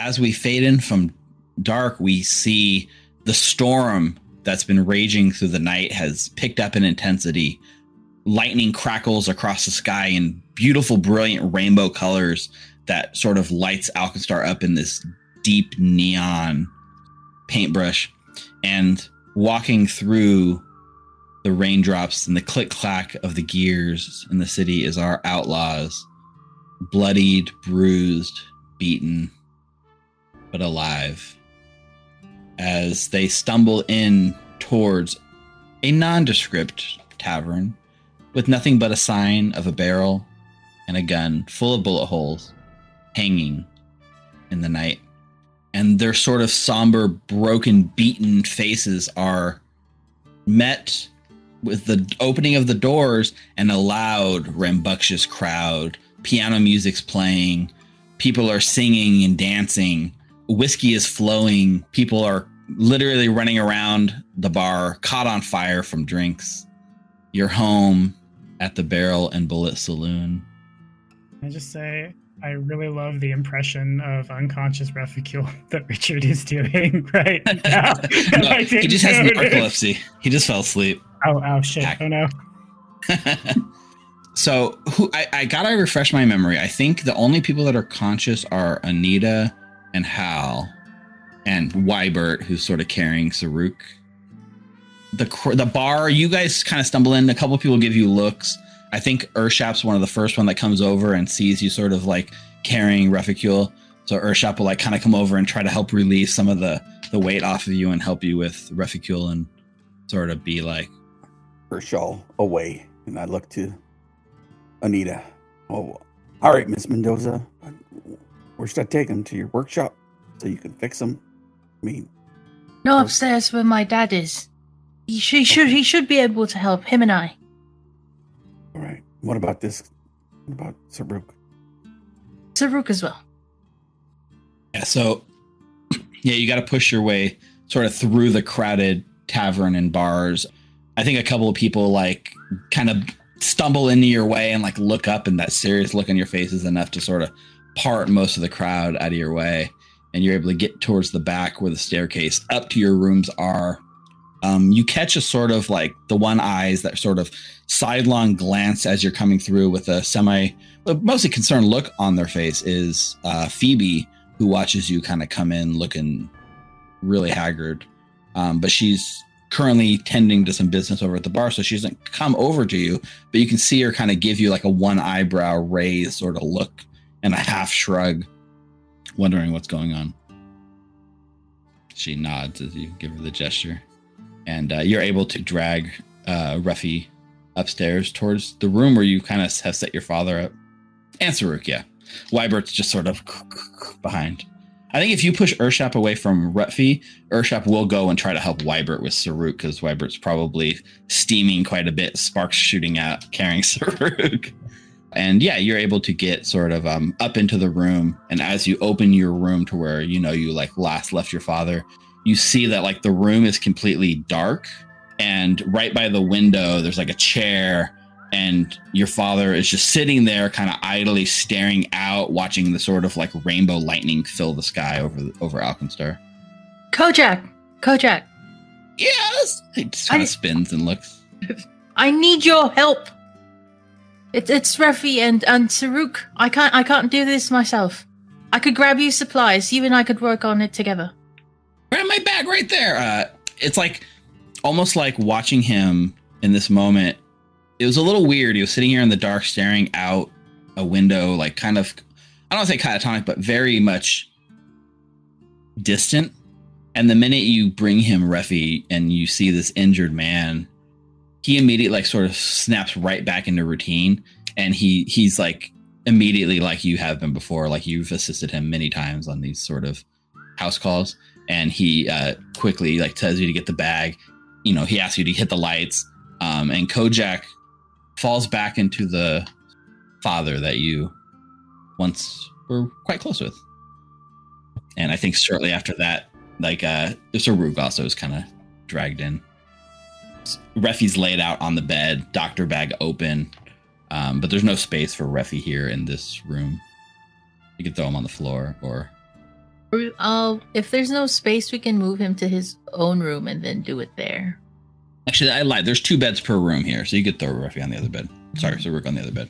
as we fade in from dark, we see the storm that's been raging through the night has picked up in intensity. Lightning crackles across the sky in beautiful, brilliant rainbow colors that sort of lights Alkenstar up in this deep neon paintbrush. And walking through the raindrops and the click-clack of the gears in the city is our outlaws, bloodied, bruised, beaten, but alive, as they stumble in towards a nondescript tavern with nothing but a sign of a barrel and a gun full of bullet holes hanging in the night. And their sort of somber, broken, beaten faces are met with the opening of the doors and a loud, rambunctious crowd. Piano music's playing. People are singing and dancing. Whiskey is flowing. People are literally running around the bar, caught on fire from drinks. You're home at the Barrel and Bullet Saloon. I just say, I really love the impression of unconscious Reficule that Richard is doing right now. No, he just has narcolepsy. He just fell asleep. Oh shit. Oh, no. So I gotta refresh my memory. I think the only people that are conscious are Anita and Hal and Wybert, who's sort of carrying Saruk. The bar, you guys kind of stumble in. A couple of people give you looks. I think Urshap's one of the first one that comes over and sees you sort of like carrying Reficule. So Urshap will like kind of come over and try to help relieve some of the weight off of you and help you with Reficule and sort of be like, Urshap away. And I look to Anita. Oh, all right, Miss Mendoza. Where should I take him? To your workshop so you can fix him? I mean, no, upstairs where my dad is. He should be able to help him and I. All right. What about this? What about Saruk? Saruk as well. Yeah, so, you got to push your way sort of through the crowded tavern and bars. I think a couple of people, like, kind of stumble into your way and, like, look up, and that serious look on your face is enough to sort of part most of the crowd out of your way. And you're able to get towards the back where the staircase up to your rooms are. You catch a sort of like the one eyes that sort of sidelong glance as you're coming through with a mostly concerned look on their face is Phoebe, who watches you kind of come in looking really haggard. But she's currently tending to some business over at the bar, so she doesn't come over to you, but you can see her kind of give you like a one eyebrow raise sort of look and a half shrug, wondering what's going on. She nods as you give her the gesture. And you're able to drag Ruffy upstairs towards the room where you kind of have set your father up. And Saruk, yeah. Wybert's just sort of behind. I think if you push Urshap away from Ruffy, Urshap will go and try to help Wybert with Saruk, because Wybert's probably steaming quite a bit, sparks shooting out, carrying Saruk. And yeah, you're able to get sort of up into the room. And as you open your room to where, you know, you like last left your father, you see that like the room is completely dark, and right by the window, there's like a chair, and your father is just sitting there kind of idly staring out, watching the sort of like rainbow lightning fill the sky over Alkenstar. Kojak. Yes. He just kind of spins and looks. I need your help. It's Refi and Saruk. I can't do this myself. I could grab you supplies. You and I could work on it together. Grab my bag right there. It's like almost like watching him in this moment. It was a little weird. He was sitting here in the dark, staring out a window, like kind of, I don't want to say catatonic, but very much distant. And the minute you bring him Refi and you see this injured man, he immediately like sort of snaps right back into routine. And he's like immediately like you have been before, like you've assisted him many times on these sort of house calls. And he quickly like tells you to get the bag. You know, he asks you to hit the lights. And Kojak falls back into the father that you once were quite close with. And I think shortly after that, like Saruk also is kind of dragged in. Refi's laid out on the bed, doctor bag open. But there's no space for Refi here in this room. You can throw him on the floor or If there's no space, we can move him to his own room and then do it there. Actually, I lied. There's 2 beds per room here, so you could throw Ruffy on the other bed. Sorry, Saruk on the other bed.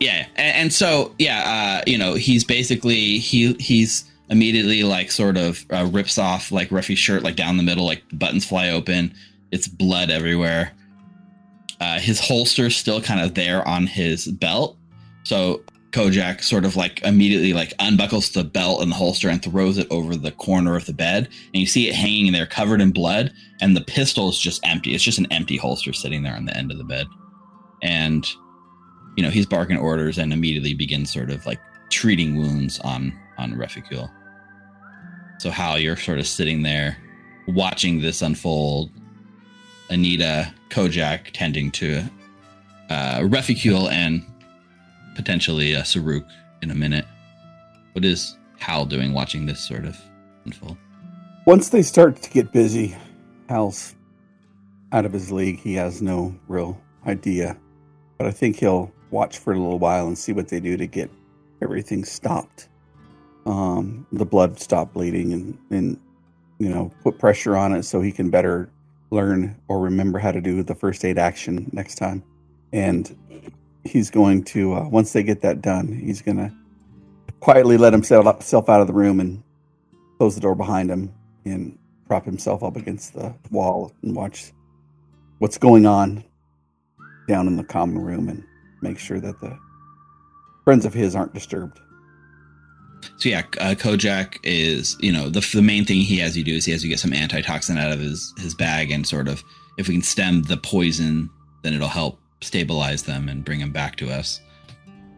Yeah, and so, yeah, you know, he's basically, he's immediately, like, sort of rips off, like, Ruffy's shirt, like, down the middle, like, the buttons fly open. It's blood everywhere. His holster's still kind of there on his belt. So Kojak sort of, like, immediately, like, unbuckles the belt and the holster and throws it over the corner of the bed. And you see it hanging there covered in blood. And the pistol is just empty. It's just an empty holster sitting there on the end of the bed. And, you know, he's barking orders and immediately begins sort of, like, treating wounds on Reficule. So Hal, you're sort of sitting there watching this unfold. Anita, Kojak tending to Reficule and potentially Saruk in a minute. What is Hal doing watching this sort of unfold? Once they start to get busy, Hal's out of his league. He has no real idea. But I think he'll watch for a little while and see what they do to get everything stopped. The blood stop bleeding and, you know, put pressure on it so he can better learn or remember how to do the first aid action next time. And he's going to, once they get that done, he's going to quietly let himself out of the room and close the door behind him and prop himself up against the wall and watch what's going on down in the common room and make sure that the friends of his aren't disturbed. So yeah, Kojak is, you know, the main thing he has you do is he has you get some antitoxin out of his bag and sort of, if we can stem the poison, then it'll help stabilize them and bring them back to us.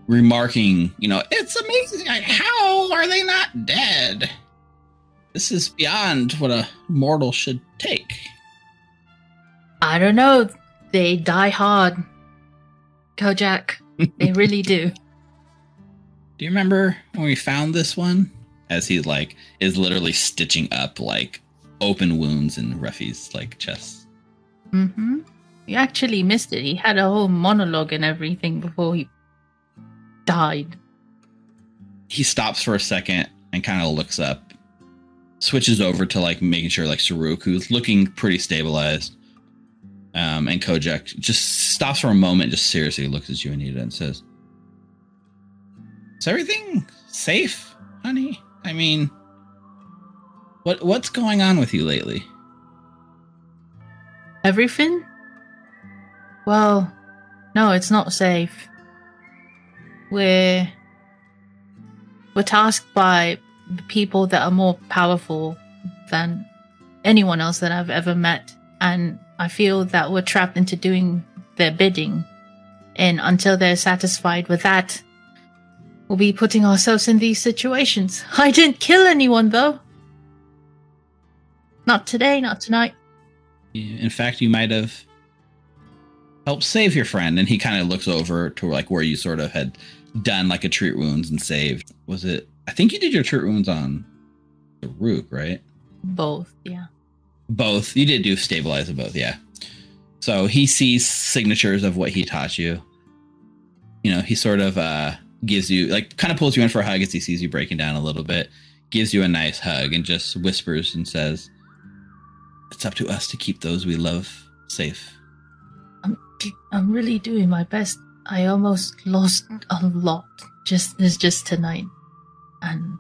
Remarking, you know, it's amazing. How are they not dead? This is beyond what a mortal should take. I don't know. They die hard, Kojak. They really do. Do you remember when we found this one? As he, like, is literally stitching up, like, open wounds in Ruffy's, like, chest. Mm-hmm. You actually missed it. He had a whole monologue and everything before he died. He stops for a second and kind of looks up. Switches over to, like, making sure, like, Saruk, who's looking pretty stabilized. And Kojak just stops for a moment, just seriously looks at you, Anita, and says, "Is everything safe, honey? I mean, what's going on with you lately?" Everything? Well, no, it's not safe. We're tasked by people that are more powerful than anyone else that I've ever met, and I feel that we're trapped into doing their bidding. And until they're satisfied with that, we'll be putting ourselves in these situations. I didn't kill anyone, though. Not today, not tonight. In fact, you might have helped save your friend. And he kind of looks over to, like, where you sort of had done, like, a treat wounds and saved. Was it... I think you did your treat wounds on the Rook, right? Both, yeah. Both. You did do stabilize both, yeah. So he sees signatures of what he taught you. You know, he sort of... gives you, like, kind of pulls you in for a hug as he sees you breaking down a little bit, gives you a nice hug and just whispers and says, "It's up to us to keep those we love safe." I'm really doing my best. I almost lost a lot just tonight, and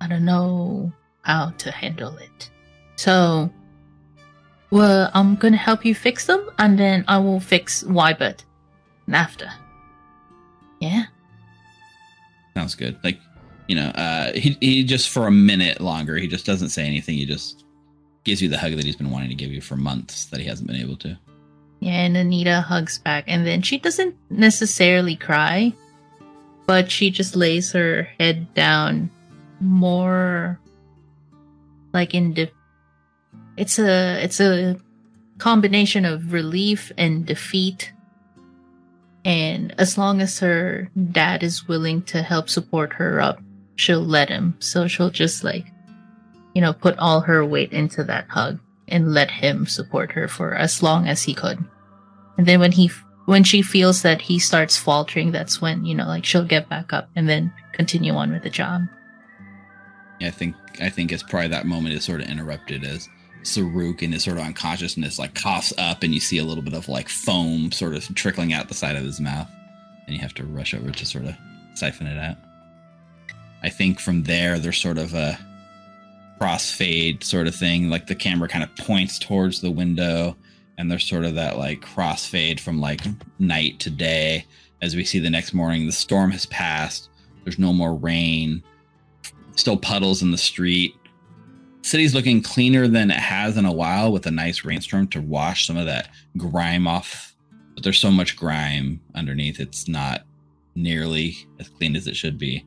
I don't know how to handle it. So, well, I'm gonna help you fix them, and then I will fix Wybert after. Yeah. Sounds good. Like, you know, he just for a minute longer, he just doesn't say anything. He just gives you the hug that he's been wanting to give you for months that he hasn't been able to. Yeah, and Anita hugs back. And then she doesn't necessarily cry, but she just lays her head down more like it's a combination of relief and defeat. And as long as her dad is willing to help support her up, she'll let him. So she'll just, like, you know, put all her weight into that hug and let him support her for as long as he could. And then when he when she feels that he starts faltering, that's when, you know, like, she'll get back up and then continue on with the job. Yeah, I think it's probably that moment is sort of interrupted as Saruk in his sort of unconsciousness, like, coughs up, and you see a little bit of, like, foam sort of trickling out the side of his mouth, and you have to rush over to sort of siphon it out. I think from there, there's sort of a crossfade sort of thing, like the camera kind of points towards the window, and there's sort of that, like, crossfade from, like, night to day. As we see the next morning, the storm has passed, there's no more rain, still puddles in the street. City's looking cleaner than it has in a while, with a nice rainstorm to wash some of that grime off. But there's so much grime underneath, it's not nearly as clean as it should be.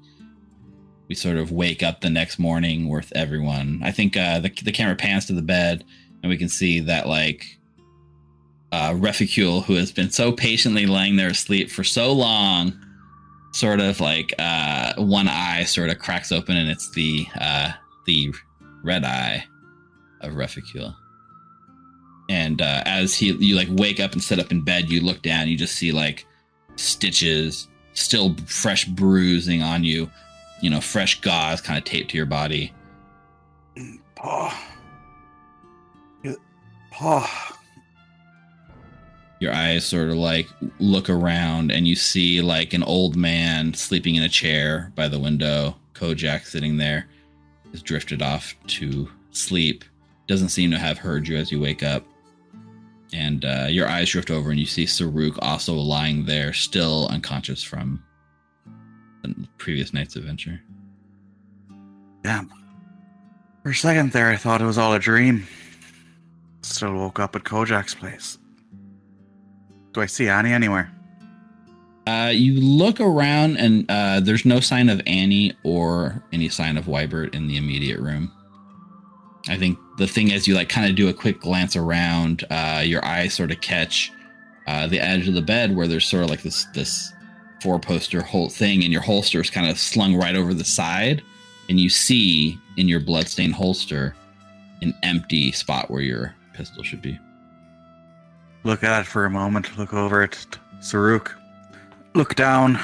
We sort of wake up the next morning with everyone. I think the camera pans to the bed, and we can see that, like, Reficule, who has been so patiently laying there asleep for so long, sort of like one eye sort of cracks open, and it's the red eye of Reficule. And as you like wake up and sit up in bed, you look down, you just see like stitches, still fresh bruising on you, you know, fresh gauze kind of taped to your body. Pa. Your eyes sort of like look around, and you see like an old man sleeping in a chair by the window. Kojak sitting there, has drifted off to sleep, doesn't seem to have heard you as you wake up. And your eyes drift over, and you see Saruk also lying there, still unconscious from the previous night's adventure. Damn. For a second there, I thought it was all a dream. Still woke up at Kojak's place. Do I see Annie anywhere? You look around, and there's no sign of Annie or any sign of Wybert in the immediate room. I think the thing is, you like kind of do a quick glance around. Your eyes sort of catch the edge of the bed where there's sort of like this four-poster whole thing, and your holster is kind of slung right over the side, and you see in your bloodstained holster an empty spot where your pistol should be. Look at it for a moment, look over at Saruk, look down,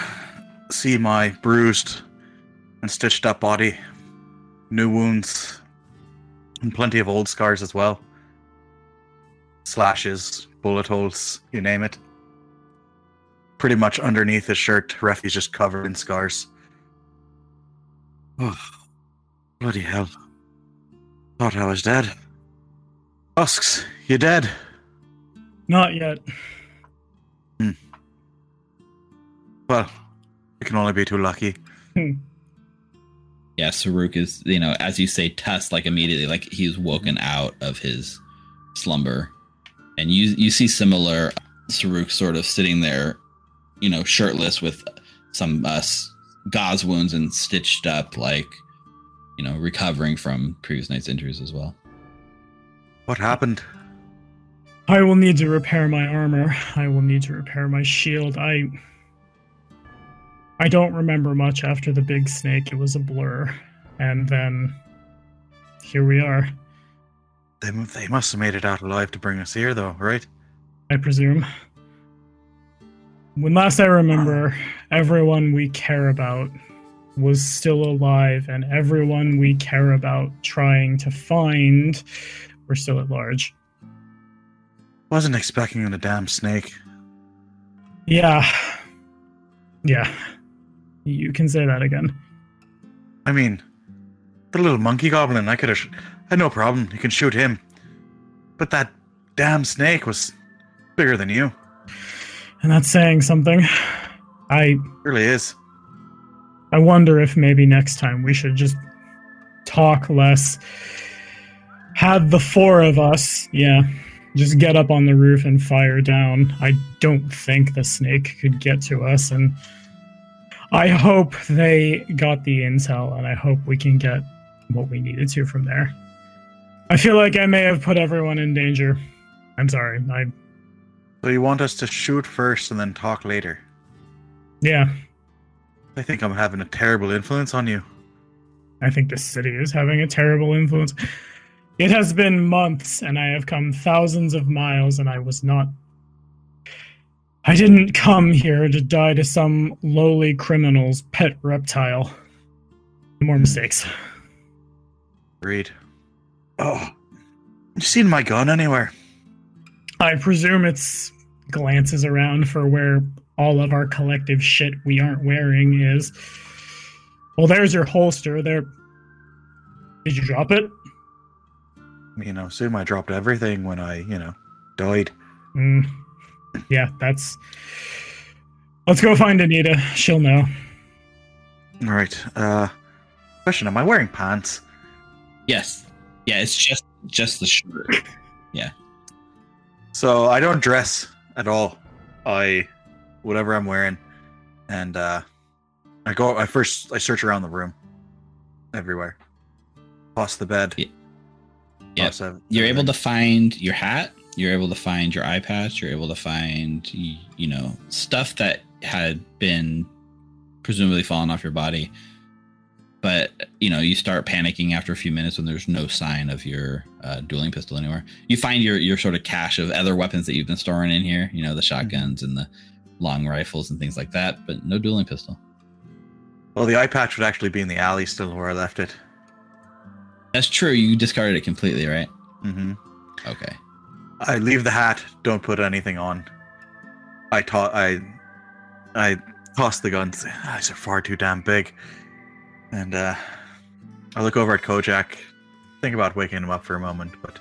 see my bruised and stitched up body, new wounds, and plenty of old scars as well. Slashes, bullet holes, you name it. Pretty much underneath his shirt, Refi's just covered in scars. Oh, bloody hell. Thought I was dead. Husks, you dead? Not yet. Well, I can only be too lucky. Yeah, Saruk is, you know, as you say, Tusk, like immediately, like he's woken out of his slumber. And you see similar Saruk sort of sitting there, you know, shirtless with some gauze wounds and stitched up, like, you know, recovering from previous night's injuries as well. What happened? I will need to repair my armor. I will need to repair my shield. I don't remember much after the big snake. It was a blur. And then here we are. They must have made it out alive to bring us here, though, right? I presume. When last I remember, everyone we care about was still alive, and everyone we care about trying to find were still at large. Wasn't expecting the damn snake. Yeah. You can say that again. I mean, the little monkey goblin, I had no problem. You can shoot him. But that damn snake was bigger than you. And that's saying something. It really is. I wonder if maybe next time we should just talk less. Had the four of us, yeah. Just get up on the roof and fire down. I don't think the snake could get to us, and I hope they got the intel, and I hope we can get what we needed to from there. I feel like I may have put everyone in danger. I'm sorry. So you want us to shoot first and then talk later? Yeah. I think I'm having a terrible influence on you. I think the city is having a terrible influence. It has been months, and I have come thousands of miles, and I was not I didn't come here to die to some lowly criminal's pet reptile. More mistakes. Agreed. Oh, have you seen my gun anywhere? I presume it's glances around for where all of our collective shit we aren't wearing is. Well, there's your holster. There. Did you drop it? You know, assume I dropped everything when I, you know, died. Mm. Yeah, that's... Let's go find Anita. She'll know. Alright, question, am I wearing pants? Yes. Yeah, it's just the shirt. Yeah. So, I don't dress at all. Whatever I'm wearing. And, I search around the room. Everywhere. Toss the bed. Yeah. Yep. You're able to find your hat. You're able to find your eye patch. You're able to find, you know, stuff that had been presumably fallen off your body. But, you know, you start panicking after a few minutes when there's no sign of your dueling pistol anywhere. You find your sort of cache of other weapons that you've been storing in here. You know, the shotguns and the long rifles and things like that. But no dueling pistol. Well, the eye patch would actually be in the alley still where I left it. That's true. You discarded it completely, right? Mm-hmm. Okay. I leave the hat. Don't put anything on. I toss the guns. These are far too damn big. And I look over at Kojak. Think about waking him up for a moment, but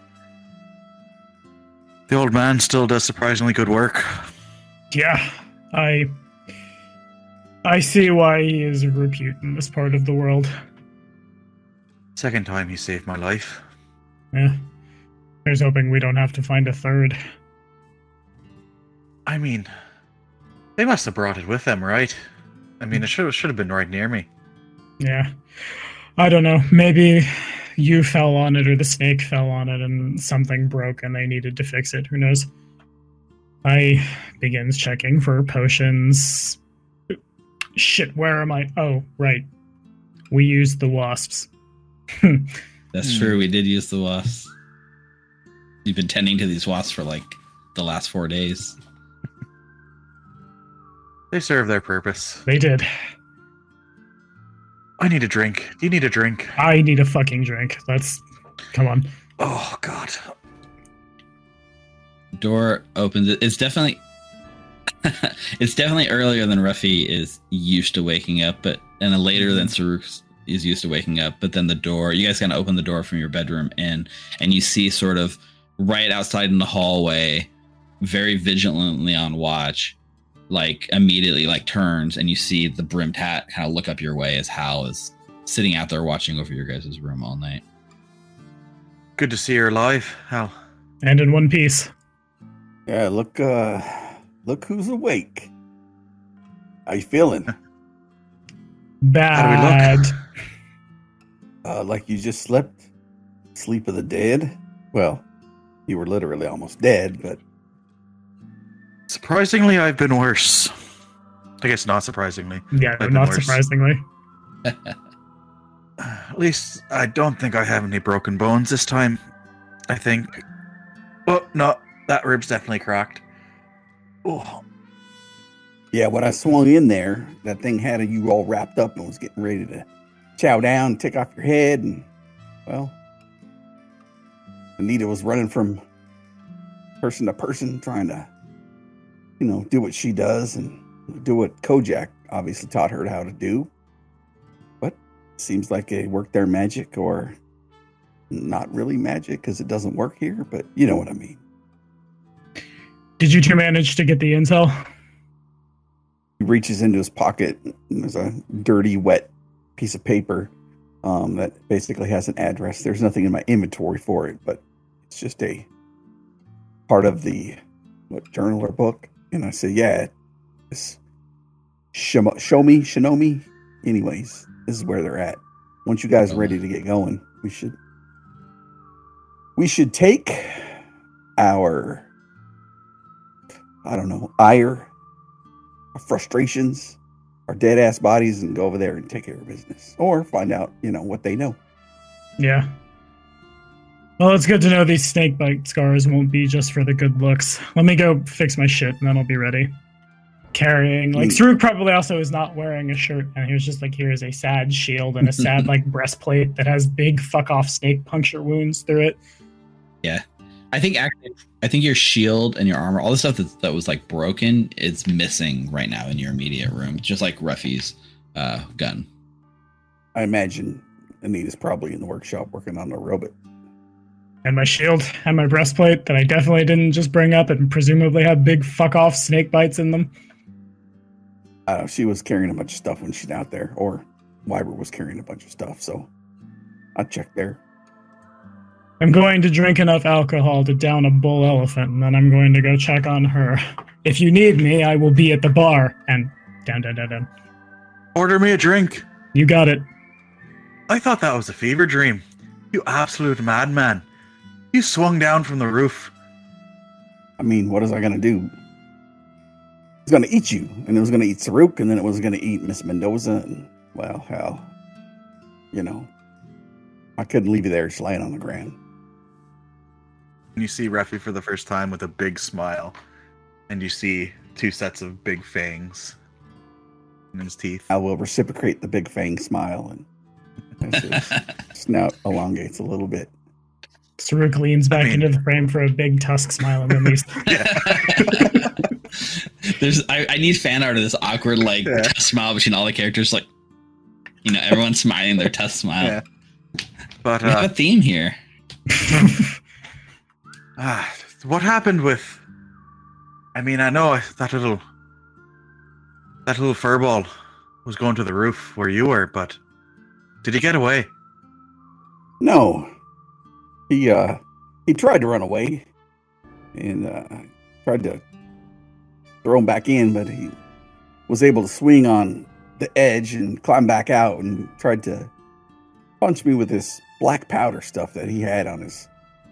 the old man still does surprisingly good work. Yeah, I see why he is a repute in this part of the world. Second time he saved my life. Yeah. Here's hoping we don't have to find a third. I mean, they must have brought it with them, right? I mean, it should have been right near me. Yeah. I don't know. Maybe you fell on it or the snake fell on it and something broke and they needed to fix it. Who knows? I begins checking for potions. Shit, where am I? Oh, right. We used the wasps. That's true, we did use the wasps. You've been tending to these wasps for like the last 4 days. They served their purpose. They did. I need a drink. Do you need a drink? I need a fucking drink. Come on. Oh, God. Door opens. It's definitely earlier than Ruffy is used to waking up, and later than Saruk's is used to waking up, but then the door, you guys kind of open the door from your bedroom in, and you see sort of right outside in the hallway, very vigilantly on watch, like immediately like turns, and you see the brimmed hat kind of look up your way as Hal is sitting out there watching over your guys' room all night. Good to see you're alive, Hal. And in one piece. Yeah, look who's awake. How you feeling? Bad. How do we look? Like you just slept. Sleep of the dead. Well, you were literally almost dead, but... Surprisingly, I've been worse. I guess not surprisingly. Yeah, not surprisingly. At least I don't think I have any broken bones this time. I think... Oh, no. That rib's definitely cracked. Oh. Yeah, when I swung in there, that thing had you all wrapped up and was getting ready to chow down, take off your head, and, well, Anita was running from person to person trying to, you know, do what she does and do what Kojak obviously taught her how to do. But it seems like they worked their magic, or not really magic because it doesn't work here, but you know what I mean. Did you two manage to get the intel? He reaches into his pocket, and there's a dirty, wet piece of paper that basically has an address. There's nothing in my inventory for it, but it's just a part of the journal or book. And I say, yeah, it's Shinomi. Anyways, this is where they're at. Once you guys are ready to get going, we should take our, I don't know, ire, our frustrations, our dead-ass bodies, and go over there and take care of business. Or find out, you know, what they know. Yeah. Well, it's good to know these snake bite scars won't be just for the good looks. Let me go fix my shit, and then I'll be ready. carrying, like, Saruk probably also is not wearing a shirt, and he was just like, here's a sad shield and a sad like breastplate that has big fuck off snake puncture wounds through it. Yeah, I think actually, I think your shield and your armor, all the stuff that, was like broken, it's missing right now in your immediate room, just like Ruffy's gun. I imagine Anita's probably in the workshop working on the robot. And my shield and my breastplate that I definitely didn't just bring up and presumably have big fuck off snake bites in them. She was carrying a bunch of stuff when she's out there, or Wybert was carrying a bunch of stuff, so I'll check there. I'm going to drink enough alcohol to down a bull elephant, and then I'm going to go check on her. If you need me, I will be at the bar, and down. Order me a drink. You got it. I thought that was a fever dream. You absolute madman. You swung down from the roof. I mean, what is I going to do? It's going to eat you, and it was going to eat Saruk, and then it was going to eat Miss Mendoza, and, well, hell, you know, I couldn't leave you there just laying on the ground. And you see Refi for the first time with a big smile, and you see two sets of big fangs in his teeth. I will reciprocate the big fang smile, and his snout elongates a little bit. Saruk leans back into the frame for a big tusk smile and release. I need fan art of this awkward like tusk smile between all the characters, like, you know, everyone smiling their tusk smile. Yeah. But we have a theme here. What happened with? I mean, I know that little furball was going to the roof where you were, but did he get away? No. He tried to run away, and tried to throw him back in, but he was able to swing on the edge and climb back out and tried to punch me with his black powder stuff that he had on his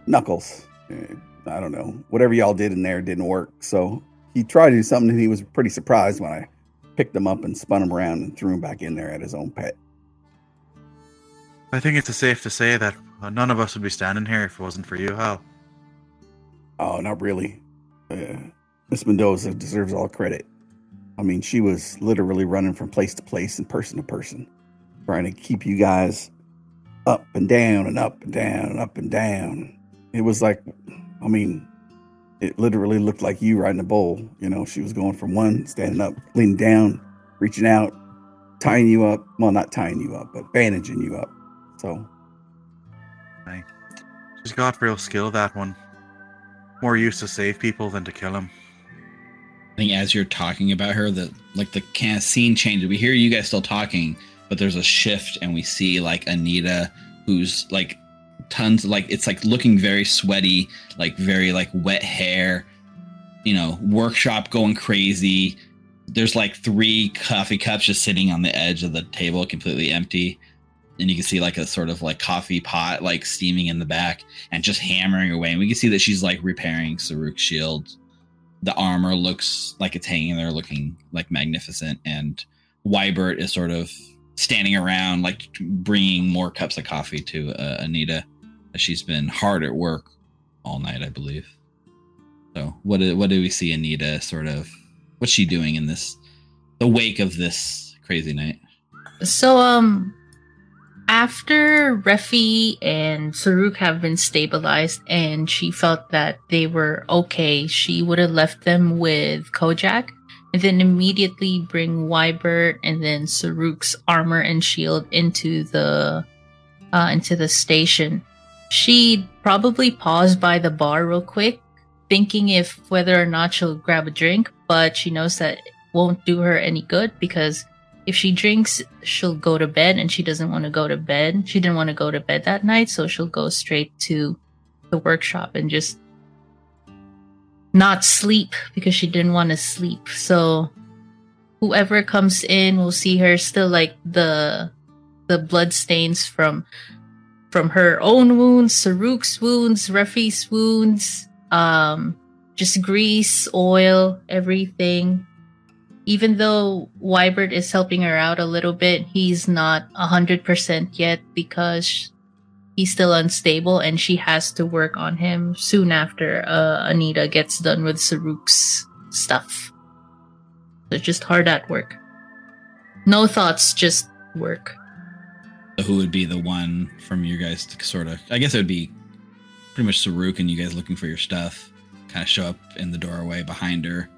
knuckles. I don't know. Whatever y'all did in there didn't work, so he tried to do something, and he was pretty surprised when I picked him up and spun him around and threw him back in there at his own pet. I think it's safe to say that none of us would be standing here if it wasn't for you, Hal. Oh, not really. Miss Mendoza deserves all credit. I mean, she was literally running from place to place and person to person, trying to keep you guys up and down and up and down and up and down. It was like, I mean, it literally looked like you riding a bull. You know, she was going from one, standing up, leaning down, reaching out, tying you up. Well, not tying you up, but bandaging you up. So... she's got real skill, that one. More used to save people than to kill them. I think as you're talking about her, the scene changes. We hear you guys still talking, but there's a shift, and we see like Anita, who's like tons, like it's like looking very sweaty, like very like wet hair, you know, workshop going crazy. There's like 3 coffee cups just sitting on the edge of the table, completely empty. And you can see like a sort of like coffee pot, like steaming in the back and just hammering away. And we can see that she's like repairing Saruk's shield. The armor looks like it's hanging there, looking like magnificent. And Wybert is sort of standing around, like bringing more cups of coffee to Anita. She's been hard at work all night, I believe. So what do we see Anita sort of, what's she doing in this, the wake of this crazy night? So, after Refi and Saruk have been stabilized and she felt that they were okay, she would have left them with Kojak and then immediately bring Wybert and then Saruk's armor and shield into the station. She probably paused by the bar real quick, thinking if whether or not she'll grab a drink, but she knows that it won't do her any good because if she drinks, she'll go to bed, and she doesn't want to go to bed. She didn't want to go to bed that night, so she'll go straight to the workshop and just not sleep because she didn't want to sleep. So whoever comes in will see her still like the blood stains from her own wounds, Saruk's wounds, Refi's wounds, just grease, oil, everything. Even though Wybert is helping her out a little bit, he's not 100% yet because he's still unstable and she has to work on him soon after Anita gets done with Saruk's stuff. They're just hard at work. No thoughts, just work. Who would be the one from you guys to sort of... I guess it would be pretty much Saruk and you guys looking for your stuff. Kind of show up in the doorway behind her.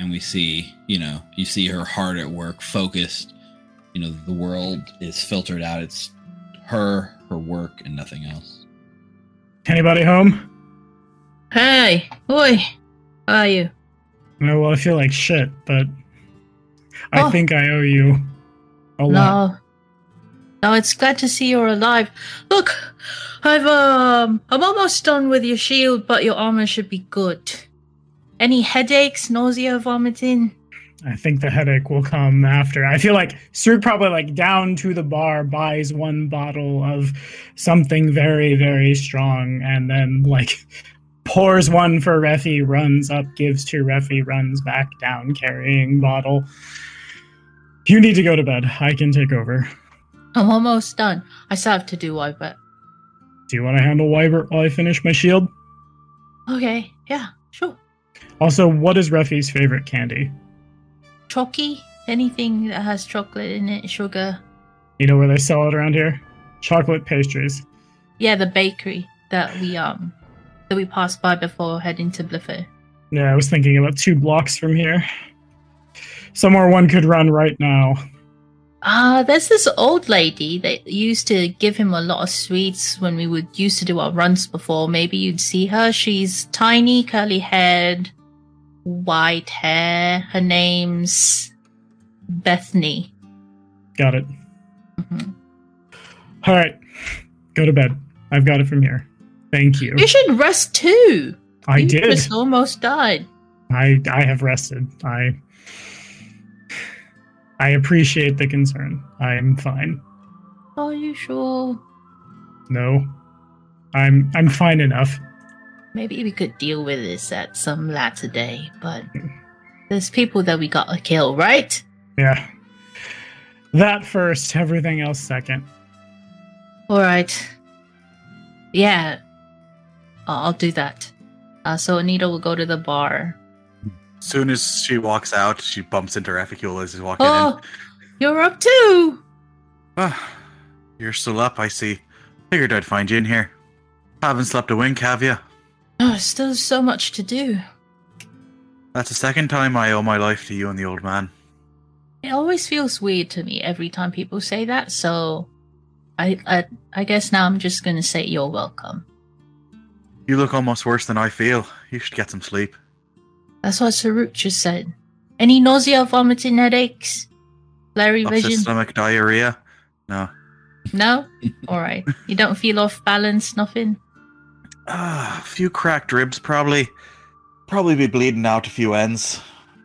And we see, you see her hard at work, focused. The world is filtered out. It's her work, and nothing else. Anybody home? Hey, oi, how are you? No, well, I feel like shit, but I think I owe you a lot. No, it's glad to see you're alive. Look, I'm almost done with your shield, but your armor should be good. Any headaches, nausea, vomiting? I think the headache will come after. I feel like Sir probably down to the bar buys one bottle of something very, very strong, and then pours one for Refi, runs up, gives to Refi, runs back down, carrying bottle. You need to go to bed. I can take over. I'm almost done. I still have to do Wybert. Do you want to handle Wybert while I finish my shield? Okay, yeah, sure. Also, what is Refi's favorite candy? Chalky? Anything that has chocolate in it, sugar. You know where they sell it around here? Chocolate pastries. Yeah, the bakery that we passed by before heading to Bliffo. Yeah, I was thinking about 2 blocks from here. Somewhere one could run right now. There's this old lady that used to give him a lot of sweets when we used to do our runs before. Maybe you'd see her. She's tiny, curly-haired, white hair. Her name's Bethany. Got it. Mm-hmm. All right. Go to bed. I've got it from here. Thank you. You should rest too. You did. You just almost died. I have rested. I appreciate the concern. I'm fine. Are you sure? No. I'm fine enough. Maybe we could deal with this at some latter day, but there's people that we gotta kill, right? Yeah. That first, everything else second. Alright. Yeah. I'll do that. So Anita will go to the bar. As soon as she walks out, she bumps into Reficule as he's walking in. You're up too! You're still up, I see. Figured I'd find you in here. Haven't slept a wink, have you? Oh, still so much to do. That's the second time I owe my life to you and the old man. It always feels weird to me every time people say that, so I guess now I'm just going to say you're welcome. You look almost worse than I feel. You should get some sleep. That's what Saruk just said. Any nausea, vomiting, headaches? Blurry vision? Stomach diarrhea? No. No? Alright. You don't feel off balance, nothing? A few cracked ribs, probably. Probably be bleeding out a few ends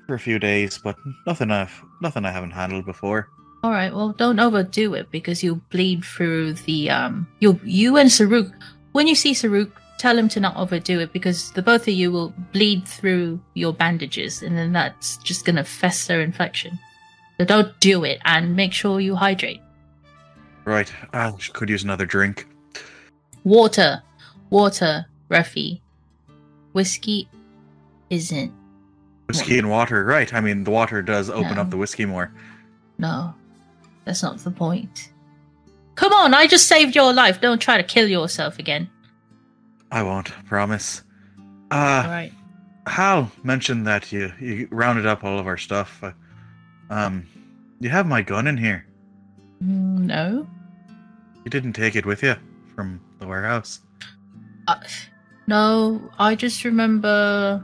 for a few days, but nothing I haven't handled before. All right, well, don't overdo it because you'll bleed through the You and Saruk. When you see Saruk, tell him to not overdo it because the both of you will bleed through your bandages, and then that's just gonna fester infection. So don't do it, and make sure you hydrate. Right, I could use another drink. Water, Refi. Whiskey isn't. Whiskey and water, right. I mean, the water does open up the whiskey more. No, that's not the point. Come on, I just saved your life. Don't try to kill yourself again. I won't, promise. All right. Hal mentioned that you rounded up all of our stuff. You have my gun in here. No. You didn't take it with you from the warehouse. No, I just remember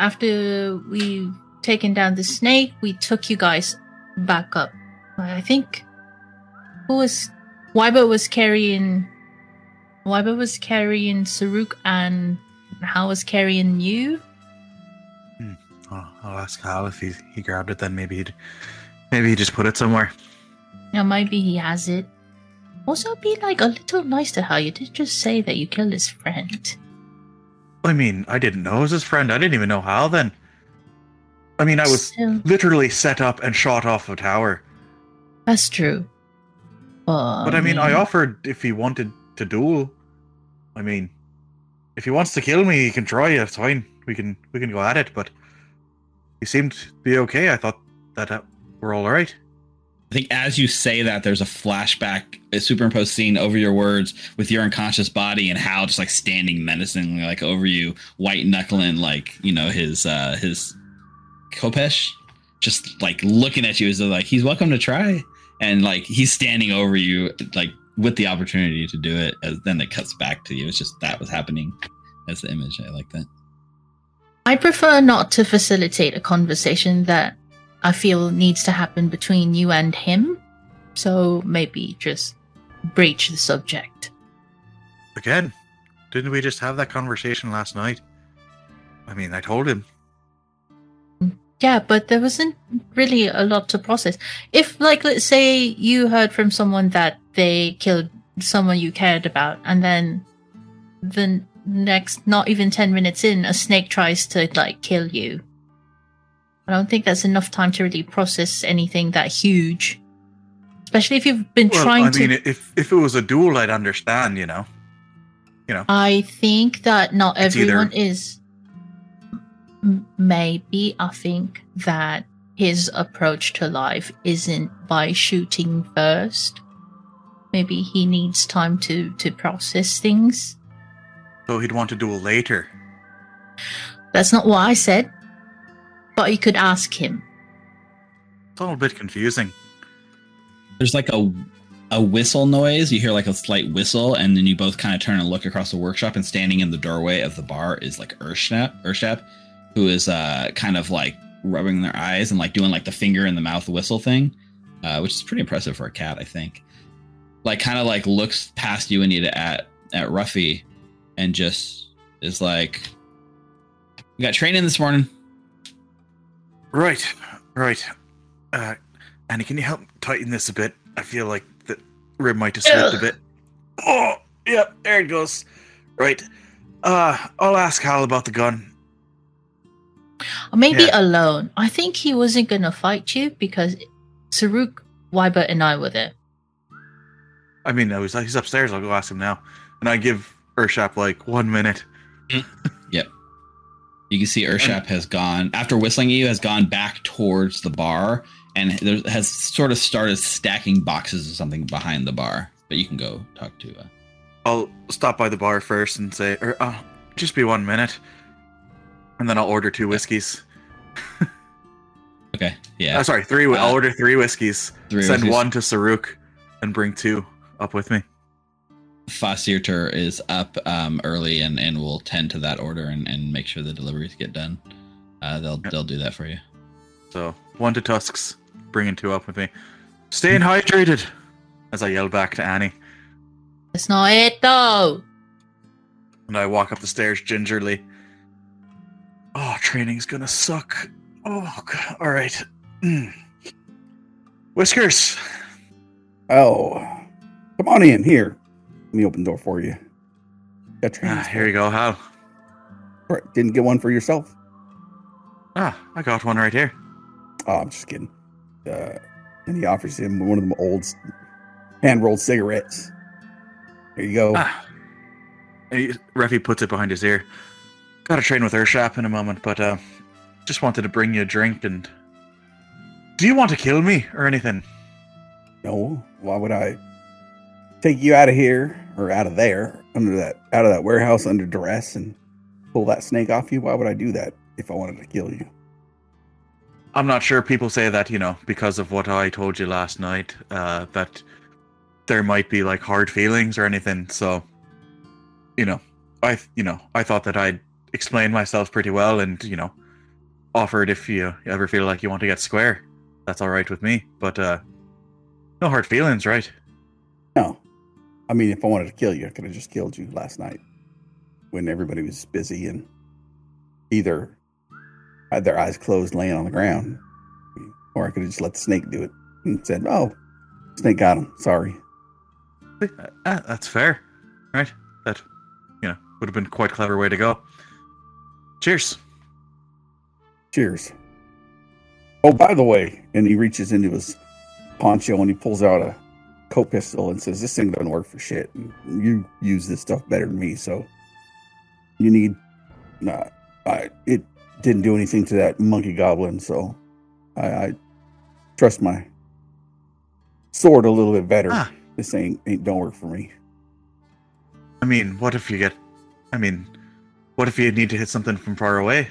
after we taken down the snake, we took you guys back up. I think Wybert was carrying Saruk and Hal was carrying you. I'll ask Hal if he grabbed it. Then maybe he just put it somewhere. Yeah, maybe he has it. Also, be a little nice to her. You did just say that you killed his friend. I mean, I didn't know it was his friend. I didn't even know how then. I mean, I was literally set up and shot off a tower. That's true. But I offered if he wanted to duel. I mean, if he wants to kill me, he can try. It's fine. We can go at it. But You seemed to be okay. I thought that we're all right. I think as you say that, there's a flashback, a superimposed scene over your words with your unconscious body and Hal just like standing menacingly like over you, white knuckling like, you know, his Kopesh just like looking at you as though like he's welcome to try, and like he's standing over you like with the opportunity to do it. As then it cuts back to you. It's just that was happening as the image. I like that. I prefer not to facilitate a conversation that I feel needs to happen between you and him, so maybe just breach the subject. Again, didn't we just have that conversation last night? I mean, I told him. Yeah, but there wasn't really a lot to process. If, like, let's say you heard from someone that they killed someone you cared about, and then the next, not even 10 minutes in, a snake tries to, like, kill you. I don't think that's enough time to really process anything that huge. Especially if you've been I mean, if it was a duel, I'd understand, you know. I think that not everyone is. Maybe I think that his approach to life isn't by shooting first. Maybe he needs time to process things. So he'd want to duel later. That's not what I said. But you could ask him. It's a little bit confusing. There's like a whistle noise. You hear like a slight whistle, and then you both kind of turn and look across the workshop, and standing in the doorway of the bar is like Urshap, who is kind of like rubbing their eyes and like doing like the finger in the mouth whistle thing, which is pretty impressive for a cat, I think. Like kind of like looks past you, Anita, at Ruffy, and just is like, "We got training this morning." Right. Annie, can you help tighten this a bit? I feel like the rib might have slipped a bit. Oh, yep, there it goes. Right. I'll ask Hal about the gun. Maybe alone. I think he wasn't going to fight you because Saruk, Wybert, and I were there. I mean, he's upstairs. I'll go ask him now. And I give Urshap like 1 minute. Yep. You can see Urshap has gone, after whistling at you, has gone back towards the bar, and has sort of started stacking boxes or something behind the bar. But you can go talk to... I'll stop by the bar first and say, just be 1 minute. And then I'll order 2 whiskeys. Okay, yeah. Sorry, 3. I'll order 3 whiskeys. Send 1 to Saruk and bring 2 up with me. Faucetier is up early and will tend to that order and make sure the deliveries get done. They'll do that for you. So 1 to Tusks, bringing 2 up with me. Staying hydrated, as I yell back to Annie. That's not it though. And I walk up the stairs gingerly. Oh, training's gonna suck. Oh, God. All right. Whiskers. Oh, come on in here. Me open the door for you. Here you go, Hal. Right, didn't get one for yourself? I got one right here. Oh, I'm just kidding. And he offers him one of them old hand-rolled cigarettes. Here you go. Ruffy puts it behind his ear. Got to train with Urshap in a moment, but just wanted to bring you a drink. And do you want to kill me or anything? No. Why would I? Take you out of here or out of there, out of that warehouse under duress, and pull that snake off you? Why would I do that if I wanted to kill you? I'm not sure. People say that, you know, because of what I told you last night, that there might be like hard feelings or anything. So, I thought that I'd explain myself pretty well, and offered if you ever feel like you want to get square, that's all right with me. But no hard feelings, right? No. I mean, if I wanted to kill you, I could have just killed you last night when everybody was busy and either had their eyes closed laying on the ground, or I could have just let the snake do it and said, oh, snake got him. Sorry. That's fair, right? That, would have been quite a clever way to go. Cheers. Oh, by the way, and he reaches into his poncho and he pulls out a Coke pistol and says, this thing doesn't work for shit. You use this stuff better than me, so you need... Nah, it didn't do anything to that monkey goblin, so I trust my sword a little bit better. Ah. This ain't don't work for me. I mean, what if you need to hit something from far away?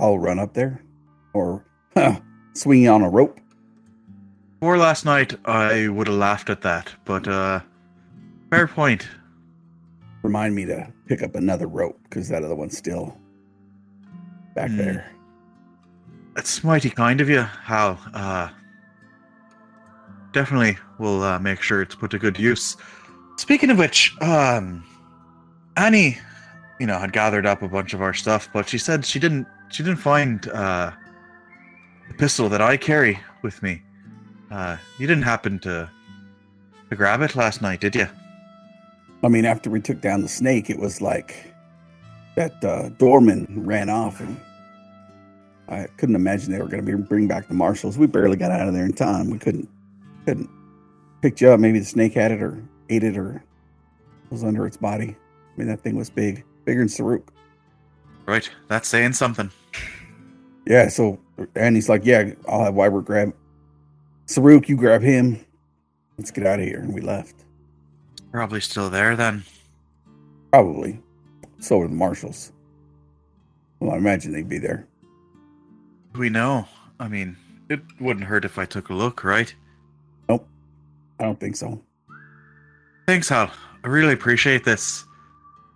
I'll run up there, or swing on a rope. Before last night, I would have laughed at that, but fair point. Remind me to pick up another rope, because that other one's still back there. That's mighty kind of you, Hal. Definitely will make sure it's put to good use. Speaking of which, Annie, had gathered up a bunch of our stuff, but she said she didn't find the pistol that I carry with me. You didn't happen to grab it last night, did you? I mean, after we took down the snake, it was like that doorman ran off, and I couldn't imagine they were going to bring back the marshals. We barely got out of there in time. We couldn't pick you up. Maybe the snake had it, or ate it, or was under its body. I mean, that thing was big, bigger than Saruk. Right, that's saying something. Yeah. So, and he's like, "Yeah, I'll have Wybert grab Saruk. You grab him. Let's get out of here." And we left. Probably still there then. Probably. So are the marshals. Well, I imagine they'd be there. We know. I mean, it wouldn't hurt if I took a look, right? Nope. I don't think so. Thanks, Hal. I really appreciate this.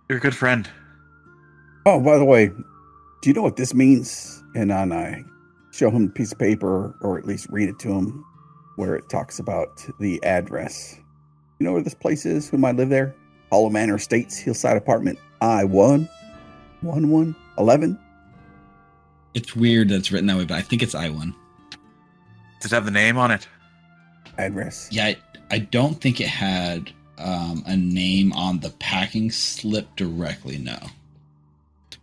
You're a good friend. Oh, by the way, do you know what this means? And then I show him a piece of paper, or at least read it to him, where it talks about the address. You know where this place is? Who might live there? Hollow Manor Estates, Hillside Apartment, I-1, 11. It's weird that it's written that way, but I think it's I-1. Does it have the name on it? Address. Yeah, I don't think it had a name on the packing slip directly, no.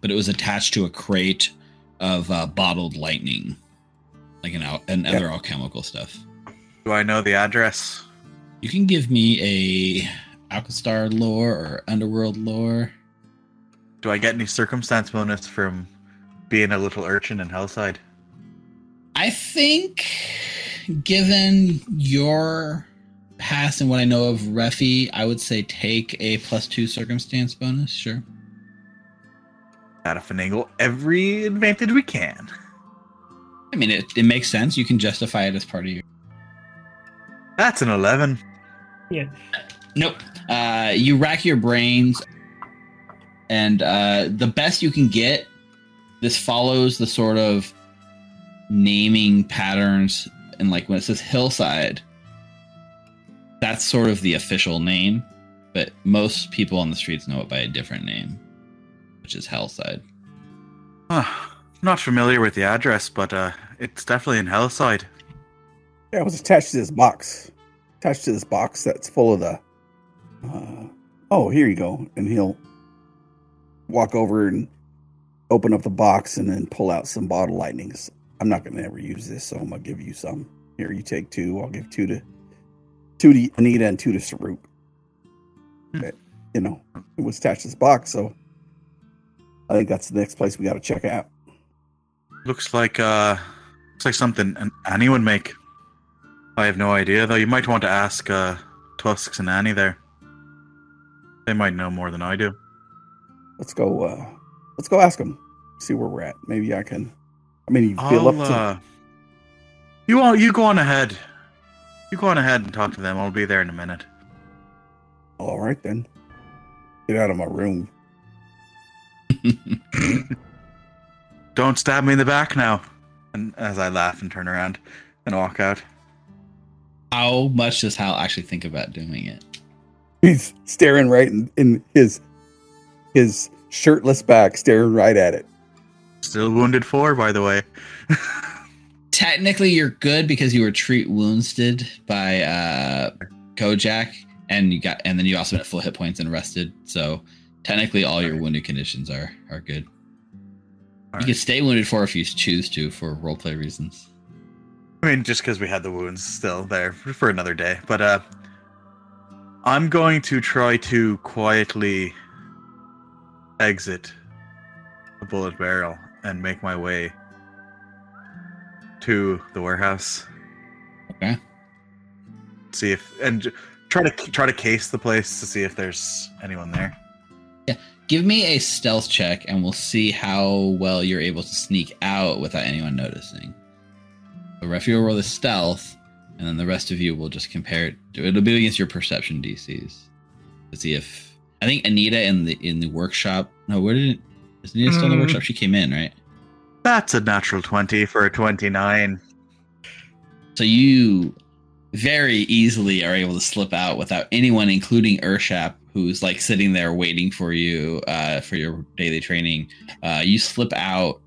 But it was attached to a crate of bottled lightning, like and other alchemical stuff. Do I know the address? You can give me a Alkastar lore or Underworld lore. Do I get any circumstance bonus from being a little urchin in Hellside? I think, given your past and what I know of Refi, I would say take a +2 circumstance bonus, sure. Gotta finagle every advantage we can. I mean, it makes sense. You can justify it as part of your... That's an 11. Yeah. Nope. You rack your brains, and the best you can get, this follows the sort of naming patterns, and like when it says Hillside, that's sort of the official name, but most people on the streets know it by a different name, which is Hellside. Not familiar with the address, but it's definitely in Hellside. Yeah, it was attached to this box. Attached to this box that's full of the... oh, here you go. And he'll walk over and open up the box and then pull out some bottle lightnings. I'm not going to ever use this, so I'm going to give you some. Here, you take 2. I'll give 2 to Anita and 2 to Saruk. But, it was attached to this box, so I think that's the next place we got to check out. Looks like something Annie would make. I have no idea, though. You might want to ask Tusks and Annie there. They might know more than I do. Let's go ask them. See where we're at. Maybe I can... I mean, you feel up to... You go on ahead. You go on ahead and talk to them. I'll be there in a minute. All right, then. Get out of my room. Don't stab me in the back now. And as I laugh and turn around and walk out. How much does Hal actually think about doing it? He's staring right in his shirtless back, staring right at it. Still wounded 4, by the way. Technically, you're good because you were treat wounded by Kojak, and then you also had full hit points and rested. So technically, all your wounded conditions are good. All right. You can stay wounded 4 if you choose to for roleplay reasons. I mean, just because we had the wounds still there for another day. But I'm going to try to quietly exit the bullet barrel and make my way to the warehouse. Okay. See if and try to case the place to see if there's anyone there. Yeah. Give me a stealth check, and we'll see how well you're able to sneak out without anyone noticing. The Refuge will roll the stealth, and then the rest of you will just compare it. It'll be against your perception DCs to see if. I think Anita in the workshop. No, where did it? Is Anita still in the workshop? She came in, right? That's a natural 20 for a 29. So you very easily are able to slip out without anyone, including Urshap, who's like sitting there waiting for you for your daily training. You slip out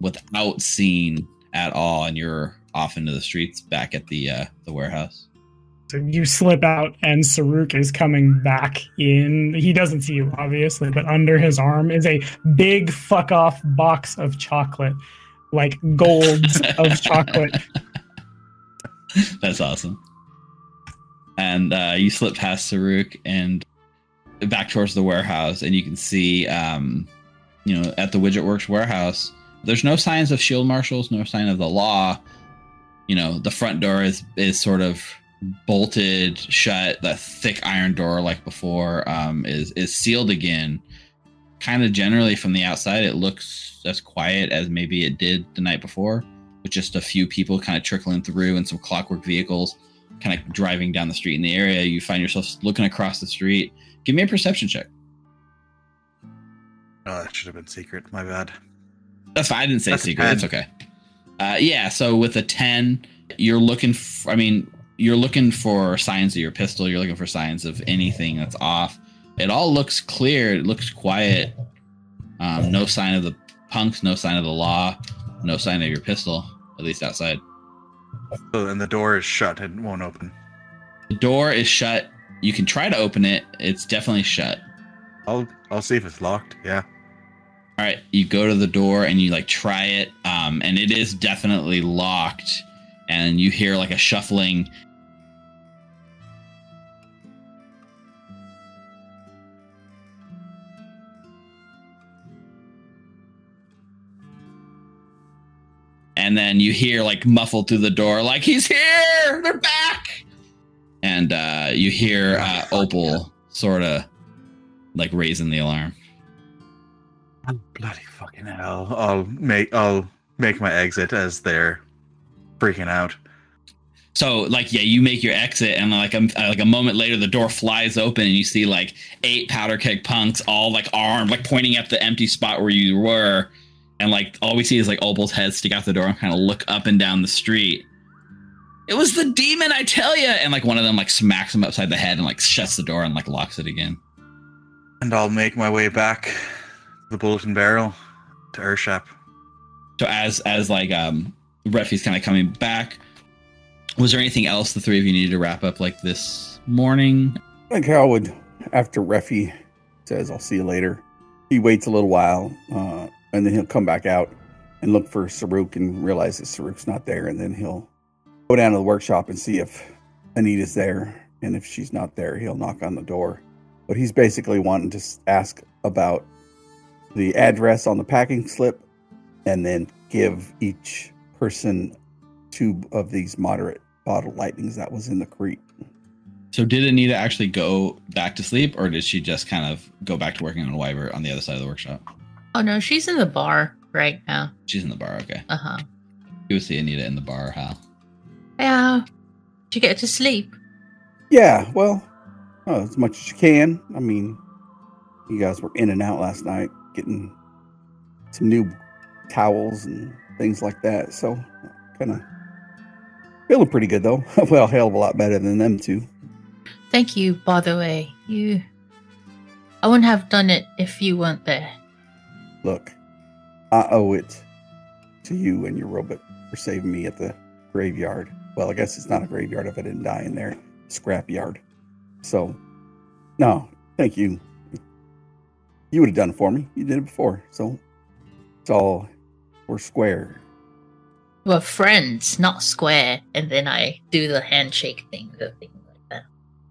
without seeing at all, and you're off into the streets back at the warehouse. So you slip out, and Saruk is coming back in. He doesn't see you, obviously, but under his arm is a big fuck-off box of chocolate, like golds of chocolate. That's awesome. And you slip past Saruk and back towards the warehouse, and you can see, at the Widget Works warehouse, there's no signs of shield marshals, no sign of the law. You know, the front door is sort of bolted shut. That thick iron door, like before, is sealed again. Kind of generally from the outside, it looks as quiet as maybe it did the night before, with just a few people kind of trickling through and some clockwork vehicles kind of driving down the street in the area. You find yourself looking across the street. Give me a perception check. Oh, that should have been secret. My bad. That's fine. I didn't say secret. That's okay. Yeah. So with a 10, you're looking. You're looking for signs of your pistol. You're looking for signs of anything that's off. It all looks clear. It looks quiet. No sign of the punks. No sign of the law. No sign of your pistol, at least outside. So then the door is shut. It won't open. The door is shut. You can try to open it. It's definitely shut. I'll see if it's locked. Yeah. All right. You go to the door and you try it. And it is definitely locked. And you hear a shuffling. And then you hear muffled through the door, he's here, they're back. And you hear Opal sort of raising the alarm. Oh, bloody fucking hell! I'll make my exit as they're freaking out. So you make your exit, and a moment later, the door flies open, and you see 8 powder keg punks, all armed, pointing at the empty spot where you were. And all we see is Opal's head stick out the door and kind of look up and down the street. It was the demon, I tell you! And one of them smacks him upside the head and shuts the door and locks it again. And I'll make my way back to the bulletin barrel to Urshap. So as Refi's kind of coming back, was there anything else the three of you needed to wrap up this morning? Hal would, after Refi says, "I'll see you later," he waits a little while. And then he'll come back out and look for Saruk and realize that Saruk's not there. And then he'll go down to the workshop and see if Anita's there. And if she's not there, he'll knock on the door. But he's basically wanting to ask about the address on the packing slip and then give each person 2 of these moderate bottle lightnings that was in the crate. So did Anita actually go back to sleep, or did she just kind of go back to working on Wybert on the other side of the workshop? Oh, no, she's in the bar right now. She's in the bar, okay. Uh-huh. You would see Anita in the bar, Hal. Yeah. Did you get to sleep? Yeah, as much as you can. I mean, you guys were in and out last night, getting some new towels and things like that. So, kind of feeling pretty good, though. Well, hell of a lot better than them two. Thank you, by the way. I wouldn't have done it if you weren't there. Look, I owe it to you and your robot for saving me at the graveyard. Well, I guess it's not a graveyard if I didn't die in there. Scrapyard. So, no, thank you. You would have done it for me. You did it before. So, it's all, we're square. We're friends, not square. And then I do the handshake thing, the thing like that.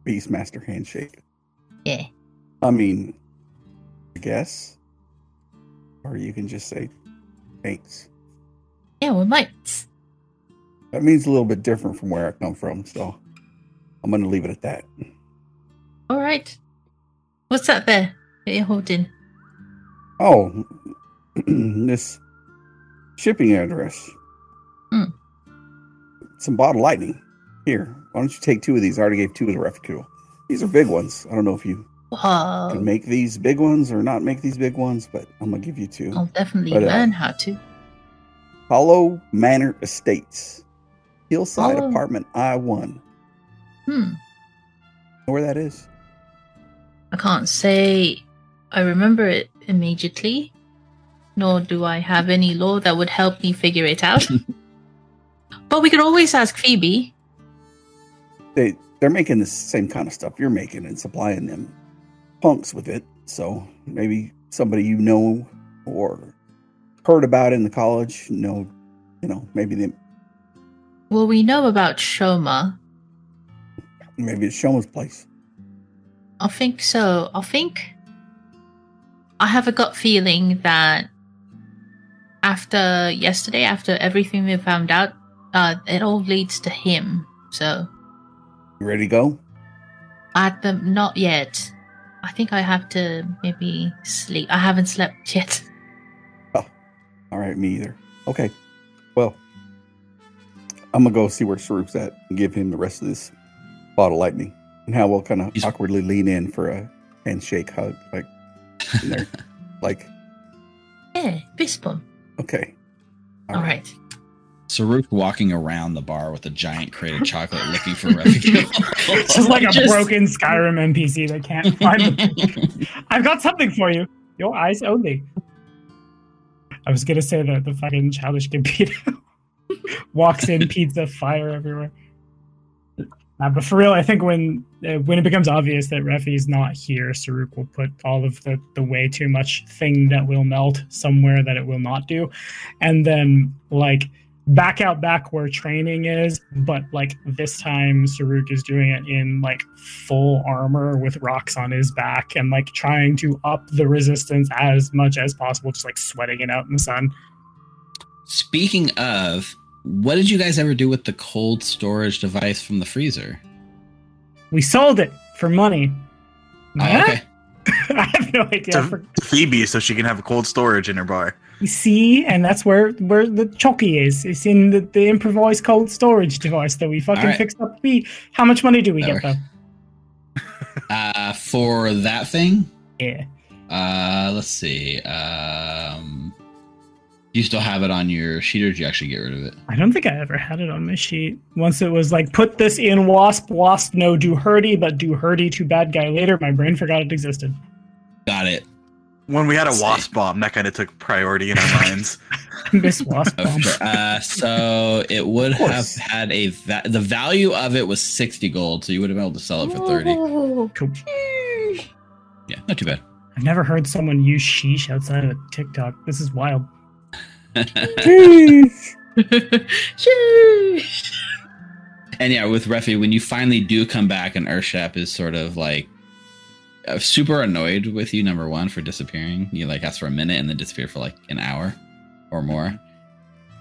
Beastmaster handshake. Yeah. I mean, I guess. Or you can just say, Thanks. Yeah, we might. That means a little bit different from where I come from, so I'm going to leave it at that. All right. What's that there that you're holding? Oh, this shipping address. Mm. Some bottle lightning. Here, why don't you take two of these? I already gave two of the Reficule. These are big ones. I don't know if you can make these big ones or not make these big ones, but I'm going to give you two. I'll definitely learn how to. Hollow Manor Estates. Hillside Apartment I-1. Hmm. Know where that is? I can't say I remember it immediately, nor do I have any law that would help me figure it out. But we could always ask Phoebe. They're making the same kind of stuff you're making and supplying them punks with it. So maybe somebody you know or heard about in the college, maybe they... Well, we know about Shoma. Maybe it's Shoma's place. I think so. I have a gut feeling that after yesterday, after everything we found out, it all leads to him. So, you ready to go? Not yet. I think I have to maybe sleep. I haven't slept yet. Oh, all right, me either. Okay, well, I'm gonna go see where Saruk's at and give him the rest of this bottle lightning. And Hal will kind of awkwardly lean in for a handshake hug, like, in there. Like, yeah, fist bump. Okay. All right. Saruk walking around the bar with a giant crate of chocolate looking for Reficule. It's just like a broken Skyrim NPC that can't find the I've got something for you. Your eyes only. I was going to say that the fucking childish Gambino walks in, pizza, fire everywhere. But for real, I think when it becomes obvious that Refi's not here, Saruk will put all of the way too much thing that will melt somewhere that it will not do. And then, like, back where training is, but, like, this time Saruk is doing it in, like, full armor with rocks on his back and, like, trying to up the resistance as much as possible, just, like, sweating it out in the sun. Speaking of... What did you guys ever do with the cold storage device from the freezer? We sold it for money. Oh, okay. I have no idea. To Phoebe, so she can have a cold storage in her bar. You see, and that's where the Chucky is. It's in the improvised cold storage device that we fucking fixed up. How much money do we get, though? For that thing? Yeah. Let's see. You still have it on your sheet, or did you actually get rid of it? I don't think I ever had it on my sheet. Once it was like, put this in wasp, no do hurdy, but do hurdy to bad guy later. My brain forgot it existed. Got it. When we had a wasp bomb, that kind of took priority in our minds. Miss wasp bomb. So it would have had the value of it was 60 gold, so you would have been able to sell it for 30. Cool. Yeah, not too bad. I've never heard someone use sheesh outside of TikTok. This is wild. And yeah, with Refi, when you finally do come back and Urshap is sort of like super annoyed with you, number one, for disappearing. You like ask for a minute and then disappear for like an hour or more.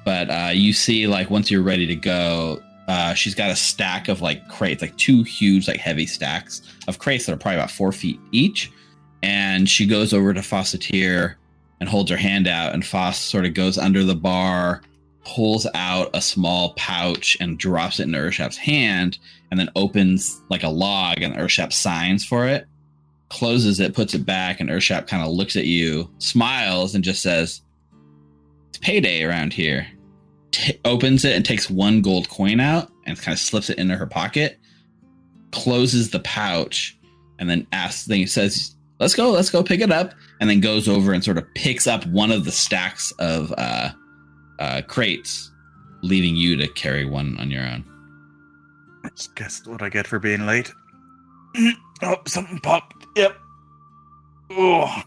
But you see, like, once you're ready to go, she's got a stack of like crates, like two huge, like heavy stacks of crates that are probably about 4 feet each. And she goes over to Faucetier and holds her hand out, and Foss sort of goes under the bar, pulls out a small pouch and drops it into Urshap's hand, and then opens like a log, and Urshap signs for it, closes it, puts it back, and Urshap kind of looks at you, smiles, and just says, "It's payday around here." Opens it and takes one gold coin out and kind of slips it into her pocket, closes the pouch, and then says, Let's go pick it up, and then goes over and sort of picks up one of the stacks of crates, leaving you to carry one on your own. That's guess what I get for being late. Oh, something popped. Yep. Oh.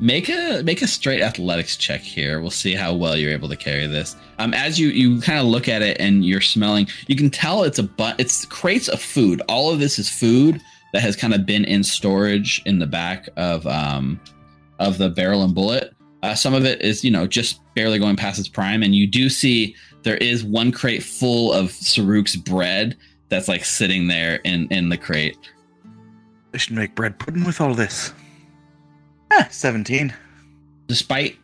Make a straight athletics check here. We'll see how well you're able to carry this. As you kind of look at it and you're smelling, you can tell it's crates of food. All of this is food that has kind of been in storage in the back of the Barrel and Bullet, Some of it is, you know, just barely going past its prime. And you do see there is one crate full of Saruk's bread that's like sitting there in the crate. They should make bread pudding with all this. 17. Despite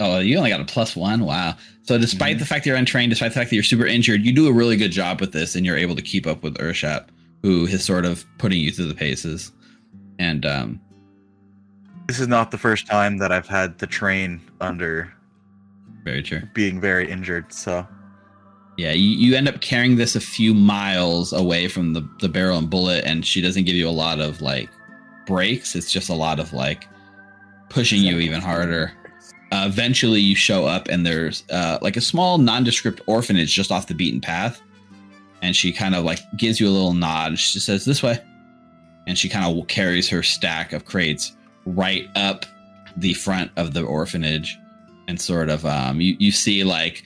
oh, you only got a +1. Wow. So despite the fact that you're untrained, despite the fact that you're super injured, you do a really good job with this, and you're able to keep up with Urshap, who is sort of putting you through the paces. And this is not the first time that I've had to train under very true being very injured. So yeah, you end up carrying this a few miles away from the barrel and bullet, and she doesn't give you a lot of like breaks. It's just a lot of like pushing you even harder. Eventually you show up, and there's like a small nondescript orphanage just off the beaten path, and she kind of like gives you a little nod. She says, "This way," and she kind of carries her stack of crates right up the front of the orphanage, and sort of you see like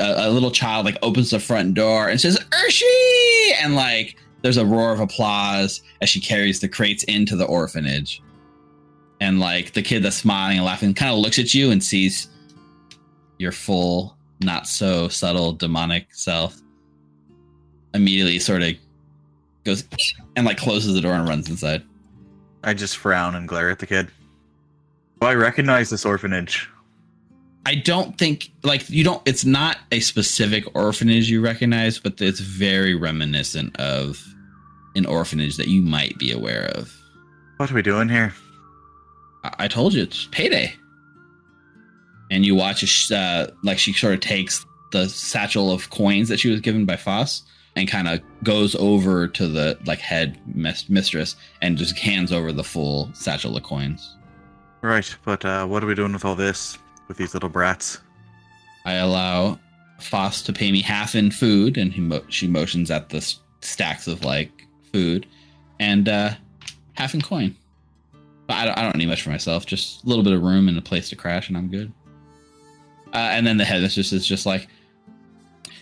a little child like opens the front door and says, "Urshi!" and like there's a roar of applause as she carries the crates into the orphanage. And like the kid that's smiling and laughing kind of looks at you and sees your full, not so subtle demonic self. Immediately sort of goes and like closes the door and runs inside. I just frown and glare at the kid. Do I recognize this orphanage? I don't think like you don't. It's not a specific orphanage you recognize, but it's very reminiscent of an orphanage that you might be aware of. What are we doing here? I told you, it's payday. And you watch like she sort of takes the satchel of coins that she was given by Foss and kind of goes over to the like head mistress and just hands over the full satchel of coins. Right, but what are we doing with all this, with these little brats? I allow Foss to pay me half in food, and she motions at the stacks of like food, and half in coin. I don't need much for myself. Just a little bit of room and a place to crash, and I'm good. And then the headmistress is just like,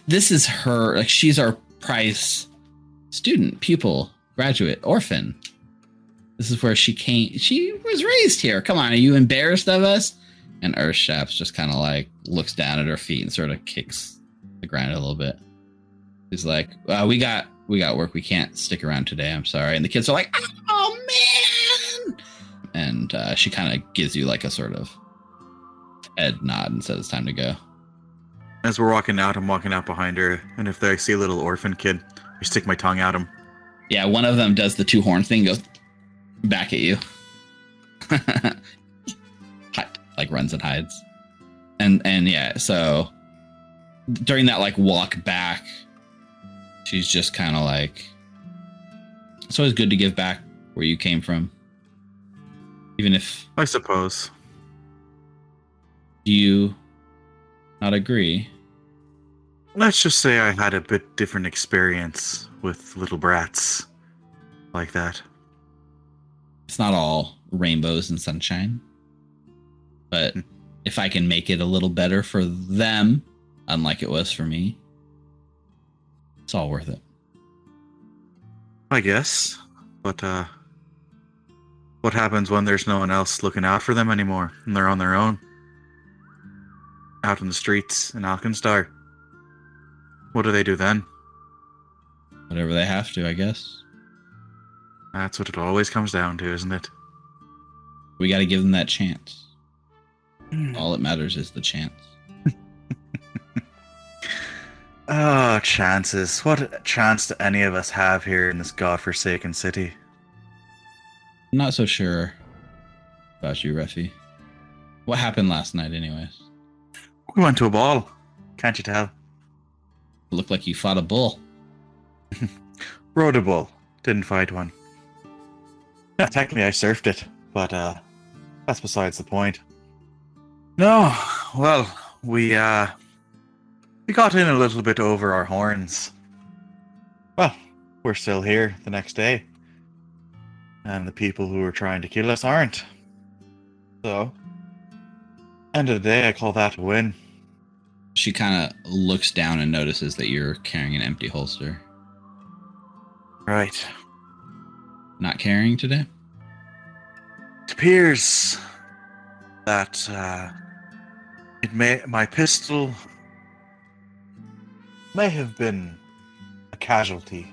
this is her. Like, she's our prize student, pupil, graduate, orphan. This is where she came. She was raised here. Come on, are you embarrassed of us? And Urshap just kind of like looks down at her feet and sort of kicks the ground a little bit. He's like, we got work. We can't stick around today. I'm sorry. And the kids are like, oh man. And she kind of gives you like a sort of head nod and says it's time to go. As we're walking out, I'm walking out behind her. And if I see a little orphan kid, I stick my tongue at him. Yeah, one of them does the two horn thing, goes back at you. Like runs and hides. And yeah, so during that like walk back, she's just kind of like, it's always good to give back where you came from. Even if... I suppose. Do you not agree? Let's just say I had a bit different experience with little brats like that. It's not all rainbows and sunshine. But if I can make it a little better for them, unlike it was for me, it's all worth it. I guess. But, what happens when there's no one else looking out for them anymore and they're on their own? Out in the streets in Alkenstar. What do they do then? Whatever they have to, I guess. That's what it always comes down to, isn't it? We gotta give them that chance. All that matters is the chance. Oh, chances. What chance do any of us have here in this godforsaken city? I'm not so sure about you, Refi. What happened last night, anyways? We went to a ball. Can't you tell? It looked like you fought a bull. Rode a bull. Didn't fight one. Yeah, technically I surfed it, but that's besides the point. No, well, we got in a little bit over our horns. Well, we're still here the next day. And the people who are trying to kill us aren't. So, end of the day, I call that a win. She kind of looks down and notices that you're carrying an empty holster. Right. Not carrying today? It appears that my pistol may have been a casualty.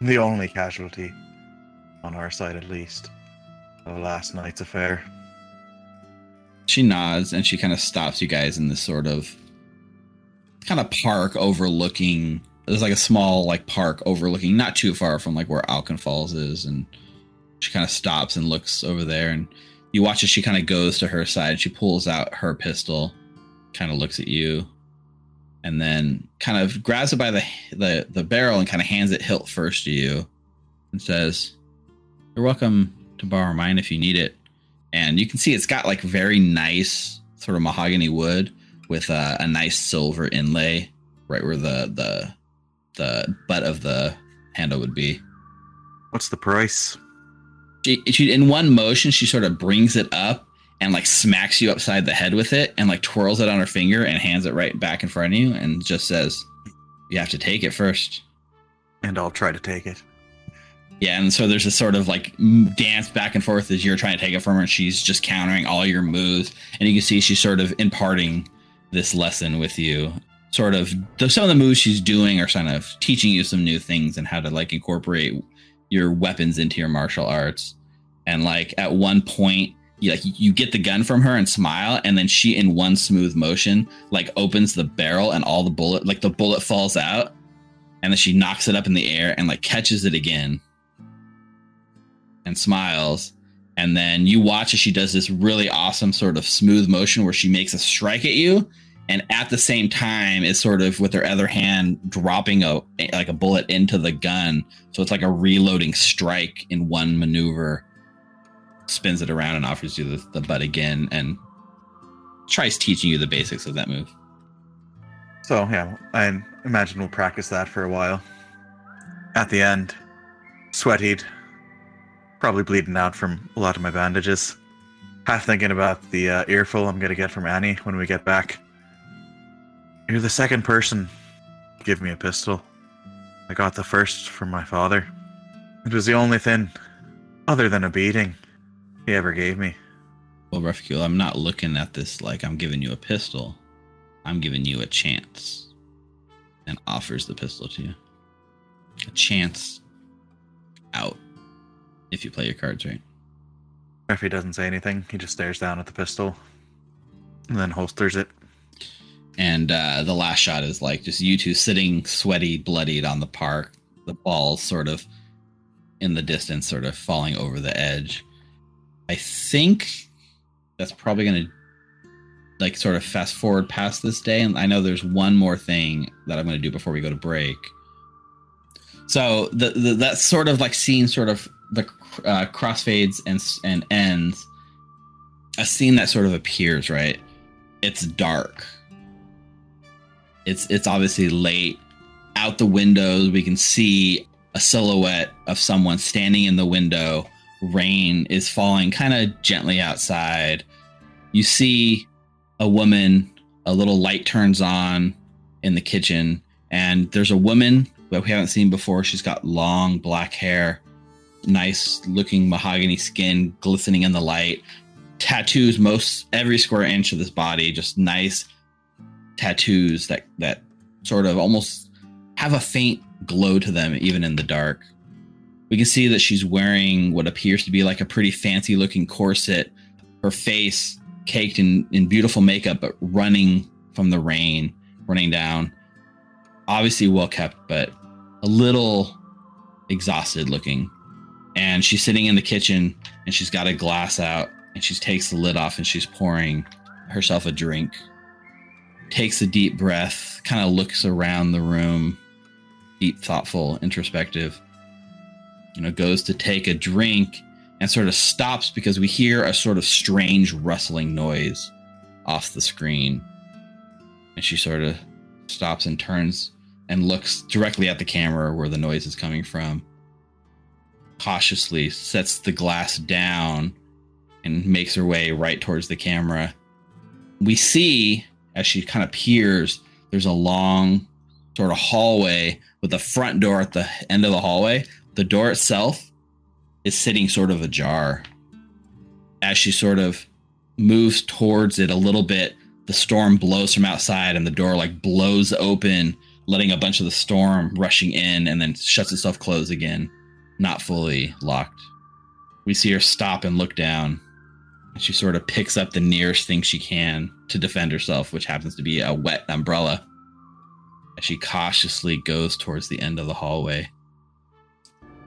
The only casualty, on our side at least, of last night's affair. She nods and she kind of stops you guys in this sort of kind of park overlooking. There's like a small like park overlooking, not too far from like where Alcon Falls is, and she kind of stops and looks over there, and you watch as she kind of goes to her side. She pulls out her pistol, kind of looks at you, and then kind of grabs it by the barrel and kind of hands it hilt first to you, and says, "You're welcome to borrow mine if you need it." And you can see it's got like very nice sort of mahogany wood with a nice silver inlay right where the butt of the handle would be. What's the price? She in one motion, she sort of brings it up and like smacks you upside the head with it and like twirls it on her finger and hands it right back in front of you and just says, "You have to take it first." And I'll try to take it. Yeah, and so there's this sort of like dance back and forth as you're trying to take it from her, and she's just countering all your moves. And you can see she's sort of imparting this lesson with you. Sort of some of the moves she's doing are kind of teaching you some new things and how to like incorporate your weapons into your martial arts. And like at one point, you get the gun from her and smile, and then she in one smooth motion like opens the barrel and all the bullet falls out, and then she knocks it up in the air and like catches it again and smiles. And then you watch as she does this really awesome sort of smooth motion where she makes a strike at you, and at the same time is sort of with her other hand dropping a bullet into the gun, so it's like a reloading strike in one maneuver. Spins it around and offers you the butt again, and tries teaching you the basics of that move. So yeah, I imagine we'll practice that for a while. At the end, sweated, probably bleeding out from a lot of my bandages. Half thinking about the earful I'm gonna get from Annie when we get back. "You're the second person to give me a pistol. I got the first from my father. It was the only thing, other than a beating, he ever gave me." "Well, Reficule, I'm not looking at this like I'm giving you a pistol. I'm giving you a chance." And offers the pistol to you. A chance out. If you play your cards right. Refi doesn't say anything. He just stares down at the pistol. And then holsters it. And the last shot is like just you two sitting sweaty, bloodied on the park. The ball sort of in the distance, sort of falling over the edge. I think that's probably going to like sort of fast forward past this day. And I know there's one more thing that I'm going to do before we go to break. So the that sort of like scene sort of the crossfades and ends. A scene that sort of appears, right? It's dark. It's obviously late. Out the windows, we can see a silhouette of someone standing in the window. Rain is falling kind of gently outside. You see a woman, a little light turns on in the kitchen, and there's a woman that we haven't seen before. She's got long black hair, nice looking mahogany skin glistening in the light, tattoos most every square inch of this body, just nice tattoos that sort of almost have a faint glow to them even in the dark. We can see that she's wearing what appears to be like a pretty fancy looking corset, her face caked in beautiful makeup, but running from the rain, running down. Obviously well kept, but a little exhausted looking. And she's sitting in the kitchen and she's got a glass out, and she takes the lid off and she's pouring herself a drink. Takes a deep breath, kind of looks around the room, deep, thoughtful, introspective. Goes to take a drink and sort of stops because we hear a sort of strange rustling noise off the screen. And she sort of stops and turns and looks directly at the camera where the noise is coming from. Cautiously sets the glass down and makes her way right towards the camera. We see, as she kind of peers, there's a long sort of hallway with a front door at the end of the hallway. The door itself is sitting sort of ajar. as she sort of moves towards it a little bit, the storm blows from outside and the door like blows open, letting a bunch of the storm rushing in, and then shuts itself closed again, not fully locked. We see her stop and look down. And she sort of picks up the nearest thing she can to defend herself, which happens to be a wet umbrella. As she cautiously goes towards the end of the hallway,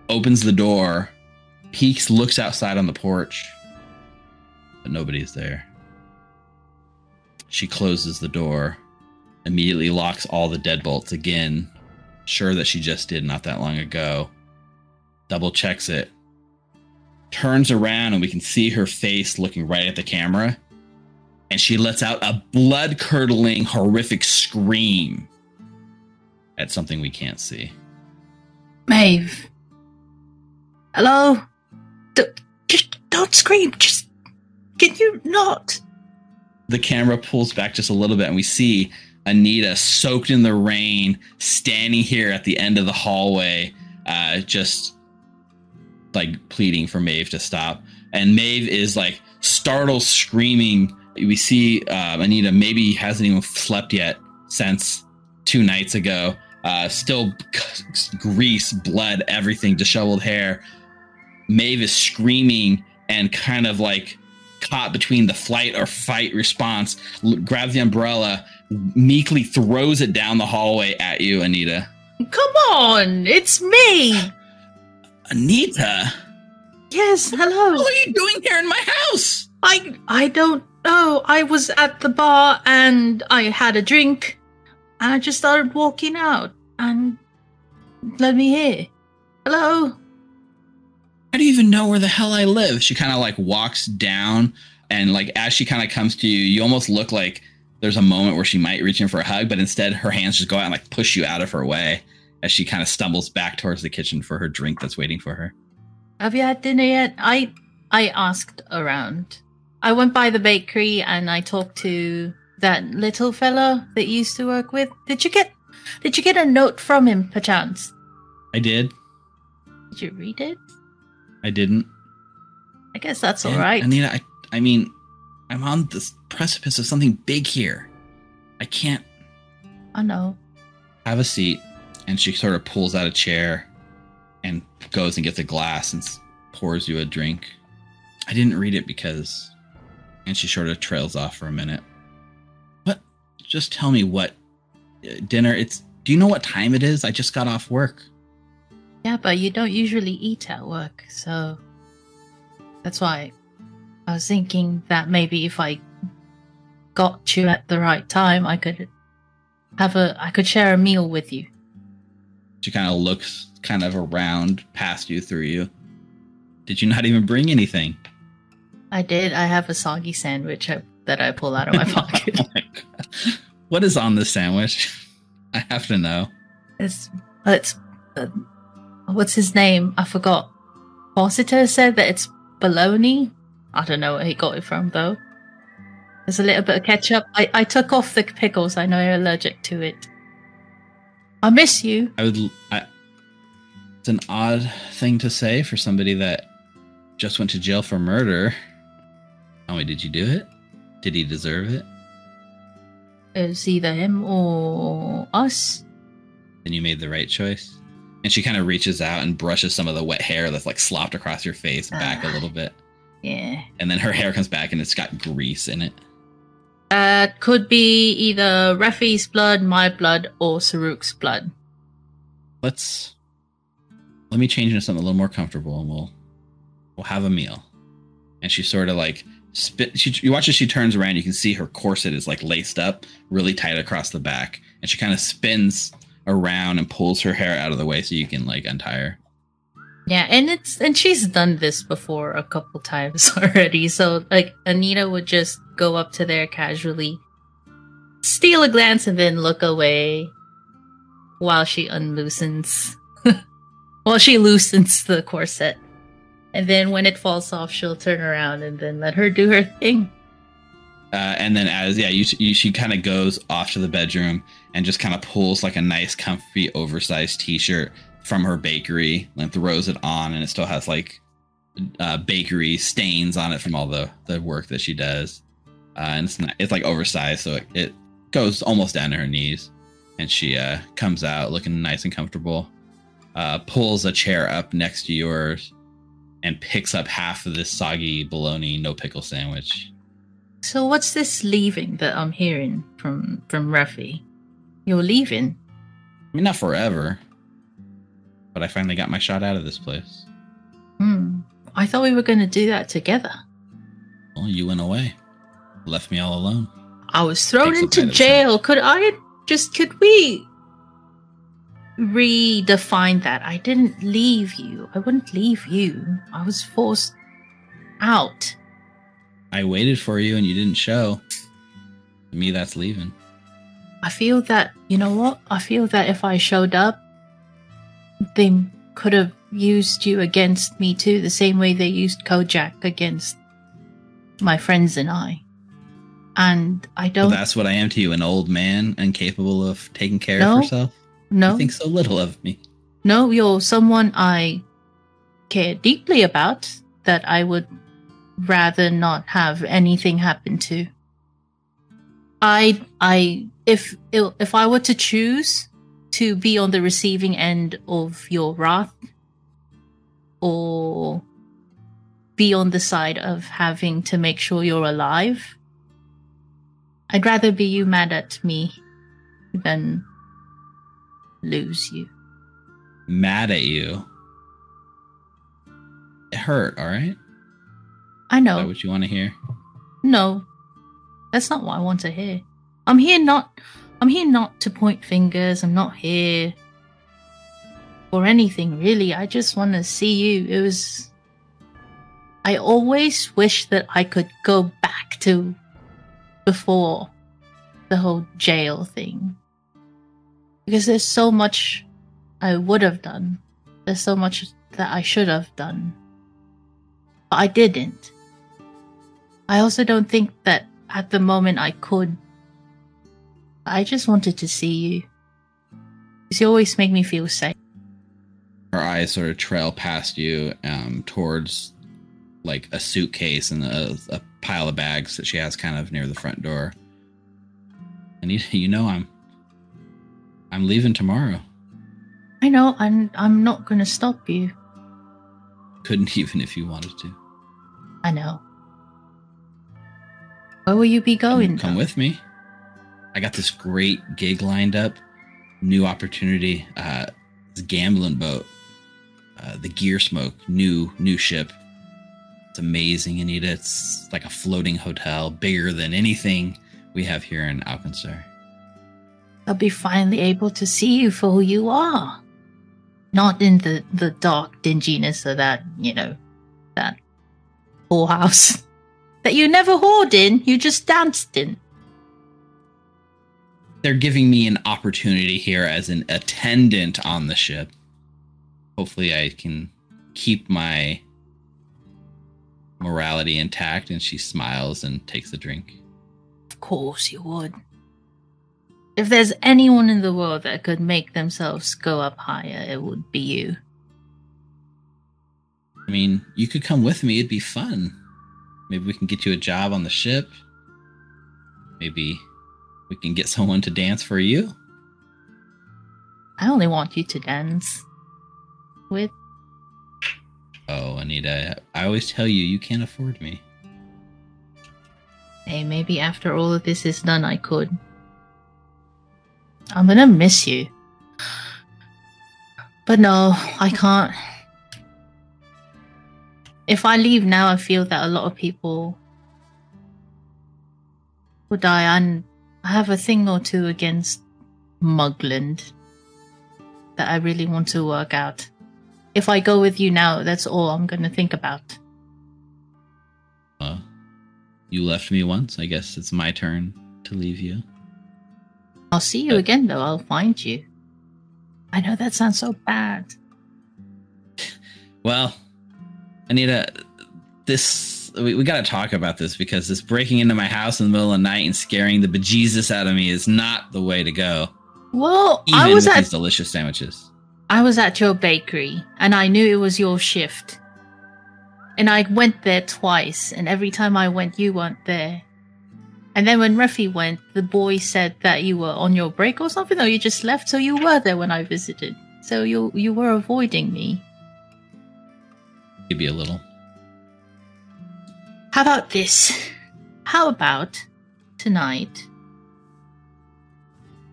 opens the door, peeks, looks outside on the porch, but nobody's there. She closes the door, immediately locks all the deadbolts again, sure that she just did not that long ago, double checks it, turns around, and we can see her face looking right at the camera, and she lets out a blood-curdling, horrific scream at something we can't see. Maeve. Hello? Just don't scream. Just, can you not? The camera pulls back just a little bit, and we see Anita soaked in the rain, standing here at the end of the hallway, just like pleading for Maeve to stop. And Maeve is like startled, screaming. We see Anita maybe hasn't even slept yet since 2 nights ago. Still grease, blood, everything, disheveled hair. Maeve is screaming and kind of like caught between the flight or fight response, grabs the umbrella, meekly throws it down the hallway at you, Anita. Come on, it's me. Anita? Yes, hello. What are you doing here in my house? I don't know. I was at the bar and I had a drink and I just started walking out and led me here. Hello? How do you even know where the hell I live? She kind of like walks down, and like as she kind of comes to you, you almost look like there's a moment where she might reach in for a hug, but instead her hands just go out and like push you out of her way as she kind of stumbles back towards the kitchen for her drink that's waiting for her. Have you had dinner yet? I asked around. I went by the bakery and I talked to that little fellow that you used to work with. Did you get a note from him, perchance? I did. Did you read it? I didn't. I guess that's all right. Anita, I mean, I'm on this precipice of something big here. I can't... I know. Have a seat. And she sort of pulls out a chair and goes and gets a glass and pours you a drink. I didn't read it because... And she sort of trails off for a minute. What? Just tell me what... Dinner, it's... Do you know what time it is? I just got off work. Yeah, but you don't usually eat at work, so that's why I was thinking that maybe if I got you at the right time, I could share a meal with you. She kind of looks kind of around past you, through you. Did you not even bring anything? I did. I have a soggy sandwich that I pull out of my pocket. Oh my God. What is on this sandwich? I have to know. It's what's his name? I forgot. Positos said that it's bologna. I don't know where he got it from, though. There's a little bit of ketchup. I took off the pickles. I know you're allergic to it. I miss you. It's an odd thing to say for somebody that just went to jail for murder. Tell me, did you do it? Did he deserve it? It was either him or us. Then you made the right choice. And she kind of reaches out and brushes some of the wet hair that's like slopped across your face back a little bit. Yeah. And then her hair comes back and it's got grease in it. It could be either Refi's blood, my blood, or Saruk's blood. Let me change into something a little more comfortable and we'll have a meal. And she sort of like you watch as she turns around, you can see her corset is like laced up really tight across the back. And she kind of spins around and pulls her hair out of the way so you can like untie her. Yeah, and she's done this before a couple times already. So like Anita would just go up to there casually, steal a glance, and then look away while she loosens the corset. And then when it falls off, she'll turn around and then let her do her thing. And then she kind of goes off to the bedroom and just kind of pulls like a nice comfy oversized t-shirt from her bakery and throws it on, and it still has like bakery stains on it from all the work that she does. And it's like oversized, so it goes almost down to her knees. And she comes out looking nice and comfortable, pulls a chair up next to yours, and picks up half of this soggy bologna no-pickle sandwich. So what's this leaving that I'm hearing from Refi? You're leaving? I mean, not forever. But I finally got my shot out of this place. I thought we were going to do that together. Well, you went away. Left me all alone. I was thrown into jail. Could we redefine that? I didn't leave you. I wouldn't leave you. I was forced out. I waited for you and you didn't show. To me, that's leaving. I feel that, you know what? I feel that if I showed up, they could have used you against me too, the same way they used Kojak against my friends and I. And I don't... Well, that's what I am to you, an old man incapable of taking care of herself? No. You think so little of me. No, you're someone I care deeply about, that I would rather not have anything happen to. If I were to choose to be on the receiving end of your wrath, or be on the side of having to make sure you're alive, I'd rather be you mad at me than lose you. Mad at you? It hurt, alright? I know. Is that what you want to hear? No. That's not what I want to hear. I'm here not to point fingers. I'm not here for anything, really. I just want to see you. I always wish that I could go back to before the whole jail thing. Because there's so much I would have done. There's so much that I should have done. But I didn't. I also don't think that at the moment I could. I just wanted to see you. Because you always make me feel safe. Her eyes sort of trail past you towards like a suitcase and a pile of bags that she has kind of near the front door. And you know I'm leaving tomorrow. I know, I'm not going to stop you. Couldn't even if you wanted to. I know. Where will you be going? Come with me. I got this great gig lined up. New opportunity. This gambling boat. The Gearsmoke. New ship. It's amazing, Anita. It's like a floating hotel, bigger than anything we have here in Alkenstar. I'll be finally able to see you for who you are. Not in the dark dinginess of that, that whorehouse that you never whored in, you just danced in. They're giving me an opportunity here as an attendant on the ship. Hopefully I can keep my morality intact, and she smiles and takes a drink. Of course you would. If there's anyone in the world that could make themselves go up higher, it would be you. I mean, you could come with me. It'd be fun. Maybe we can get you a job on the ship. Maybe we can get someone to dance for you. I only want you to dance with... Oh, Anita, I always tell you, you can't afford me. Hey, maybe after all of this is done, I could. I'm gonna miss you. But no, I can't. If I leave now, I feel that a lot of people will die. And I have a thing or two against Mugland that I really want to work out. If I go with you now, that's all I'm going to think about. Well, you left me once. I guess it's my turn to leave you. I'll see you again, though. I'll find you. I know that sounds so bad. Well, Anita, we got to talk about this, because this breaking into my house in the middle of the night and scaring the bejesus out of me is not the way to go. Well, even I was with these delicious sandwiches. I was at your bakery, and I knew it was your shift. And I went there twice, and every time I went, you weren't there. And then when Refi went, the boy said that you were on your break or something, or you just left, so you were there when I visited. So you were avoiding me. Maybe a little. How about this? How about tonight?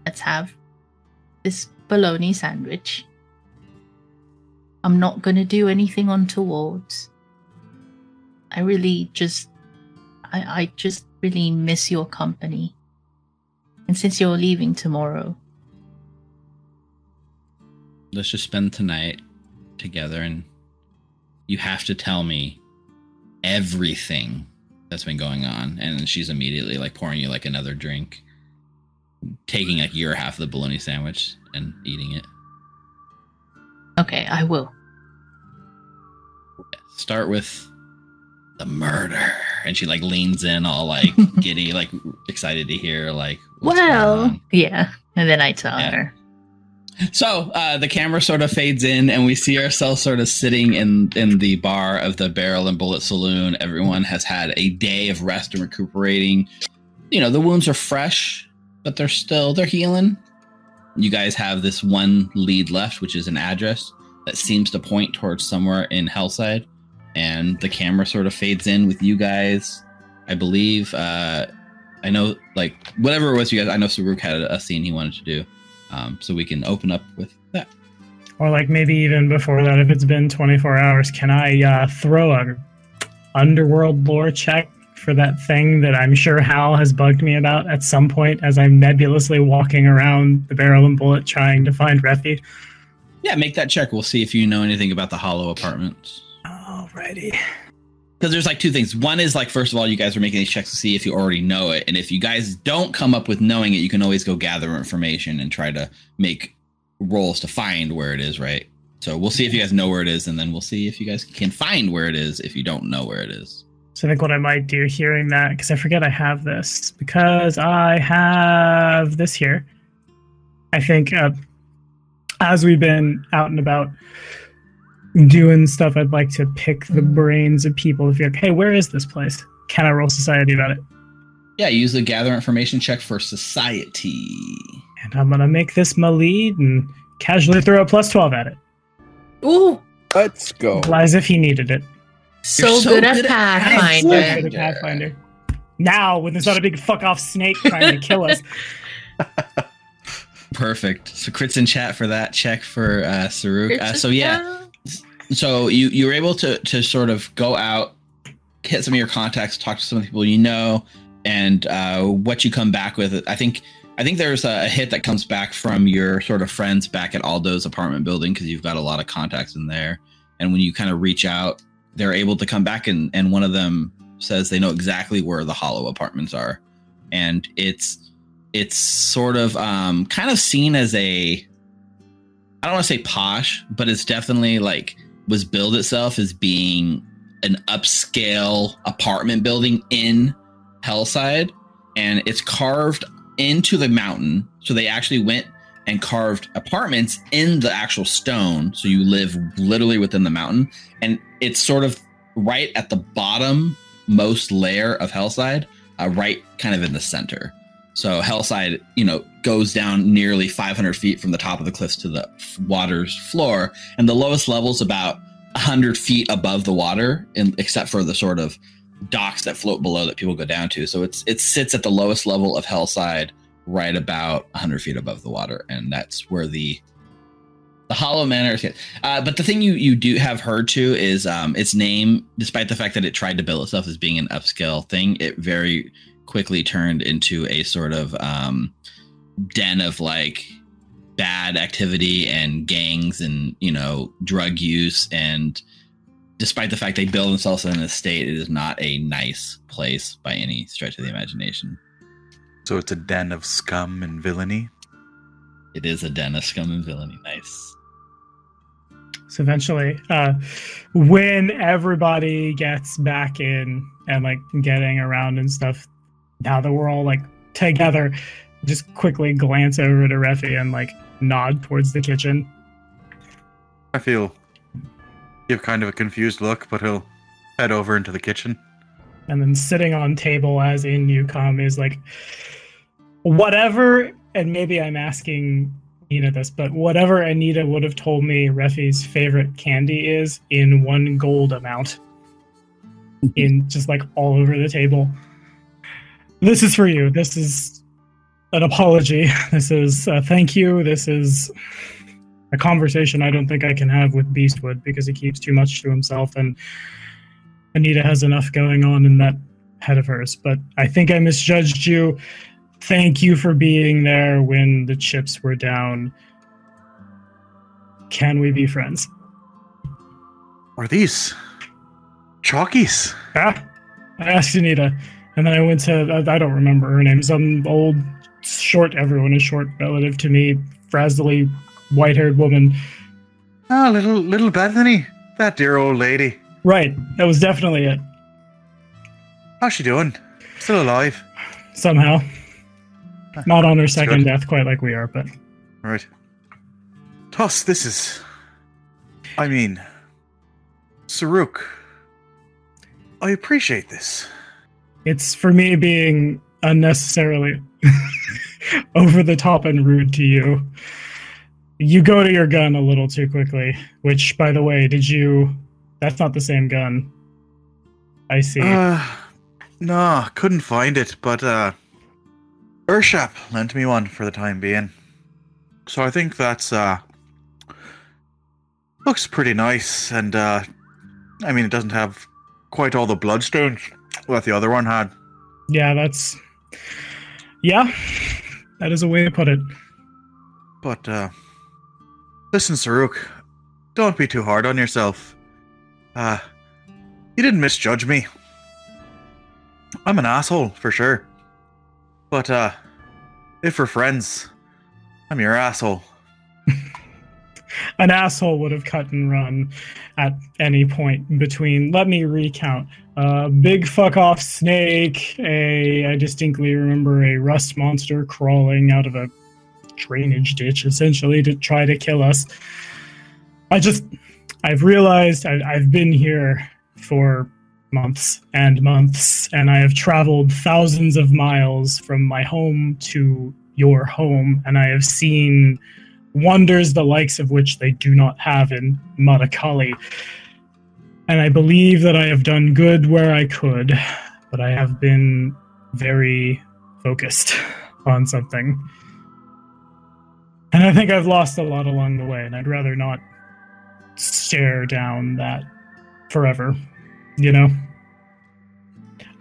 Let's have this bologna sandwich. I'm not going to do anything untoward. I really just... I just really miss your company. And since you're leaving tomorrow... Let's just spend tonight together, and you have to tell me everything that's been going on. And she's immediately like pouring you like another drink, taking like your half of the bologna sandwich and eating it. Okay, I will. Start with the murder. And she like leans in all like giddy, like excited to hear like what's going on. Yeah. And then I tell her. So the camera sort of fades in, and we see ourselves sort of sitting in the bar of the Barrel and Bullet Saloon. Everyone has had a day of rest and recuperating. You know, the wounds are fresh, but they're healing. You guys have this one lead left, which is an address that seems to point towards somewhere in Hellside. And the camera sort of fades in with you guys. I believe, I know, like, whatever it was you guys, I know Saruk had a scene he wanted to do. So we can open up with that. Or like maybe even before that, if it's been 24 hours, can I throw a underworld lore check for that thing that I'm sure Hal has bugged me about at some point as I'm nebulously walking around the Barrel and Bullet trying to find Refi? Yeah, make that check. We'll see if you know anything about the Hollow Apartments. Alrighty. Because there's like two things. One is like, first of all, you guys are making these checks to see if you already know it. And if you guys don't come up with knowing it, you can always go gather information and try to make rolls to find where it is, right? So we'll see if you guys know where it is, and then we'll see if you guys can find where it is if you don't know where it is. So I think what I might do hearing that, because I forget I have this, because I have this here. I think as we've been out and about doing stuff, I'd like to pick the brains of people. If you're like, hey, where is this place? Can I roll society about it? Yeah, use the gather information check for society. And I'm going to make this my lead and casually throw a +12 at it. Ooh! Let's go. As if he needed it. So good at Pathfinder. Now, when there's not a big fuck-off snake trying to kill us. Perfect. So crits in chat for that check for Saruk. So you were able to sort of go out, hit some of your contacts, talk to some of the people you know, and what you come back with. I think there's a hit that comes back from your sort of friends back at Aldo's apartment building, because you've got a lot of contacts in there. And when you kind of reach out, they're able to come back, and one of them says they know exactly where the Hollow Apartments are. And it's sort of kind of seen as a... I don't want to say posh, but it's definitely like was billed itself as being an upscale apartment building in Hellside, and it's carved into the mountain. So they actually went and carved apartments in the actual stone. So you live literally within the mountain, and it's sort of right at the bottom most layer of Hellside, right kind of in the center. So Hellside, you know, goes down nearly 500 feet from the top of the cliffs to the water's floor. And the lowest level's about 100 feet above the water, except for the sort of docks that float below that people go down to. So it sits at the lowest level of Hellside, right about 100 feet above the water. And that's where the Hollow Manor is. But the thing you do have heard too is its name, despite the fact that it tried to bill itself as being an upscale thing, it very... quickly turned into a sort of den of like bad activity and gangs and, you know, drug use. And despite the fact they build themselves in this state, it is not a nice place by any stretch of the imagination. So it's a den of scum and villainy. It is a den of scum and villainy. Nice. So eventually, when everybody gets back in and like getting around and stuff, now that we're all like together, just quickly glance over to Refi and like nod towards the kitchen. I feel give kind of a confused look, but he'll head over into the kitchen. And then sitting on table as in you come is like, whatever, and maybe I'm asking Anita this, but whatever Anita would have told me Refi's favorite candy is in one gold amount. In just like all over the table. This is for you. This is an apology. This is a thank you. This is a conversation I don't think I can have with Beastwood because he keeps too much to himself and Anita has enough going on in that head of hers. But I think I misjudged you. Thank you for being there when the chips were down. Can we be friends? Are these chalkies? Ah, I asked Anita. And then I went to, I don't remember her name, some old, short, everyone is short relative to me, frazzly, white-haired woman. Ah, little Bethany, that dear old lady. Right, that was definitely it. How's she doing? Still alive. Somehow. Not on her second death quite like we are, but... Right. Toss, this is... I mean... Saruk, I appreciate this. It's for me being unnecessarily over the top and rude to you. You go to your gun a little too quickly, which, by the way, did you... That's not the same gun. I see. No, couldn't find it, but Urshap lent me one for the time being. So I think that's... looks pretty nice, and I mean, it doesn't have quite all the bloodstones that the other one had. Yeah, that's... Yeah, that is a way to put it. But, listen, Saruk, don't be too hard on yourself. You didn't misjudge me. I'm an asshole, for sure. But, if we're friends, I'm your asshole. An asshole would have cut and run at any point between, let me recount, big fuck off snake, I distinctly remember a rust monster crawling out of a drainage ditch, essentially, to try to kill us. I've realized I've been here for months and months, and I have traveled thousands of miles from my home to your home, and I have seen wonders the likes of which they do not have in Madakali. And I believe that I have done good where I could, but I have been very focused on something. And I think I've lost a lot along the way, and I'd rather not stare down that forever, you know?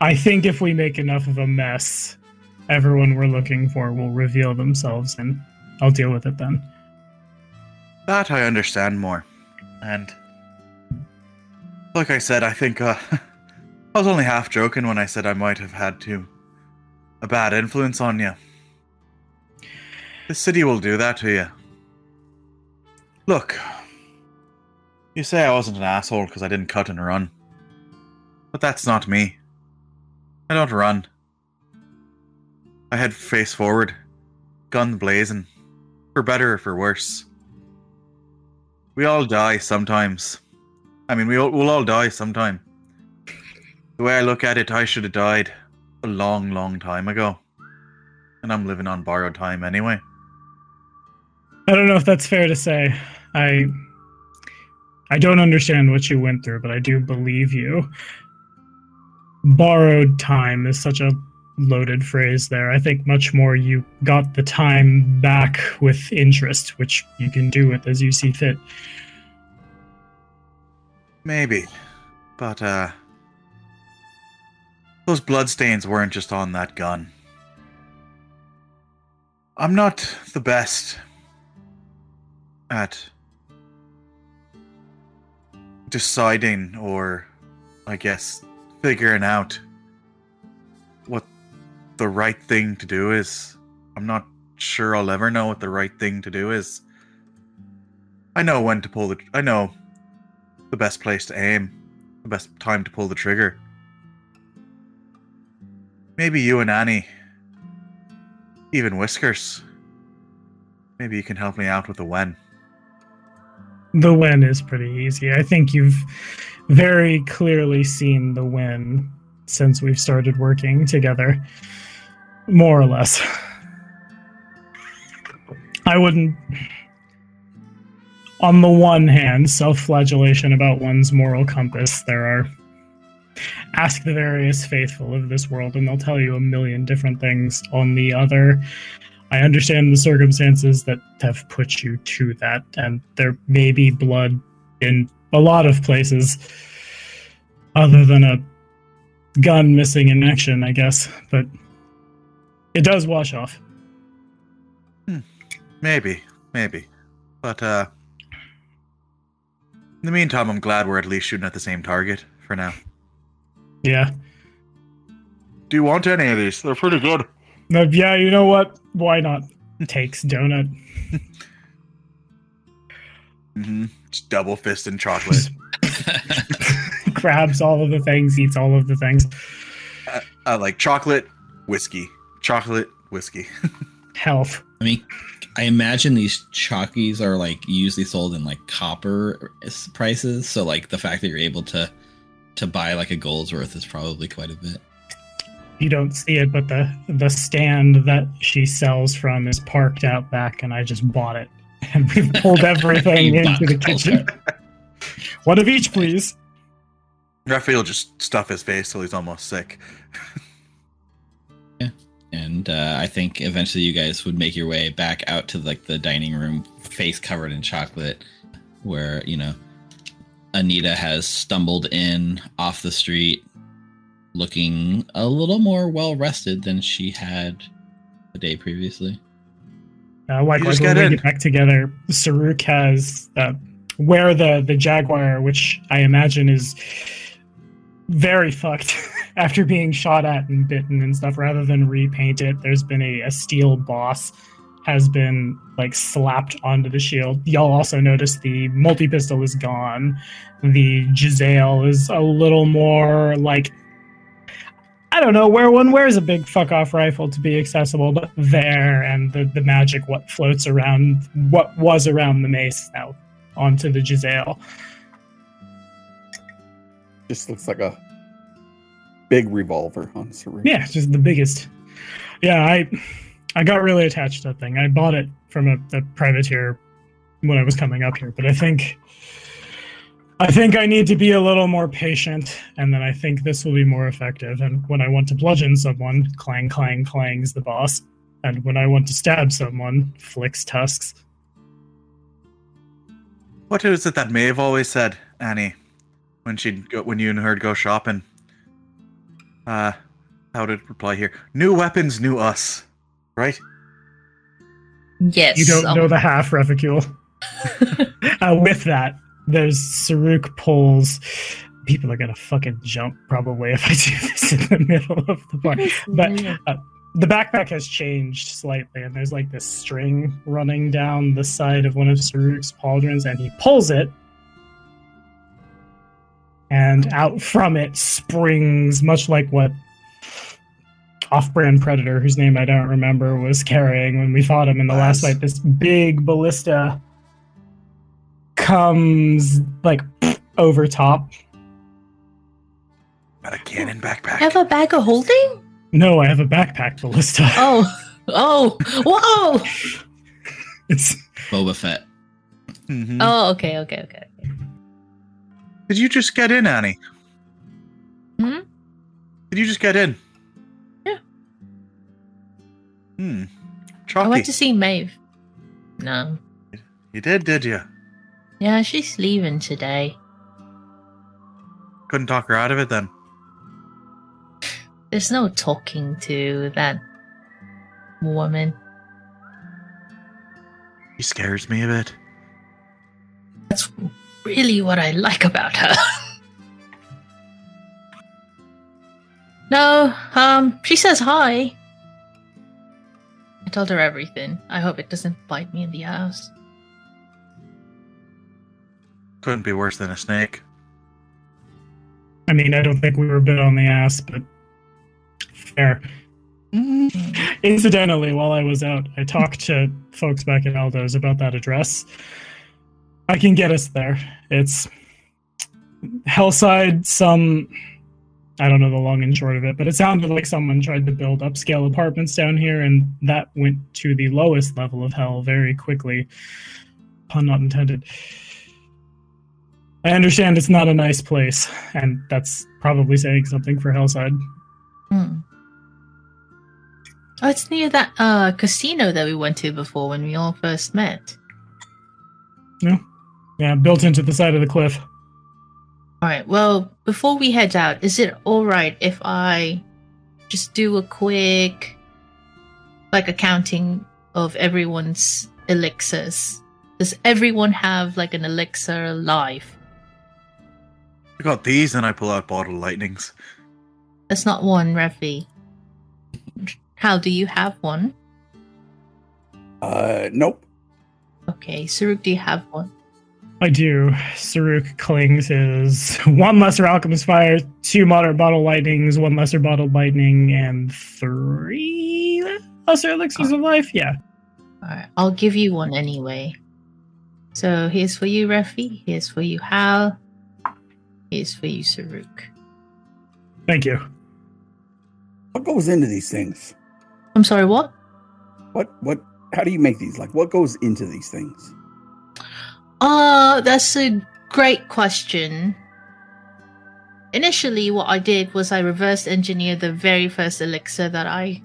I think if we make enough of a mess, everyone we're looking for will reveal themselves, and I'll deal with it then. That I understand more. And like I said, I think I was only half joking when I said I might have had a bad influence on you. The city will do that to you. Look, you say I wasn't an asshole because I didn't cut and run. But that's not me. I don't run. I head face forward, gun blazing. For better or for worse. We all die sometimes. I mean, we'll all die sometime. The way I look at it, I should have died a long, long time ago. And I'm living on borrowed time anyway. I don't know if that's fair to say. I don't understand what you went through, but I do believe you. Borrowed time is such a loaded phrase there. I think much more you got the time back with interest, which you can do with as you see fit. Maybe. But, those bloodstains weren't just on that gun. I'm not the best at deciding or, I guess, figuring out what the right thing to do is. I'm not sure I'll ever know what the right thing to do is. I know when to pull I know the best place to aim, the best time to pull the trigger. Maybe you and Annie, even Whiskers, maybe you can help me out with the when. The when is pretty easy. I think you've very clearly seen the win since we've started working together, more or less. I wouldn't... On the one hand, self-flagellation about one's moral compass, there are... Ask the various faithful of this world and they'll tell you a million different things. On the other, I understand the circumstances that have put you to that, and there may be blood in a lot of places other than a gun missing in action, I guess, but it does wash off. Maybe. But in the meantime, I'm glad we're at least shooting at the same target for now. Yeah. Do you want any of these? They're pretty good. Yeah, you know what? Why not? Takes donut. Mm-hmm. Just double fist and chocolate. Grabs all of the things, eats all of the things. Like chocolate, whiskey. Chocolate, whiskey. Health. I mean, I imagine these chalkies are like usually sold in like copper prices. So like the fact that you're able to buy like a gold's worth is probably quite a bit. You don't see it, but the stand that she sells from is parked out back, and I just bought it. And we pulled everything into the kitchen. One of each, please. Raphael just stuffed his face till he's almost sick. Yeah, and I think eventually you guys would make your way back out to like the dining room, face covered in chocolate, where, you know, Anita has stumbled in off the street, looking a little more well-rested than she had the day previously. Likewise, when we get back together, Saruk has, where the Jaguar, which I imagine is very fucked after being shot at and bitten and stuff, rather than repaint it, there's been a steel boss has been like slapped onto the shield. Y'all also notice the multi-pistol is gone. The Giselle is a little more like, I don't know where one wears a big fuck-off rifle to be accessible, but there, and the magic what floats around, what was around the mace now onto the Giselle. Just looks like a big revolver on Serena. Yeah, just the biggest. Yeah, I got really attached to that thing. I bought it from a privateer when I was coming up here, but I think I need to be a little more patient, and then I think this will be more effective. And when I want to bludgeon someone, clang, clang, clang's the boss. And when I want to stab someone, flicks tusks. What is it that Maeve always said, Annie, when you and her go shopping? How did it reply here? New weapons, new us, right? Yes. You don't know the half, Reficule. With that, there's Saruk pulls. People are gonna fucking jump probably if I do this in the middle of the bar. But the backpack has changed slightly, and there's like this string running down the side of one of Saruk's pauldrons, and he pulls it, and out from it springs, much like what off-brand predator, whose name I don't remember, was carrying when we fought him in the last fight. This big ballista comes like over top. Got a cannon backpack. Have a bag of holding? No, I have a backpack ballista. Oh, whoa! It's Boba Fett. Mm-hmm. Oh, okay. Did you just get in, Annie? Hmm. Did you just get in? Yeah. Hmm. Chalky. I went to see Maeve. No. You did you? Yeah, she's leaving today. Couldn't talk her out of it, then. There's no talking to that woman. She scares me a bit. That's really what I like about her. No, she says hi. I told her everything. I hope it doesn't bite me in the ass. Couldn't be worse than a snake. I mean, I don't think we were bit on the ass, but fair. Mm-hmm. Incidentally, while I was out, I talked to folks back at Aldo's about that address. I can get us there. It's Hellside, I don't know the long and short of it, but it sounded like someone tried to build upscale apartments down here, and that went to the lowest level of hell very quickly. Pun not intended. I understand it's not a nice place, and that's probably saying something for Hellside. Hmm. Oh, it's near that casino that we went to before when we all first met. Yeah. Yeah, built into the side of the cliff. Alright, well, before we head out, is it alright if I just do a quick, like, accounting of everyone's elixirs? Does everyone have, like, an elixir alive? I got these, and I pull out bottle lightnings. That's not one, Refi. Hal, do you have one? Nope. Okay, Saruk, do you have one? I do. Saruk clings his one lesser alchemist fire, two moderate bottle lightnings, one lesser bottle lightning, and three lesser elixirs of life. Yeah. All right. I'll give you one anyway. So here's for you, Refi. Here's for you, Hal. Here's for you, Saruk. Thank you. What goes into these things? I'm sorry, what? What? How do you make these? Like, what goes into these things? That's a great question. Initially, what I did was I reverse engineered the very first elixir that I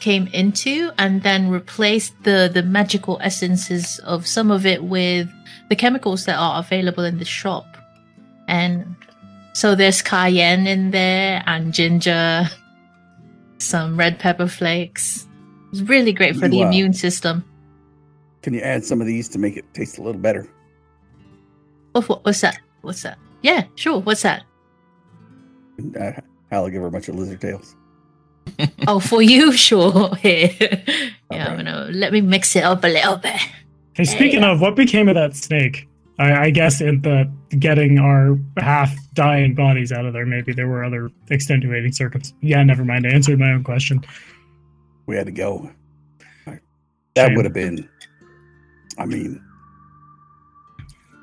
came into and then replaced the magical essences of some of it with the chemicals that are available in the shop. And so there's cayenne in there and ginger, some red pepper flakes. It's really great for the immune system. Can you add some of these to make it taste a little better? What's that? Yeah, sure. What's that? I'll give her a bunch of lizard tails. Oh, for you? Sure. Here. Yeah, right. Let me mix it up a little bit. Hey, speaking of, what became of that snake? I guess in the getting our half-dying bodies out of there, maybe there were other extenuating circumstances. Yeah, never mind. I answered my own question. We had to go. That would have been... I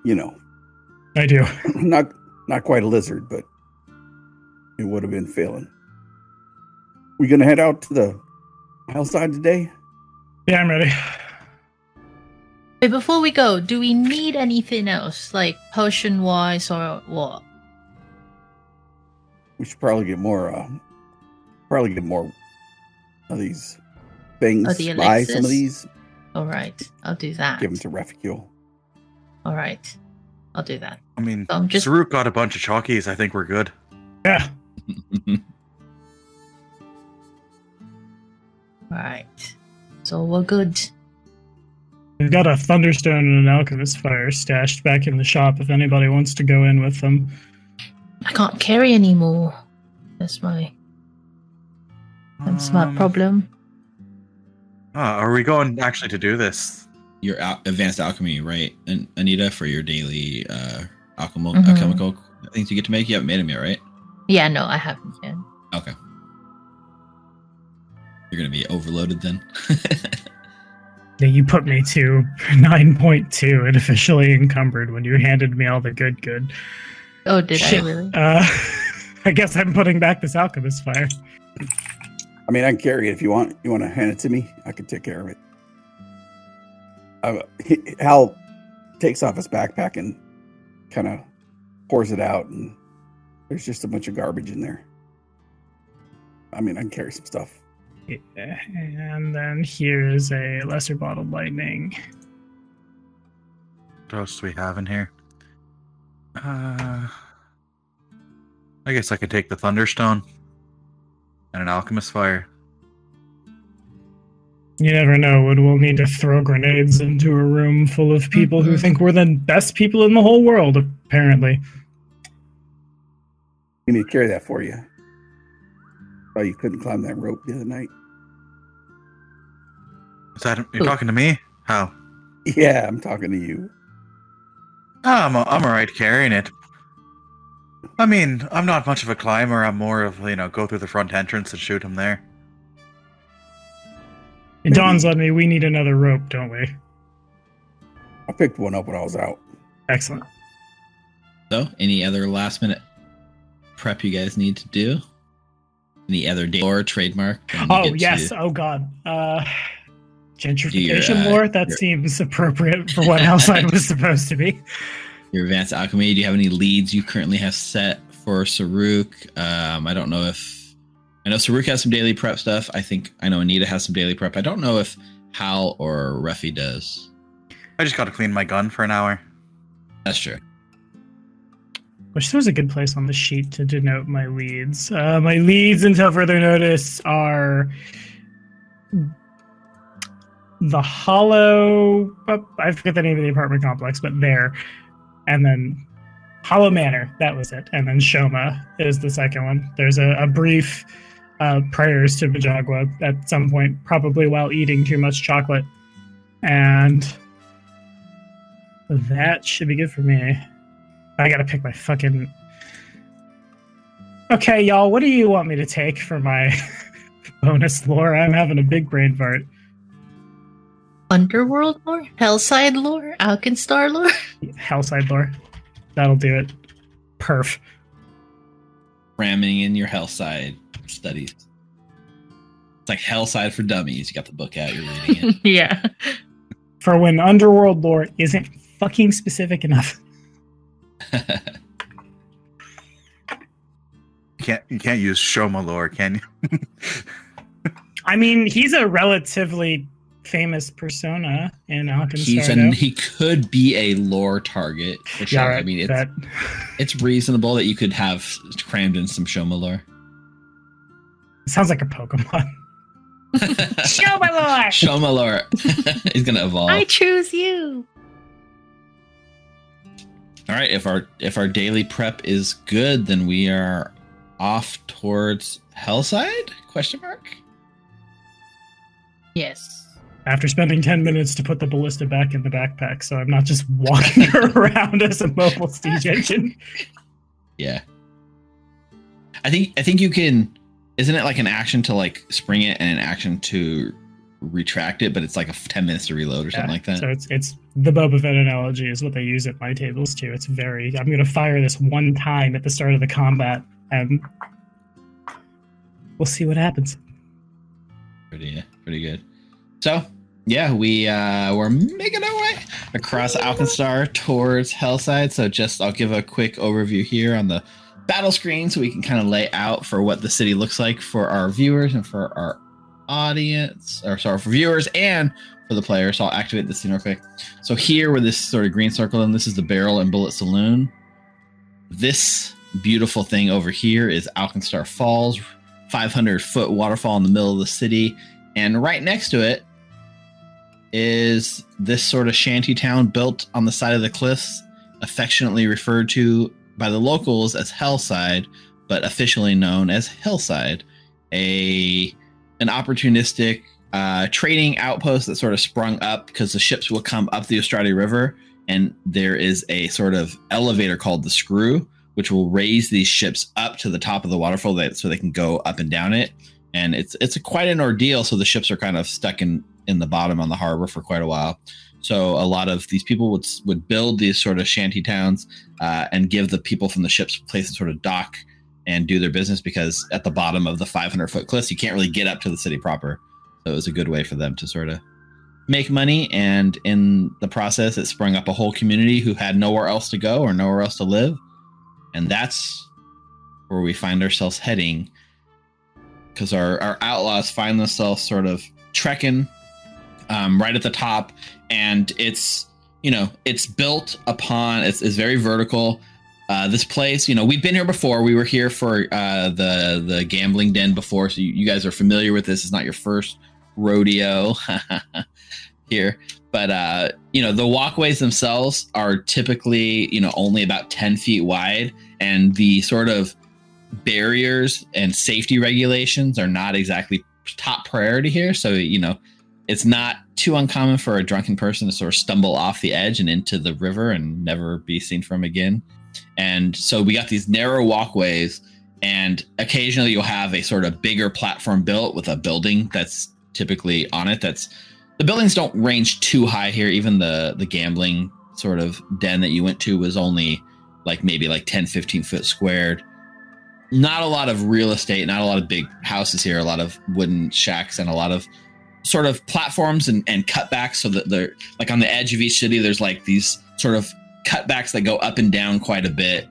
do. Not quite a lizard, but it would have been failing. We gonna head out to the hillside today? Yeah, I'm ready. Wait, before we go, do we need anything else, like potion-wise or what? We should probably get more. Probably get more of these things. Buy some of these. All right, I'll do that. Give them to Reficule. All right, I'll do that. Saruk got a bunch of chalkies. I think we're good. Yeah. All right, so we're good. We've got a Thunderstone and an Alchemist Fire stashed back in the shop if anybody wants to go in with them. I can't carry anymore. That's my problem. Are we going actually to do this? Your advanced alchemy, right? And Anita, for your daily alchemical things you get to make? You haven't made them yet, right? Yeah, no, I haven't yet. Okay. You're going to be overloaded then? Yeah, you put me to 9.2 and officially encumbered when you handed me all the good. Oh, did shit. I really? I guess I'm putting back this alchemist fire. I can carry it if you want. You want to hand it to me? I can take care of it. Hal takes off his backpack and kind of pours it out, and there's just a bunch of garbage in there. I can carry some stuff. Yeah, and then here's a lesser bottled lightning. What else do we have in here? I guess I could take the Thunderstone. And an alchemist fire. You never know when we'll need to throw grenades into a room full of people who think we're the best people in the whole world, apparently. We need to carry that for you. Oh, you couldn't climb that rope the other night. Is that you're talking to me? How? Yeah, I'm talking to you. I'm alright carrying it. I'm not much of a climber. I'm more of, go through the front entrance and shoot him there. It dawns on me, we need another rope, don't we? I picked one up when I was out. Excellent. So, any other last minute prep you guys need to do? Any other lore trademark? Oh, yes. Oh, God. Gentrification lore? That seems appropriate for what Hellside was supposed to be. Your advanced alchemy. Do you have any leads you currently have set for Saruk? I don't know if... I know Saruk has some daily prep stuff. I know Anita has some daily prep. I don't know if Hal or Refi does. I just got to clean my gun for an hour. That's true. Wish there was a good place on the sheet to denote my leads. My leads, until further notice, are the Hollow... Oh, I forget the name of the apartment complex, but there. And then Hollow Manor, that was it. And then Shoma is the second one. There's a brief prayers to Bajagwa at some point, probably while eating too much chocolate. And that should be good for me. I gotta pick my fucking... Okay, y'all, what do you want me to take for my bonus lore? I'm having a big brain fart. Underworld lore? Hellside lore? Alkenstar lore? Hellside lore. That'll do it. Perf. Ramming in your Hellside studies. It's like Hellside for Dummies. You got the book out, you're reading it. Yeah. For when Underworld lore isn't fucking specific enough. You can't use Shoma lore, can you? I mean, he's a relatively famous persona in Alkenstar. He could be a lore target for sure. Yeah, I mean, it's reasonable that you could have crammed in some Shoma lore. It sounds like a Pokemon. Shoma lore. Shoma lore. He's gonna evolve. I choose you. All right, if our daily prep is good, then we are off towards Hellside? ? Yes. After spending 10 minutes to put the ballista back in the backpack, so I'm not just walking around as a mobile siege engine. Yeah. I think you can... Isn't it like an action to like spring it and an action to retract it, but it's like a 10 minutes to reload or something like that? So it's the Boba Fett analogy is what they use at my tables too. It's very, I'm going to fire this one time at the start of the combat and we'll see what happens. Pretty good. So yeah, we're making our way across Alkenstar towards Hellside. So I'll give a quick overview here on the battle screen so we can kind of lay out for what the city looks like for our viewers and for our audience, or sorry, for viewers and for the players. So I'll activate this thing real quick. So here where this sort of green circle, and this is the Barrel and Bullet Saloon. This beautiful thing over here is Alkenstar Falls, 500-foot waterfall in the middle of the city. And right next to it is this sort of shanty town built on the side of the cliffs, affectionately referred to by the locals as Hellside, but officially known as Hellside, an opportunistic trading outpost that sort of sprung up because the ships will come up the Ostrati River, and there is a sort of elevator called the Screw, which will raise these ships up to the top of the waterfall so they can go up and down it. And it's quite an ordeal, so the ships are kind of stuck in the bottom on the harbor for quite a while. So a lot of these people would build these sort of shanty towns and give the people from the ships place to sort of dock and do their business, because at the bottom of the 500-foot cliffs, you can't really get up to the city proper. So it was a good way for them to sort of make money. And in the process, it sprung up a whole community who had nowhere else to go or nowhere else to live. And that's where we find ourselves heading, because our outlaws find themselves sort of trekking right at the top. And it's built upon, it's very vertical. This place, we've been here before. We were here for the gambling den before, so you guys are familiar with this. It's not your first rodeo here. But, the walkways themselves are typically, only about 10 feet wide. And the sort of barriers and safety regulations are not exactly top priority here. So, it's not too uncommon for a drunken person to sort of stumble off the edge and into the river and never be seen from again. And so we got these narrow walkways, and occasionally you'll have a sort of bigger platform built with a building that's typically on it. The buildings don't range too high here. Even the gambling sort of den that you went to was only like maybe like 10, 15 foot squared. Not a lot of real estate, not a lot of big houses here, a lot of wooden shacks and a lot of sort of platforms and cutbacks, so that they're like on the edge of each city. There's like these sort of cutbacks that go up and down quite a bit.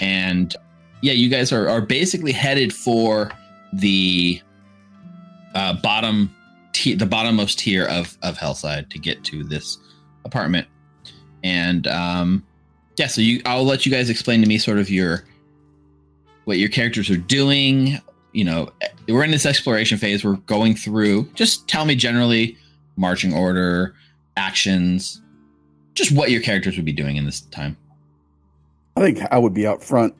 And yeah, you guys are basically headed for the bottommost tier of Hellside to get to this apartment. And yeah, so I'll let you guys explain to me sort of what your characters are doing. You know, we're in this exploration phase. We're going through. Just tell me generally marching order, actions, just what your characters would be doing in this time. I think I would be out front,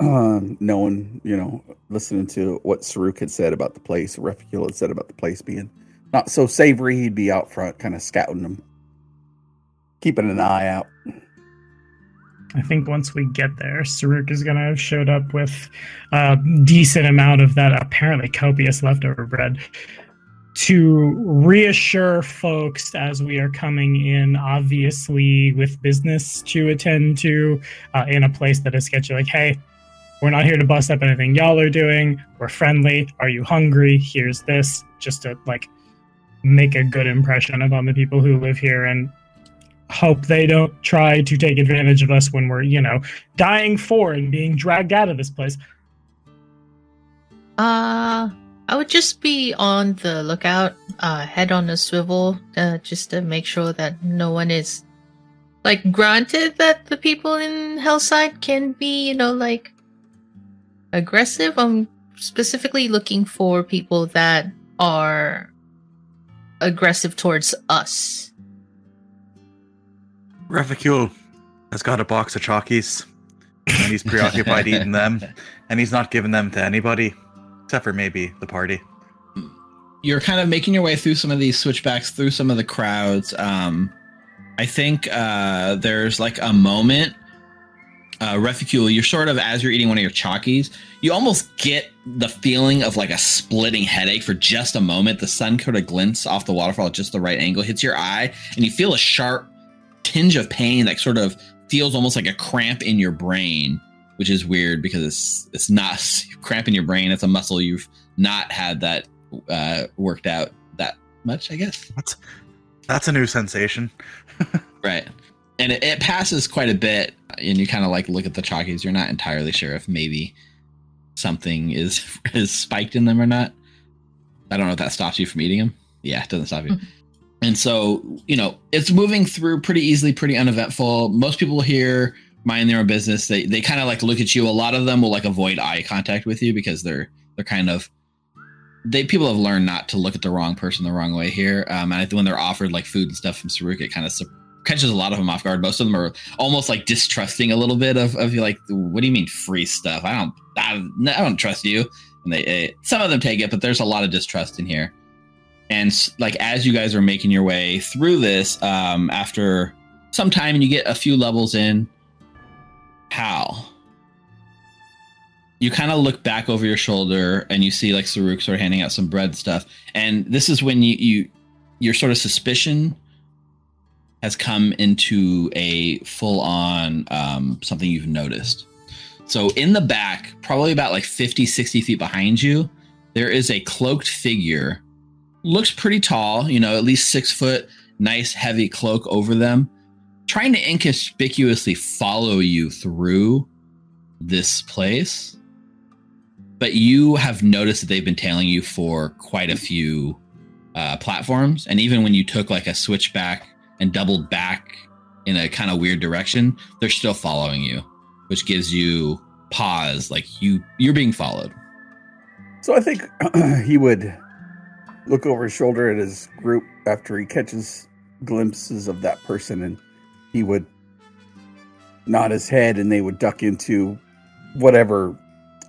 knowing, you know, listening to what Saruk had said about the place, Reficule had said about the place being not so savory. He'd be out front, kind of scouting them, keeping an eye out. I think once we get there, Saruk is going to have showed up with a decent amount of that apparently copious leftover bread to reassure folks as we are coming in, obviously with business to attend to, in a place that is sketchy. Like, hey, we're not here to bust up anything y'all are doing. We're friendly. Are you hungry? Here's this. Just to like make a good impression upon the people who live here and hope they don't try to take advantage of us when we're, you know, dying for and being dragged out of this place. I would just be on the lookout, head on a swivel, just to make sure that no one is, like, granted that the people in Hellside can be, you know, like, aggressive. I'm specifically looking for people that are aggressive towards us. Reficule has got a box of Chalkies, and he's preoccupied eating them, and he's not giving them to anybody, except for maybe the party. You're kind of making your way through some of these switchbacks, through some of the crowds. I think there's like a moment, Reficule, you're sort of, as you're eating one of your Chalkies, you almost get the feeling of like a splitting headache for just a moment. The sun sort of glints off the waterfall at just the right angle, hits your eye, and you feel a sharp tinge of pain that sort of feels almost like a cramp in your brain, which is weird because it's not a cramp in your brain. It's a muscle you've not had that worked out that much, I guess. That's a new sensation. Right. And it passes quite a bit, and you kind of like look at the Chalkies. You're not entirely sure if maybe something is spiked in them or not. I don't know if that stops you from eating them. Yeah, it doesn't stop you. Mm-hmm. And so, you know, it's moving through pretty easily, pretty uneventful. Most people here mind their own business. They kind of like look at you. A lot of them will like avoid eye contact with you because they're kind of people have learned not to look at the wrong person the wrong way here. And I think when they're offered like food and stuff from Saruk, it kind of catches a lot of them off guard. Most of them are almost like distrusting a little bit of you. Like, what do you mean free stuff? I don't trust you. And some of them take it, but there's a lot of distrust in here. And like as you guys are making your way through this, after some time and you get a few levels in, Hal, you kind of look back over your shoulder and you see like Saruk sort of handing out some bread stuff. And this is when your sort of suspicion has come into a full on something you've noticed. So in the back, probably about like 50, 60 feet behind you, there is a cloaked figure. Looks pretty tall, you know, at least 6 foot, nice heavy cloak over them, trying to inconspicuously follow you through this place. But you have noticed that they've been tailing you for quite a few platforms. And even when you took like a switchback and doubled back in a kind of weird direction, they're still following you, which gives you pause, like you're being followed. So I think he would look over his shoulder at his group after he catches glimpses of that person, and he would nod his head and they would duck into whatever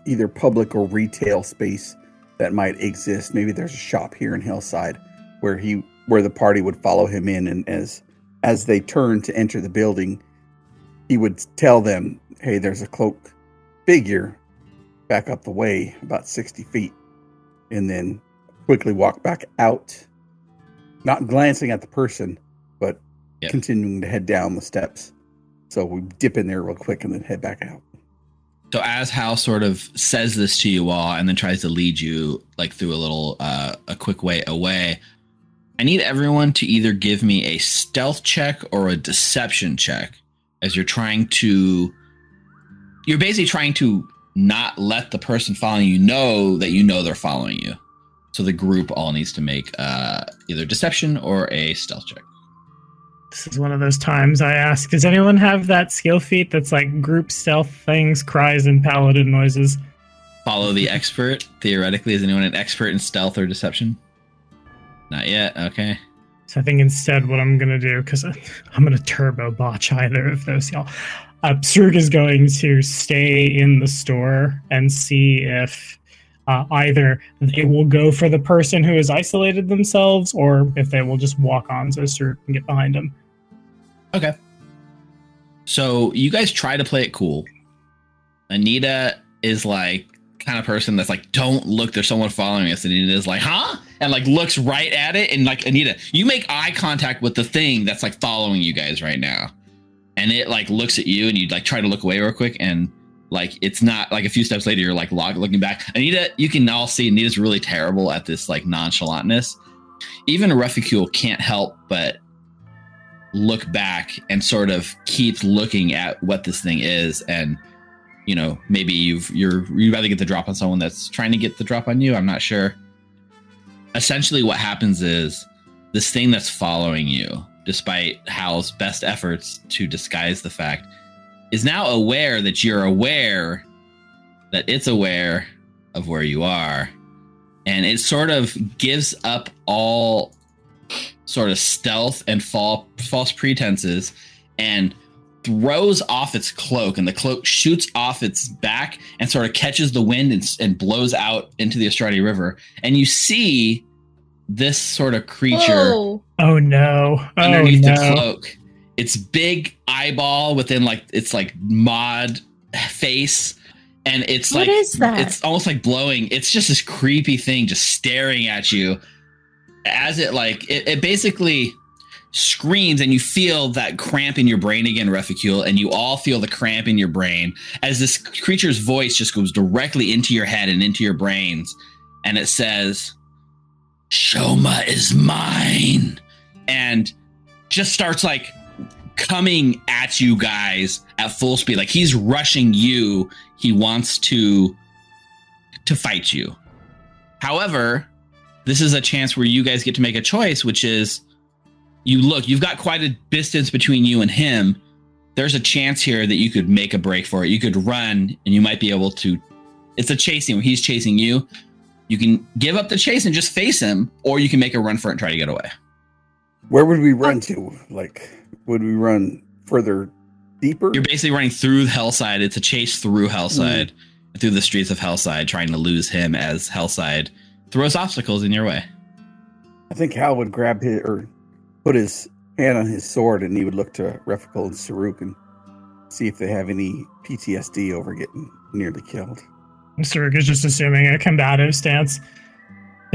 either public or retail space that might exist. Maybe there's a shop here in Hellside where the party would follow him in, and as they turned to enter the building, he would tell them, hey, there's a cloaked figure back up the way about 60 feet, and then quickly walk back out, not glancing at the person, but continuing to head down the steps So we dip in there real quick and then head back out. So as Hal sort of says this to you all and then tries to lead you like through a little, a quick way away, I need everyone to either give me a stealth check or a deception check as you're basically trying to not let the person following you know that you know they're following you. So the group all needs to make either deception or a stealth check. This is one of those times I ask, does anyone have that skill feat that's like group stealth things, cries, and paladin noises? Follow the expert. Theoretically, is anyone an expert in stealth or deception? Not yet. Okay. So I think instead what I'm going to do, because I'm going to turbo botch either of those, y'all. Saruk is going to stay in the store and see if either they will go for the person who has isolated themselves or if they will just walk on so Saruk can get behind him. Okay. So you guys try to play it cool. Anita is like kind of person that's like, don't look, there's someone following us. And Anita's like, huh? And like looks right at it. And like, Anita, you make eye contact with the thing that's like following you guys right now. And it like looks at you and you like try to look away real quick. And like, it's not like a few steps later, you're like looking back. Anita, you can all see Anita's really terrible at this like nonchalantness. Even Reficule can't help but look back and sort of keep looking at what this thing is. And, you know, maybe you'd rather get the drop on someone that's trying to get the drop on you. I'm not sure. Essentially what happens is this thing that's following you, despite Hal's best efforts to disguise the fact, is now aware that you're aware that it's aware of where you are. And it sort of gives up all sort of stealth and false pretenses and throws off its cloak, and the cloak shoots off its back and sort of catches the wind and blows out into the Ostrati River. And you see this sort of creature. Whoa. Oh no. Underneath the cloak. It's big eyeball within like, it's like mod face. And it's what like, is that? It's almost like blowing. It's just this creepy thing just staring at you as it like, it basically screams, and you feel that cramp in your brain again, Reficule, and you all feel the cramp in your brain as this creature's voice just goes directly into your head and into your brains. And it says, Shoma is mine. And just starts like coming at you guys at full speed. Like he's rushing you. He wants to fight you. However, this is a chance where you guys get to make a choice, which is you look, you've got quite a distance between you and him. There's a chance here that you could make a break for it. You could run and you might be able to, it's a chasing where he's chasing you. You can give up the chase and just face him, or you can make a run for it and try to get away. Where would we run to? Like, would we run further, deeper? You're basically running through Hellside. It's a chase through Hellside, through the streets of Hellside, trying to lose him as Hellside throws obstacles in your way. I think Hal would grab his, or put his hand on his sword, and he would look to Reficule and Saruk and see if they have any PTSD over getting nearly killed. Saruk is just assuming a combative stance.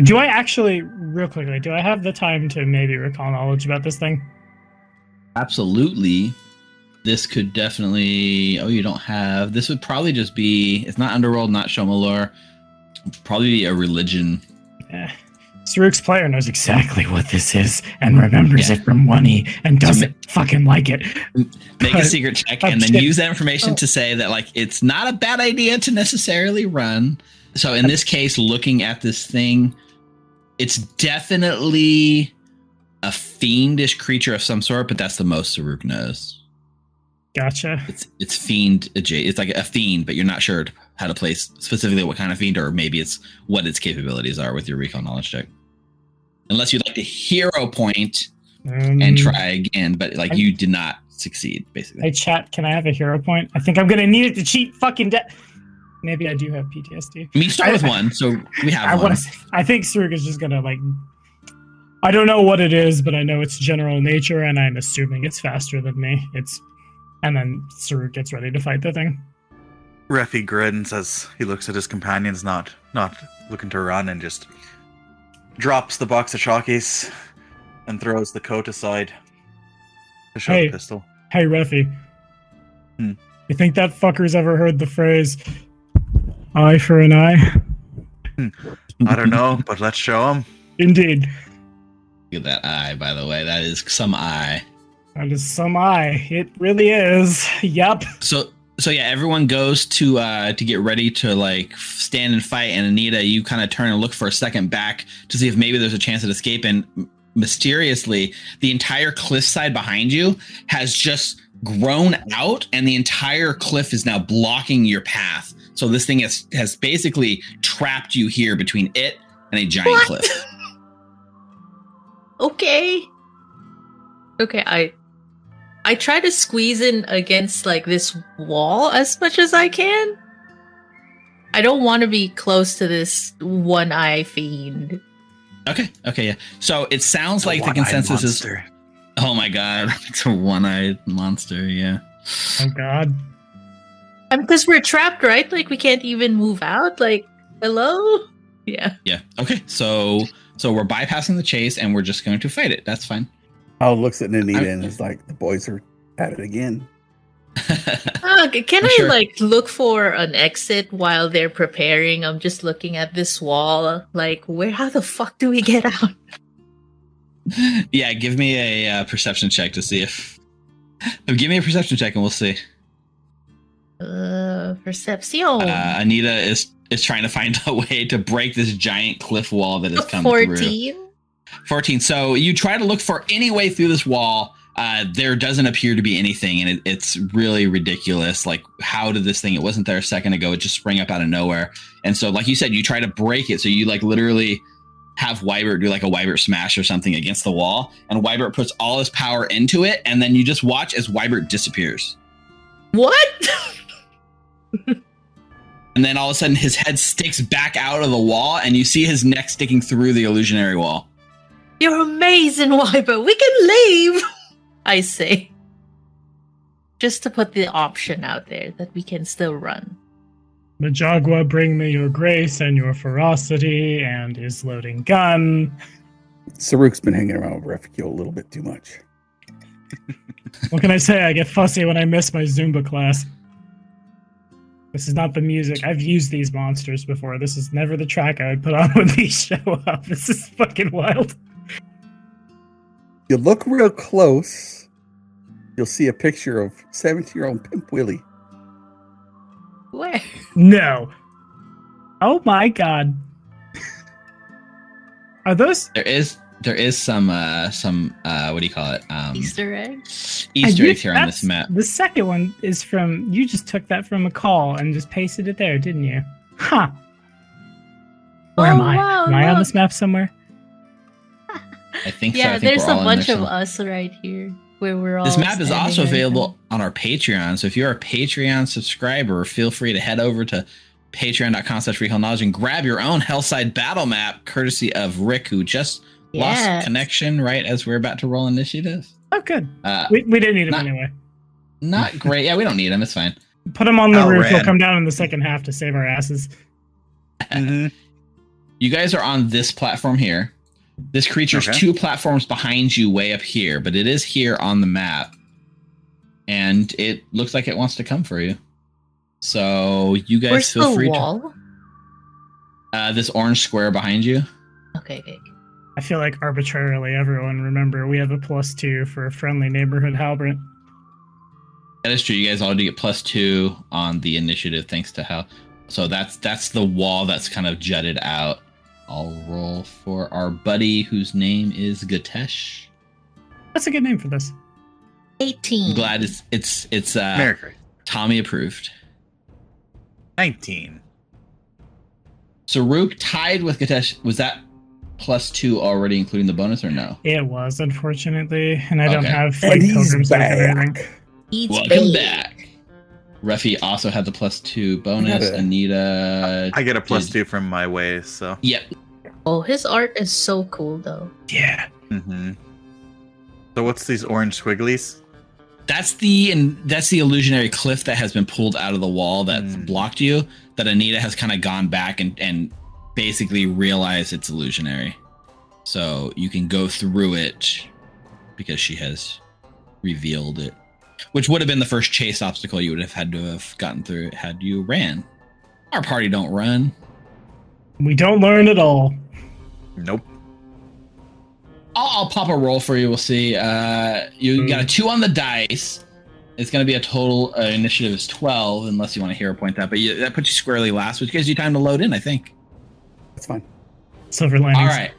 Do I actually, real quickly, do I have the time to maybe recall knowledge about this thing? Absolutely. This could definitely... Oh, you don't have... This would probably just be... It's not Underworld, not Shoma lore. Probably be a religion. Yeah. Saruk's player knows exactly what this is and remembers it from 1E and doesn't fucking like it. Make a secret check and then use that information to say that like it's not a bad idea to necessarily run. So in this case, looking at this thing, it's definitely a fiendish creature of some sort, but that's the most Saruk knows. Gotcha. It's fiend. It's like a fiend, but you're not sure how to place specifically what kind of fiend, or maybe it's what its capabilities are with your recall knowledge check. Unless you'd like to hero point and try again, but like you did not succeed, basically. Hey, chat, can I have a hero point? I think I'm going to need it to cheat fucking death. Maybe I do have PTSD. I mean, start with one, so we have one. I think Saruk is just going to like... I don't know what it is, but I know it's general nature, and I'm assuming it's faster than me. And then Saruk gets ready to fight the thing. Refi grins as he looks at his companions, not looking to run, and just drops the box of shockies and throws the coat aside to show the pistol. Hey, Refi, You think that fucker's ever heard the phrase, eye for an eye? I don't know, but let's show him. Indeed. Look at that eye, by the way. That is some eye. That is some eye. It really is. Yep. So yeah, everyone goes to get ready to like stand and fight. And Anita, you kind of turn and look for a second back to see if maybe there's a chance of escape. And mysteriously, the entire cliffside behind you has just grown out, and the entire cliff is now blocking your path. So this thing has basically trapped you here between it and a giant cliff. Okay, I try to squeeze in against like this wall as much as I can. I don't want to be close to this one-eye fiend. Okay, yeah. So it sounds like the consensus monster. Is... Oh my god, it's a one-eyed monster, yeah. Oh god. Because we're trapped, right? Like, we can't even move out? Like, hello? Yeah. Yeah, okay. So we're bypassing the chase, and we're just going to fight it. That's fine. Oh, looks at Anita and is like, the boys are at it again. Can I, look for an exit while they're preparing? I'm just looking at this wall. Like, how the fuck do we get out? Yeah, give me a perception check to see if... Give me a perception check and we'll see. Perception. Anita is trying to find a way to break this giant cliff wall that has come 14? Through. 14. So you try to look for any way through this wall. There doesn't appear to be anything, and it's really ridiculous. Like, how did this thing? It wasn't there a second ago. It just sprang up out of nowhere. And so, like you said, you try to break it. So you like literally have Wybert do like a Wybert smash or something against the wall, and Wybert puts all his power into it, and then you just watch as Wybert disappears. What? And then all of a sudden, his head sticks back out of the wall, and you see his neck sticking through the illusionary wall. You're amazing, Wybert. We can leave. I say, just to put the option out there that we can still run. Majagua, bring me your grace and your ferocity and his loading gun. Saruk's been hanging around with Reficule a little bit too much. What can I say? I get fussy when I miss my Zumba class. This is not the music. I've used these monsters before. This is never the track I would put on when these show up. This is fucking wild. You look real close, you'll see a picture of 70-year-old Pimp Willie. Where? No. Oh my god. Are those? There is some what do you call it? Easter eggs? Easter eggs here on this map. The second one is from, you just took that from a call and just pasted it there, didn't you? Huh. Where am I? Wow, am I on this map somewhere? I think so. I think there's a bunch of us right here where we're all. This map is also available on our Patreon. So if you're a Patreon subscriber, feel free to head over to patreon.com/freehellknowledge and grab your own Hellside battle map, courtesy of Rick, who just lost connection right as we're about to roll initiative. Oh, good. We didn't need him anyway. Not great. Yeah, we don't need him. It's fine. Put him on the roof. He'll come down in the second half to save our asses. Mm-hmm. You guys are on this platform here. This creature's two platforms behind you way up here, but it is here on the map. And it looks like it wants to come for you. So you guys feel free to... this orange square behind you. Okay. I feel like arbitrarily everyone, remember, we have a +2 for a friendly neighborhood Halbert. That is true. You guys all do get +2 on the initiative, thanks to Hal. So that's the wall that's kind of jutted out. I'll roll for our buddy, whose name is Gatesh. That's a good name for this. 18. I'm glad it's Tommy approved. 19. Saruk tied with Gatesh. Was that +2 already, including the bonus, or no? It was, unfortunately, and I don't have like pilgrims back. Welcome back. Refi also had the +2 bonus. Anita, I get a +2 from my way, so. Yep. Oh, his art is so cool, though. Yeah. Mm-hmm. So what's these orange squigglies? That's the illusionary cliff that has been pulled out of the wall that blocked you. That Anita has kind of gone back and basically realized it's illusionary. So you can go through it because she has revealed it. which would have been the first chase obstacle you would have had to have gotten through had you ran. Our party don't run. We don't learn at all. Nope. I'll pop a roll for you. We'll see. You got a 2 on the dice. It's going to be a total initiative is 12, unless you want to hero point that. But that puts you squarely last, which gives you time to load in, I think. That's fine. Silver linings. All right.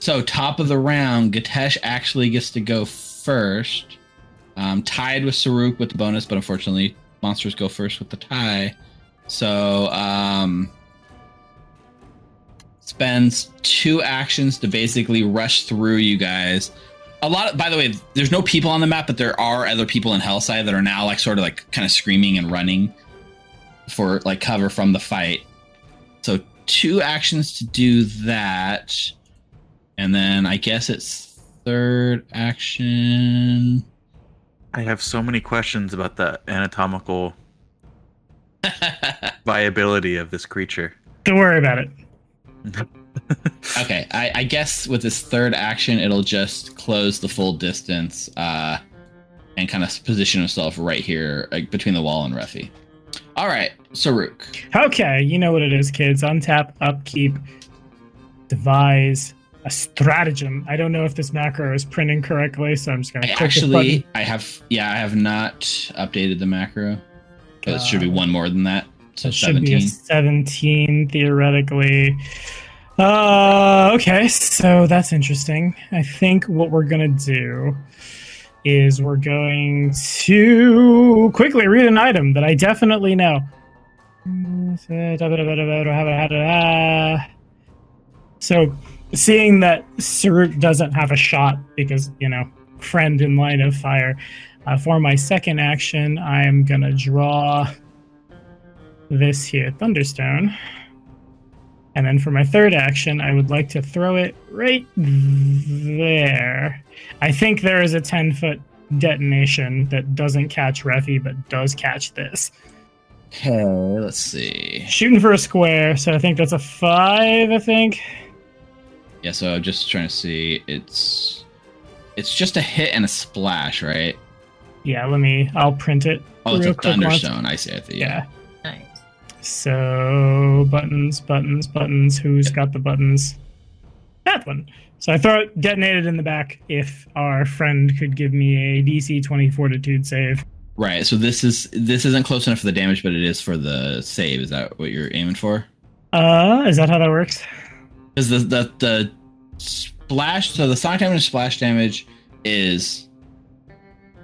So top of the round, Gatesh actually gets to go first. Tied with Saruk with the bonus, but unfortunately monsters go first with the tie. So spends 2 actions to basically rush through you guys. A lot of, by the way, there's no people on the map, but there are other people in Hellside that are now like sort of like kind of screaming and running for like cover from the fight. So 2 actions to do that. And then I guess it's third action. I have so many questions about the anatomical viability of this creature. Don't worry about it. Okay, I guess with this third action, it'll just close the full distance and kind of position himself right here between the wall and Refi. All right, Saruk. Okay, you know what it is, kids. Untap, upkeep, devise a stratagem. I don't know if this macro is printing correctly, so I'm just going to click the button. I have not updated the macro. But it should be 1 more than that. So 17. Should be a 17 theoretically. Okay, so that's interesting. I think what we're going to do is we're going to quickly read an item that I definitely know. So seeing that Saruk doesn't have a shot because, you know, friend in line of fire, for my second action, I'm going to draw this here, Thunderstone. And then for my third action, I would like to throw it right there. I think there is a 10-foot detonation that doesn't catch Refi, but does catch this. Okay, let's see. Shooting for a square, so I think that's a 5, I think. Yeah, so I'm just trying to see. It's just a hit and a splash, right? Yeah, I'll print it. Oh, it's a Thunderstone. I see. Yeah. Nice. So, buttons. Who's got the buttons? That one. So I throw it detonated in the back if our friend could give me a DC 20 fortitude save. Right. So this isn't close enough for the damage, but it is for the save. Is that what you're aiming for? Is that how that works? Because the splash, so the sonic damage and splash damage is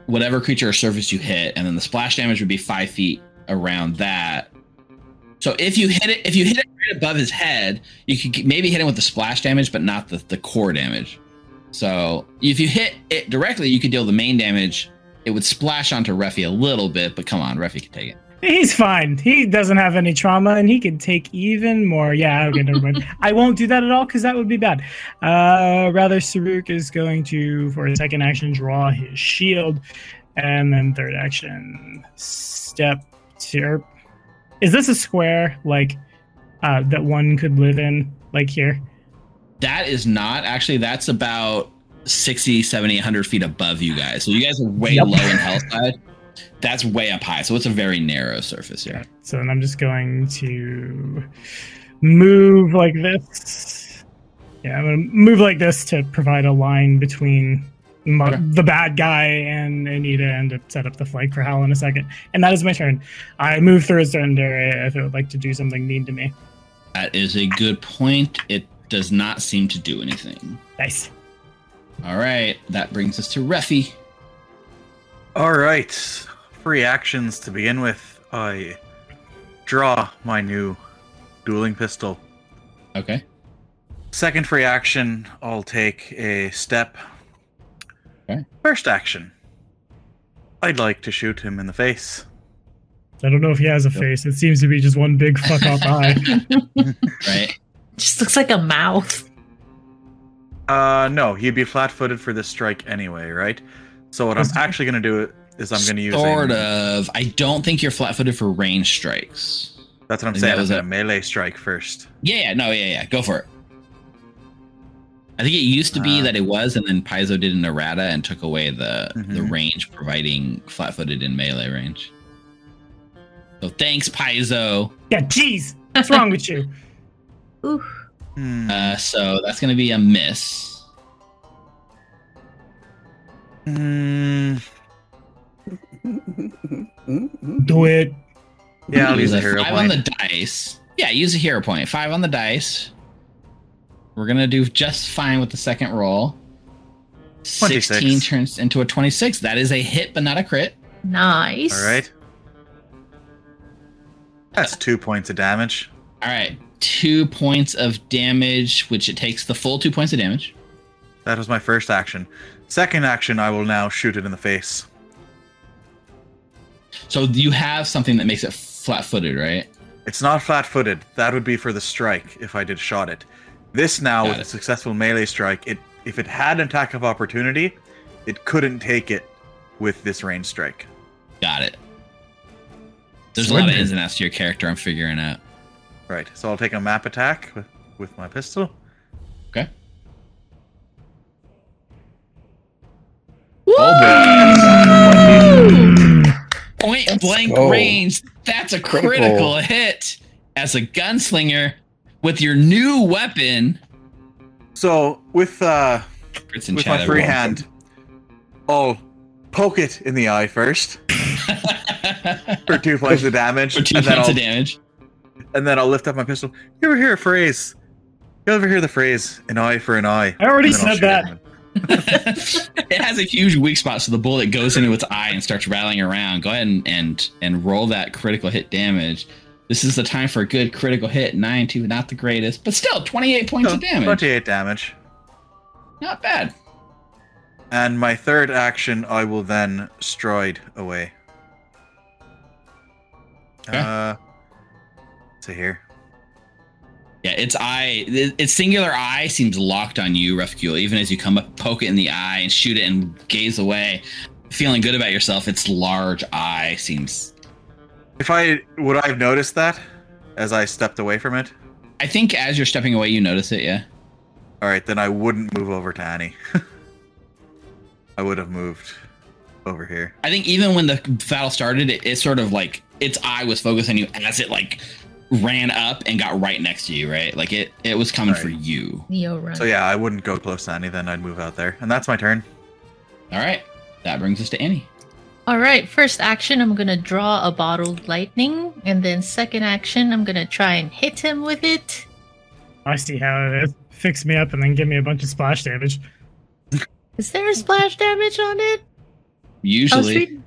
whatever creature or surface you hit, and then the splash damage would be 5 feet around that. So if you hit it right above his head, you could maybe hit him with the splash damage, but not the core damage. So if you hit it directly, you could deal the main damage. It would splash onto Refi a little bit, but come on, Refi can take it. He's fine. He doesn't have any trauma, and he can take even more. Yeah, okay, never mind. I won't do that at all, because that would be bad. Rather, Saruk is going to, for his second action, draw his shield, and then third action, step to... Is this a square, like, that one could live in, like here? That is not. Actually, that's about 60, 70, 100 feet above you guys. So you guys are way low in Hellside. That's way up high, so it's a very narrow surface here. So then I'm just going to move like this. Yeah, I'm going to move like this to provide a line between the bad guy and Anita, and to set up the flank for Hal in a second. And that is my turn. I move through a certain area if it would like to do something mean to me. That is a good point. It does not seem to do anything. Nice. All right, that brings us to Refi. All right, free actions to begin with. I draw my new dueling pistol. Okay. Second free action, I'll take a step. Okay. First action, I'd like to shoot him in the face. I don't know if he has a face. It seems to be just one big fuck off eye. Right. Just looks like a mouth. No, he'd be flat-footed for this strike anyway, right? So what I'm actually going to do is I'm going to use... I don't think you're flat-footed for range strikes. That's what I'm saying. That was a melee strike first. Yeah. Go for it. I think it used to be that it was, and then Paizo did an errata and took away the range, providing flat-footed and melee range. So thanks, Paizo. Yeah, jeez, what's wrong with you? Ooh. So that's going to be a miss. Do it. Yeah, I'll use a hero point. 5 on the dice. Yeah, use a hero point. 5 on the dice. We're going to do just fine with the second roll. 26. 16 turns into a 26. That is a hit, but not a crit. Nice. All right. That's 2 points of damage. All right. 2 points of damage, which it takes the full 2 points of damage. That was my first action. Second action, I will now shoot it in the face. So you have something that makes it flat-footed, right? It's not flat-footed. That would be for the strike if I did shot it. This now, with a successful melee strike, if it had an attack of opportunity, it couldn't take it with this range strike. Got it. There's a lot of ins and outs to your character I'm figuring out. Right, so I'll take a map attack with my pistol. Okay. Woo! Point blank range. That's a critical hit as a gunslinger with your new weapon. So with my free hand, I'll poke it in the eye first for 2 points of damage. For 2 points of damage. And then I'll lift up my pistol. You ever hear a phrase? You ever hear the phrase, an eye for an eye? I already said that. It has a huge weak spot, so the bullet goes into its eye and starts rattling around. Go ahead and roll that critical hit damage. This is the time for a good critical hit. 9-2, not the greatest, but still 28 points of damage. 28 damage. Not bad. And my third action, I will then stride away. Okay. To here. Yeah, its singular eye seems locked on you, Reficule. Even as you come up, poke it in the eye and shoot it and gaze away, feeling good about yourself, its large eye seems... Would I have noticed that as I stepped away from it? I think as you're stepping away, you notice it, yeah. Alright, then I wouldn't move over to Annie. I would have moved over here. I think even when the battle started, it sort of like, its eye was focused on you as it like ran up and got right next to you, right? Like it was coming for you. Neo run. So yeah, I wouldn't go close to Annie, then I'd move out there. And that's my turn. All right. That brings us to Annie. All right. First action, I'm going to draw a bottled lightning. And then second action, I'm going to try and hit him with it. I see how it is. Fix me up and then give me a bunch of splash damage. Is there a splash damage on it? Usually.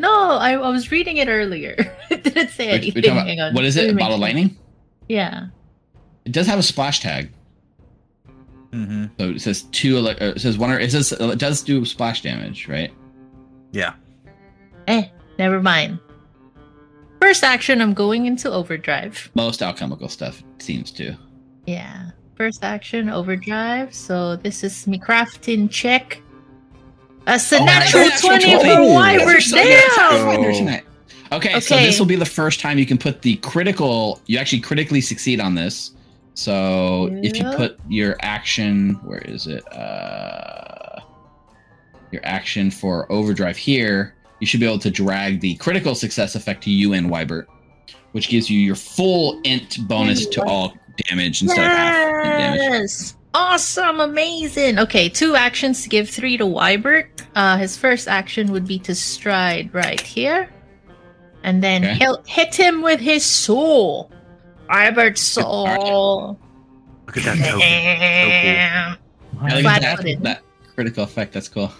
I was reading it earlier. It didn't say anything. Hang on. What is it? Bottle lightning? Yeah. It does have a splash tag. Mm-hmm. So it says it does do splash damage, right? Yeah. Never mind. First action, I'm going into overdrive. Most alchemical stuff seems to. Yeah. First action, overdrive. So this is me crafting check. That's a natural 20 for Wybert. Damn! Okay, so this will be the first time you can put the critical... You actually critically succeed on this. So if you put your action... Where is it? Your action for overdrive here, you should be able to drag the critical success effect to you and Wybert, which gives you your full int bonus to all damage instead of half damage. Yes! Awesome, amazing. Okay, 2 actions to give 3 to Wybert. His first action would be to stride right here, and then he'll hit him with his soul. Wybert's soul. Look at that. So cool. That critical effect. That's cool.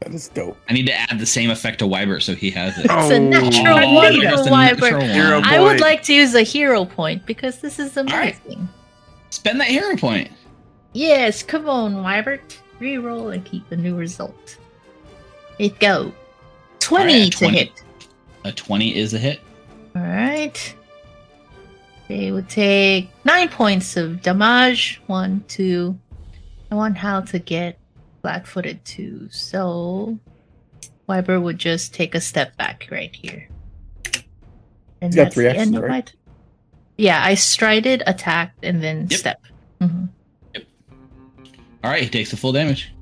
That is dope. I need to add the same effect to Wybert so he has it. It's a natural one for Wybert. I would like to use a hero point because this is amazing. Right. Spend that hero point. Yes, come on, Wybert. Reroll and keep the new result. It go. 20 to hit. A 20 is a hit. All right. They would take 9 points of damage. 1, 2. I want Hal to get flat-footed too. So Wybert would just take a step back right here. And that's the end of my... I strided, attacked, and then step. Mm-hmm. Alright, he takes the full damage.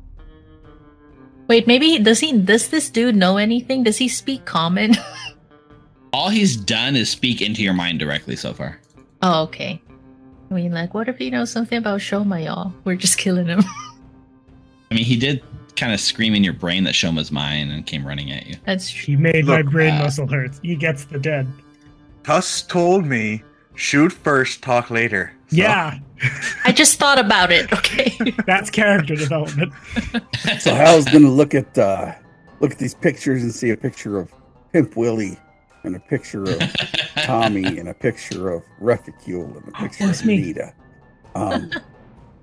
Wait, maybe does this dude know anything? Does he speak common? All he's done is speak into your mind directly so far. Oh, okay. I mean, like, what if he knows something about Shoma, y'all? We're just killing him. I mean, he did kind of scream in your brain that Shoma's mine and came running at you. That's true. He made my brain muscle hurts. He gets the dead. Tuss told me, shoot first, talk later. So. Yeah. I just thought about it, okay? That's character development. So Hal's going to look at these pictures and see a picture of Pimp Willie and a picture of Tommy and a picture of Reficule and a picture of Anita.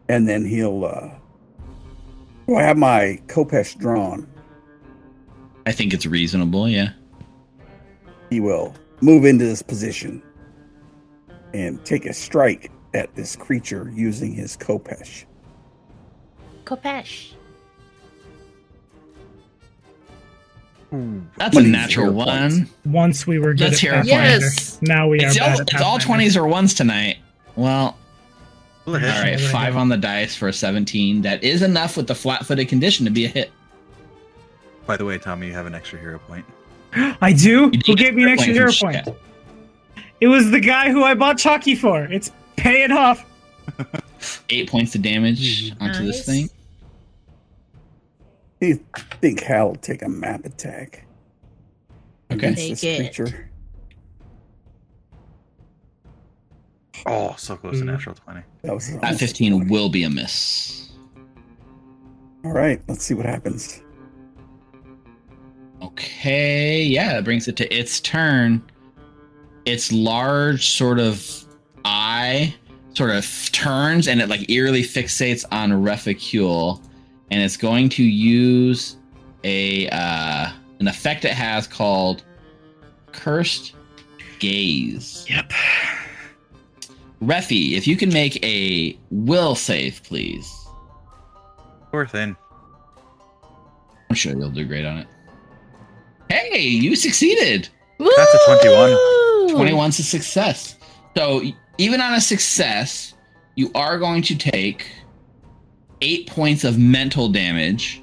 And then he'll... I have my Kopesh drawn. I think it's reasonable, yeah. He will move into this position and take a strike at this creature using his Kopesh. Kopesh. That's a natural one. Once we were good at Pathfinder. Yes. Now we are bad at Pathfinder. It's all 20s or 1s tonight. Well... Alright, 5 on the dice for a 17. That is enough with the flat-footed condition to be a hit. By the way, Tommy, you have an extra hero point. I do? Who gave me an extra hero point? Yeah. It was the guy who I bought Chalky for. It's paying off. 8 points of damage onto this thing. You think Hal will take a map attack? Okay. Against this creature. Oh, so close to natural 20. That 15 20. Will be a miss. Alright, let's see what happens. Okay, yeah, that brings it to its turn. Its large sort of eye sort of turns and it like eerily fixates on Reficule. And it's going to use an effect it has called Cursed Gaze. Yep. Refi, if you can make a will save, please. Poor thing. I'm sure you'll do great on it. Hey, you succeeded! Woo! That's a 21. 21's a success. So, even on a success, you are going to take 8 points of mental damage,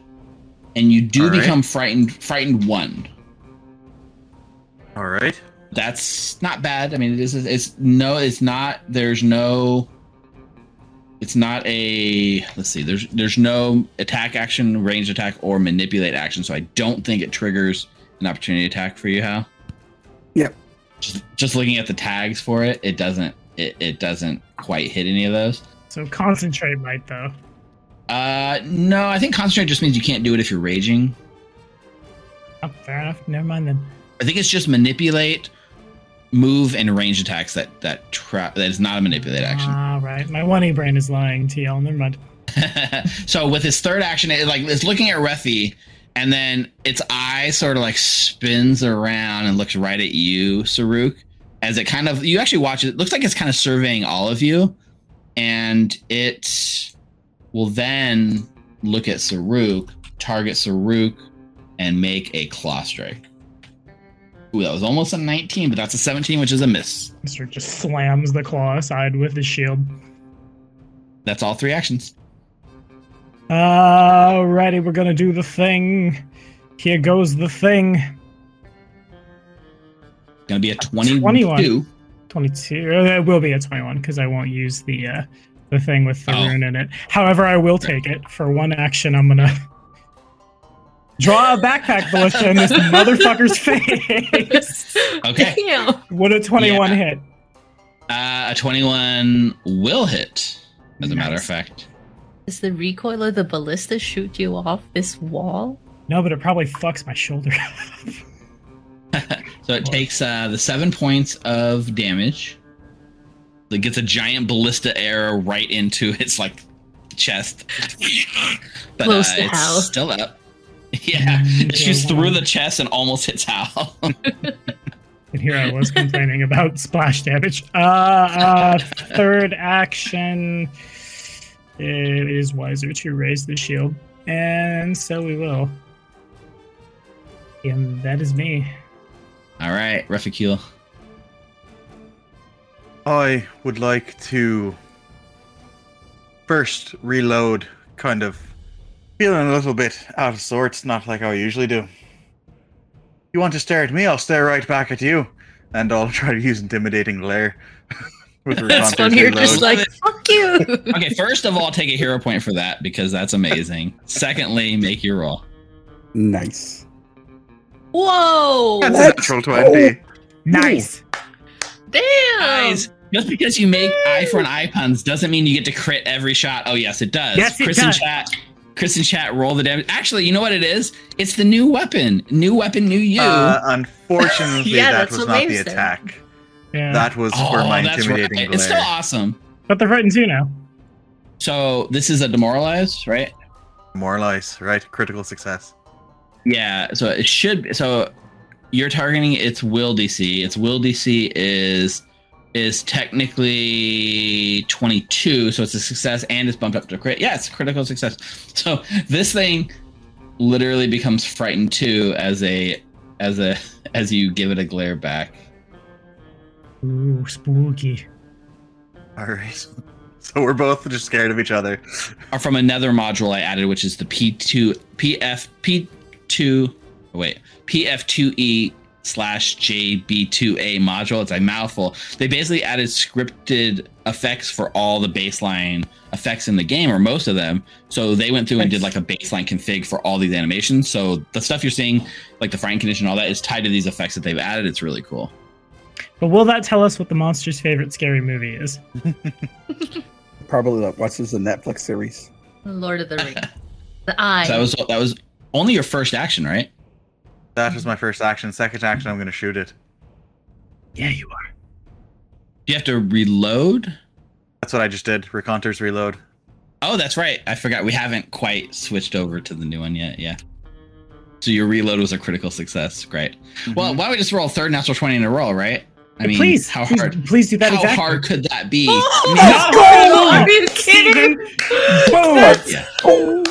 and you do become frightened 1. Alright. That's not bad. I mean, there's no attack action, ranged attack, or manipulate action, so I don't think it triggers an opportunity attack for you, Hal. Yep. Just looking at the tags for it, it doesn't quite hit any of those. So concentrate might though. No, I think concentrate just means you can't do it if you're raging. Oh, fair enough. Never mind then. I think it's just manipulate, move, and range attacks that is not a manipulate action. All right, my one brain is lying to y'all. Never mind. So with his third action, it's looking at Rethi, and then its eye sort of like spins around and looks right at you, Saruk. As it kind of, you actually watch it. It looks like it's kind of surveying all of you, and it will then look at Saruk, target Saruk, and make a claw strike. Ooh, that was almost a 19, but that's a 17, which is a miss. Mister just slams the claw aside with his shield. That's all 3 actions. Alrighty, we're gonna do the thing. Here goes the thing. Gonna be a 22. 21. 22. It will be a 21 because I won't use the thing with the rune in it. However, I will take it for one action. I'm gonna. Draw a backpack ballista in this motherfucker's face. Okay. Damn. Would a 21 hit? A 21 will hit, as a matter of fact. Does the recoil of the ballista shoot you off this wall? No, but it probably fucks my shoulder up. So it takes the 7 points of damage. It gets a giant ballista arrow right into its like chest. But it's still up. Yeah, it shoots through the chest and almost hits Hal. And here I was complaining about splash damage. Third action. It is wiser to raise the shield. And so we will. And that is me. Alright, Reficule. I would like to first reload kind of feeling a little bit out of sorts, not like I usually do. You want to stare at me, I'll stare right back at you. And I'll try to use intimidating glare. That's when you're just like, fuck you! Okay, first of all, take a hero point for that, because that's amazing. Secondly, make your roll. Nice. Whoa! That's a natural 20. Oh. Nice. Damn! Guys, just because you make eye for an eye puns doesn't mean you get to crit every shot. Oh, yes, it does. Yes, it does. Chris in chat, roll the damage. Actually, you know what it is? It's the new weapon. New weapon, new you. Unfortunately, yeah, that was not the attack. Yeah. That was for my intimidating glare. It's still awesome. But they're frightens you now. So this is a demoralize, right? Demoralize, right? Critical success. Yeah, so it should... So you're targeting its will DC. Its will DC is technically 22, so it's a success and it's bumped up to crit. Yeah, it's a critical success. So this thing literally becomes frightened too as you give it a glare back. Ooh, spooky. Alright. So we're both just scared of each other. Or from another module I added, which is the PF2E/JB2A module. It's a mouthful. They basically added scripted effects for all the baseline effects in the game, or most of them. So they went through and did like a baseline config for all these animations. So the stuff you're seeing, like the frying condition and all that, is tied to these effects that they've added. It's really cool. But will that tell us what the monster's favorite scary movie is? Probably that watches the Netflix series. Lord of the Rings. The Eye. So that was only your first action, right? That was my first action. Second action, I'm going to shoot it. Yeah, you are. Do you have to reload? That's what I just did. Reconters reload. Oh, that's right. I forgot. We haven't quite switched over to the new one yet. Yeah. So your reload was a critical success. Great. Mm-hmm. Well, why don't we just roll third natural 20 in a row, right? Please do that. How hard could that be? Oh, are you kidding? Boom!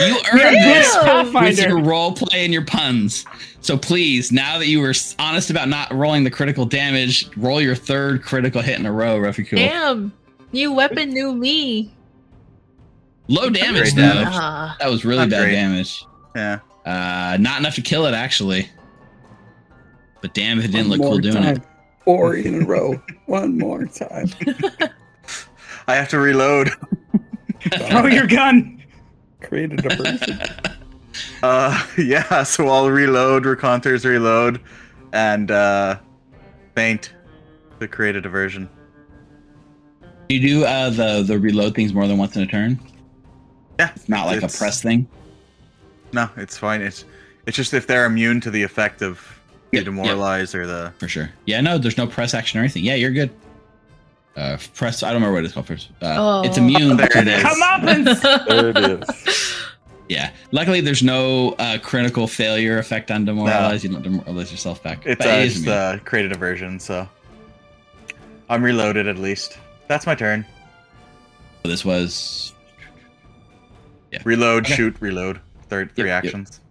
You earned this with your role play and your puns. So please, now that you were honest about not rolling the critical damage, roll your third critical hit in a row, Reficule. Damn! New weapon, new me. Low damage though. That was really bad damage. Yeah. Not enough to kill it actually. But damn, if it didn't look cool doing it. Four in a row. One more time. I have to reload. Throw your gun. Created a person. Yeah, so I'll reload, Reconters reload, and faint to create a diversion. Do you do the reload things more than once in a turn? Yeah. It's not like a press thing? No, it's fine. It's just if they're immune to the effect of demoralize or the... For sure. Yeah, no, there's no press action or anything. Yeah, you're good. Press... I don't remember what it's called first. It's immune. There it is. Come up and... There it is. Yeah. Luckily, there's no critical failure effect on demoralize. No. You don't demoralize yourself back. It's created a version, so... I'm reloaded, at least. That's my turn. So this was... Yeah. Reload, shoot, reload. Three actions.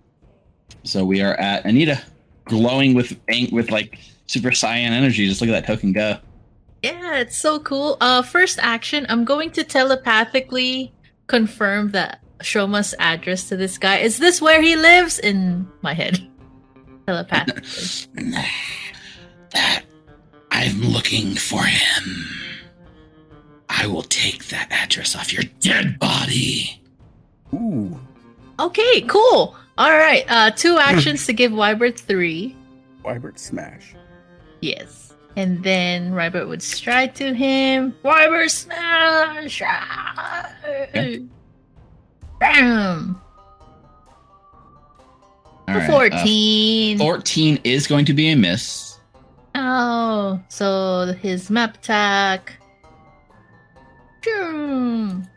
Yep. So we are at Anita. Glowing with like super cyan energy. Just look at that token go. Yeah, it's so cool. First action, I'm going to telepathically confirm that Shoma's address to this guy. Is this where he lives? In my head. Telepathically. That I'm looking for him. I will take that address off your dead body. Ooh. Okay, cool. All right, two actions to give Wybert 3. Wybert smash. Yes. And then Wybert would stride to him. Wybert smash! Okay. Bam! All 14. 14 is going to be a miss. Oh, so his map attack. Boom!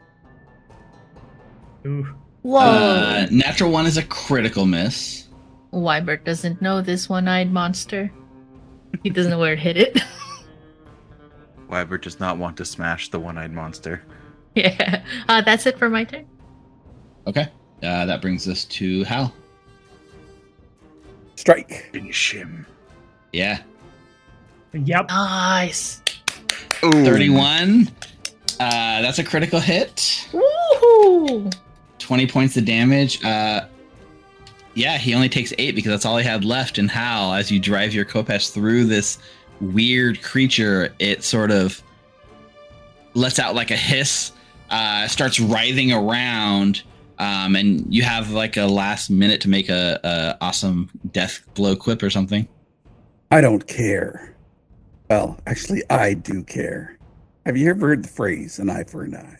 Ooh. Whoa! Natural 1 is a critical miss. Wybert doesn't know this one-eyed monster. He doesn't know where to hit it. Wybert does not want to smash the one-eyed monster. Yeah. That's it for my turn. Okay. That brings us to Hal. Strike. Finish him. Yeah. Yep. Nice. Ooh. 31. That's a critical hit. Woohoo! 20 points of damage. Yeah, he only takes 8 because that's all he had left. And Hal, as you drive your Kopesh through this weird creature, it sort of lets out like a hiss, starts writhing around, and you have like a last minute to make a awesome death blow quip or something. I don't care. Well, actually, I do care. Have you ever heard the phrase, an eye for an eye?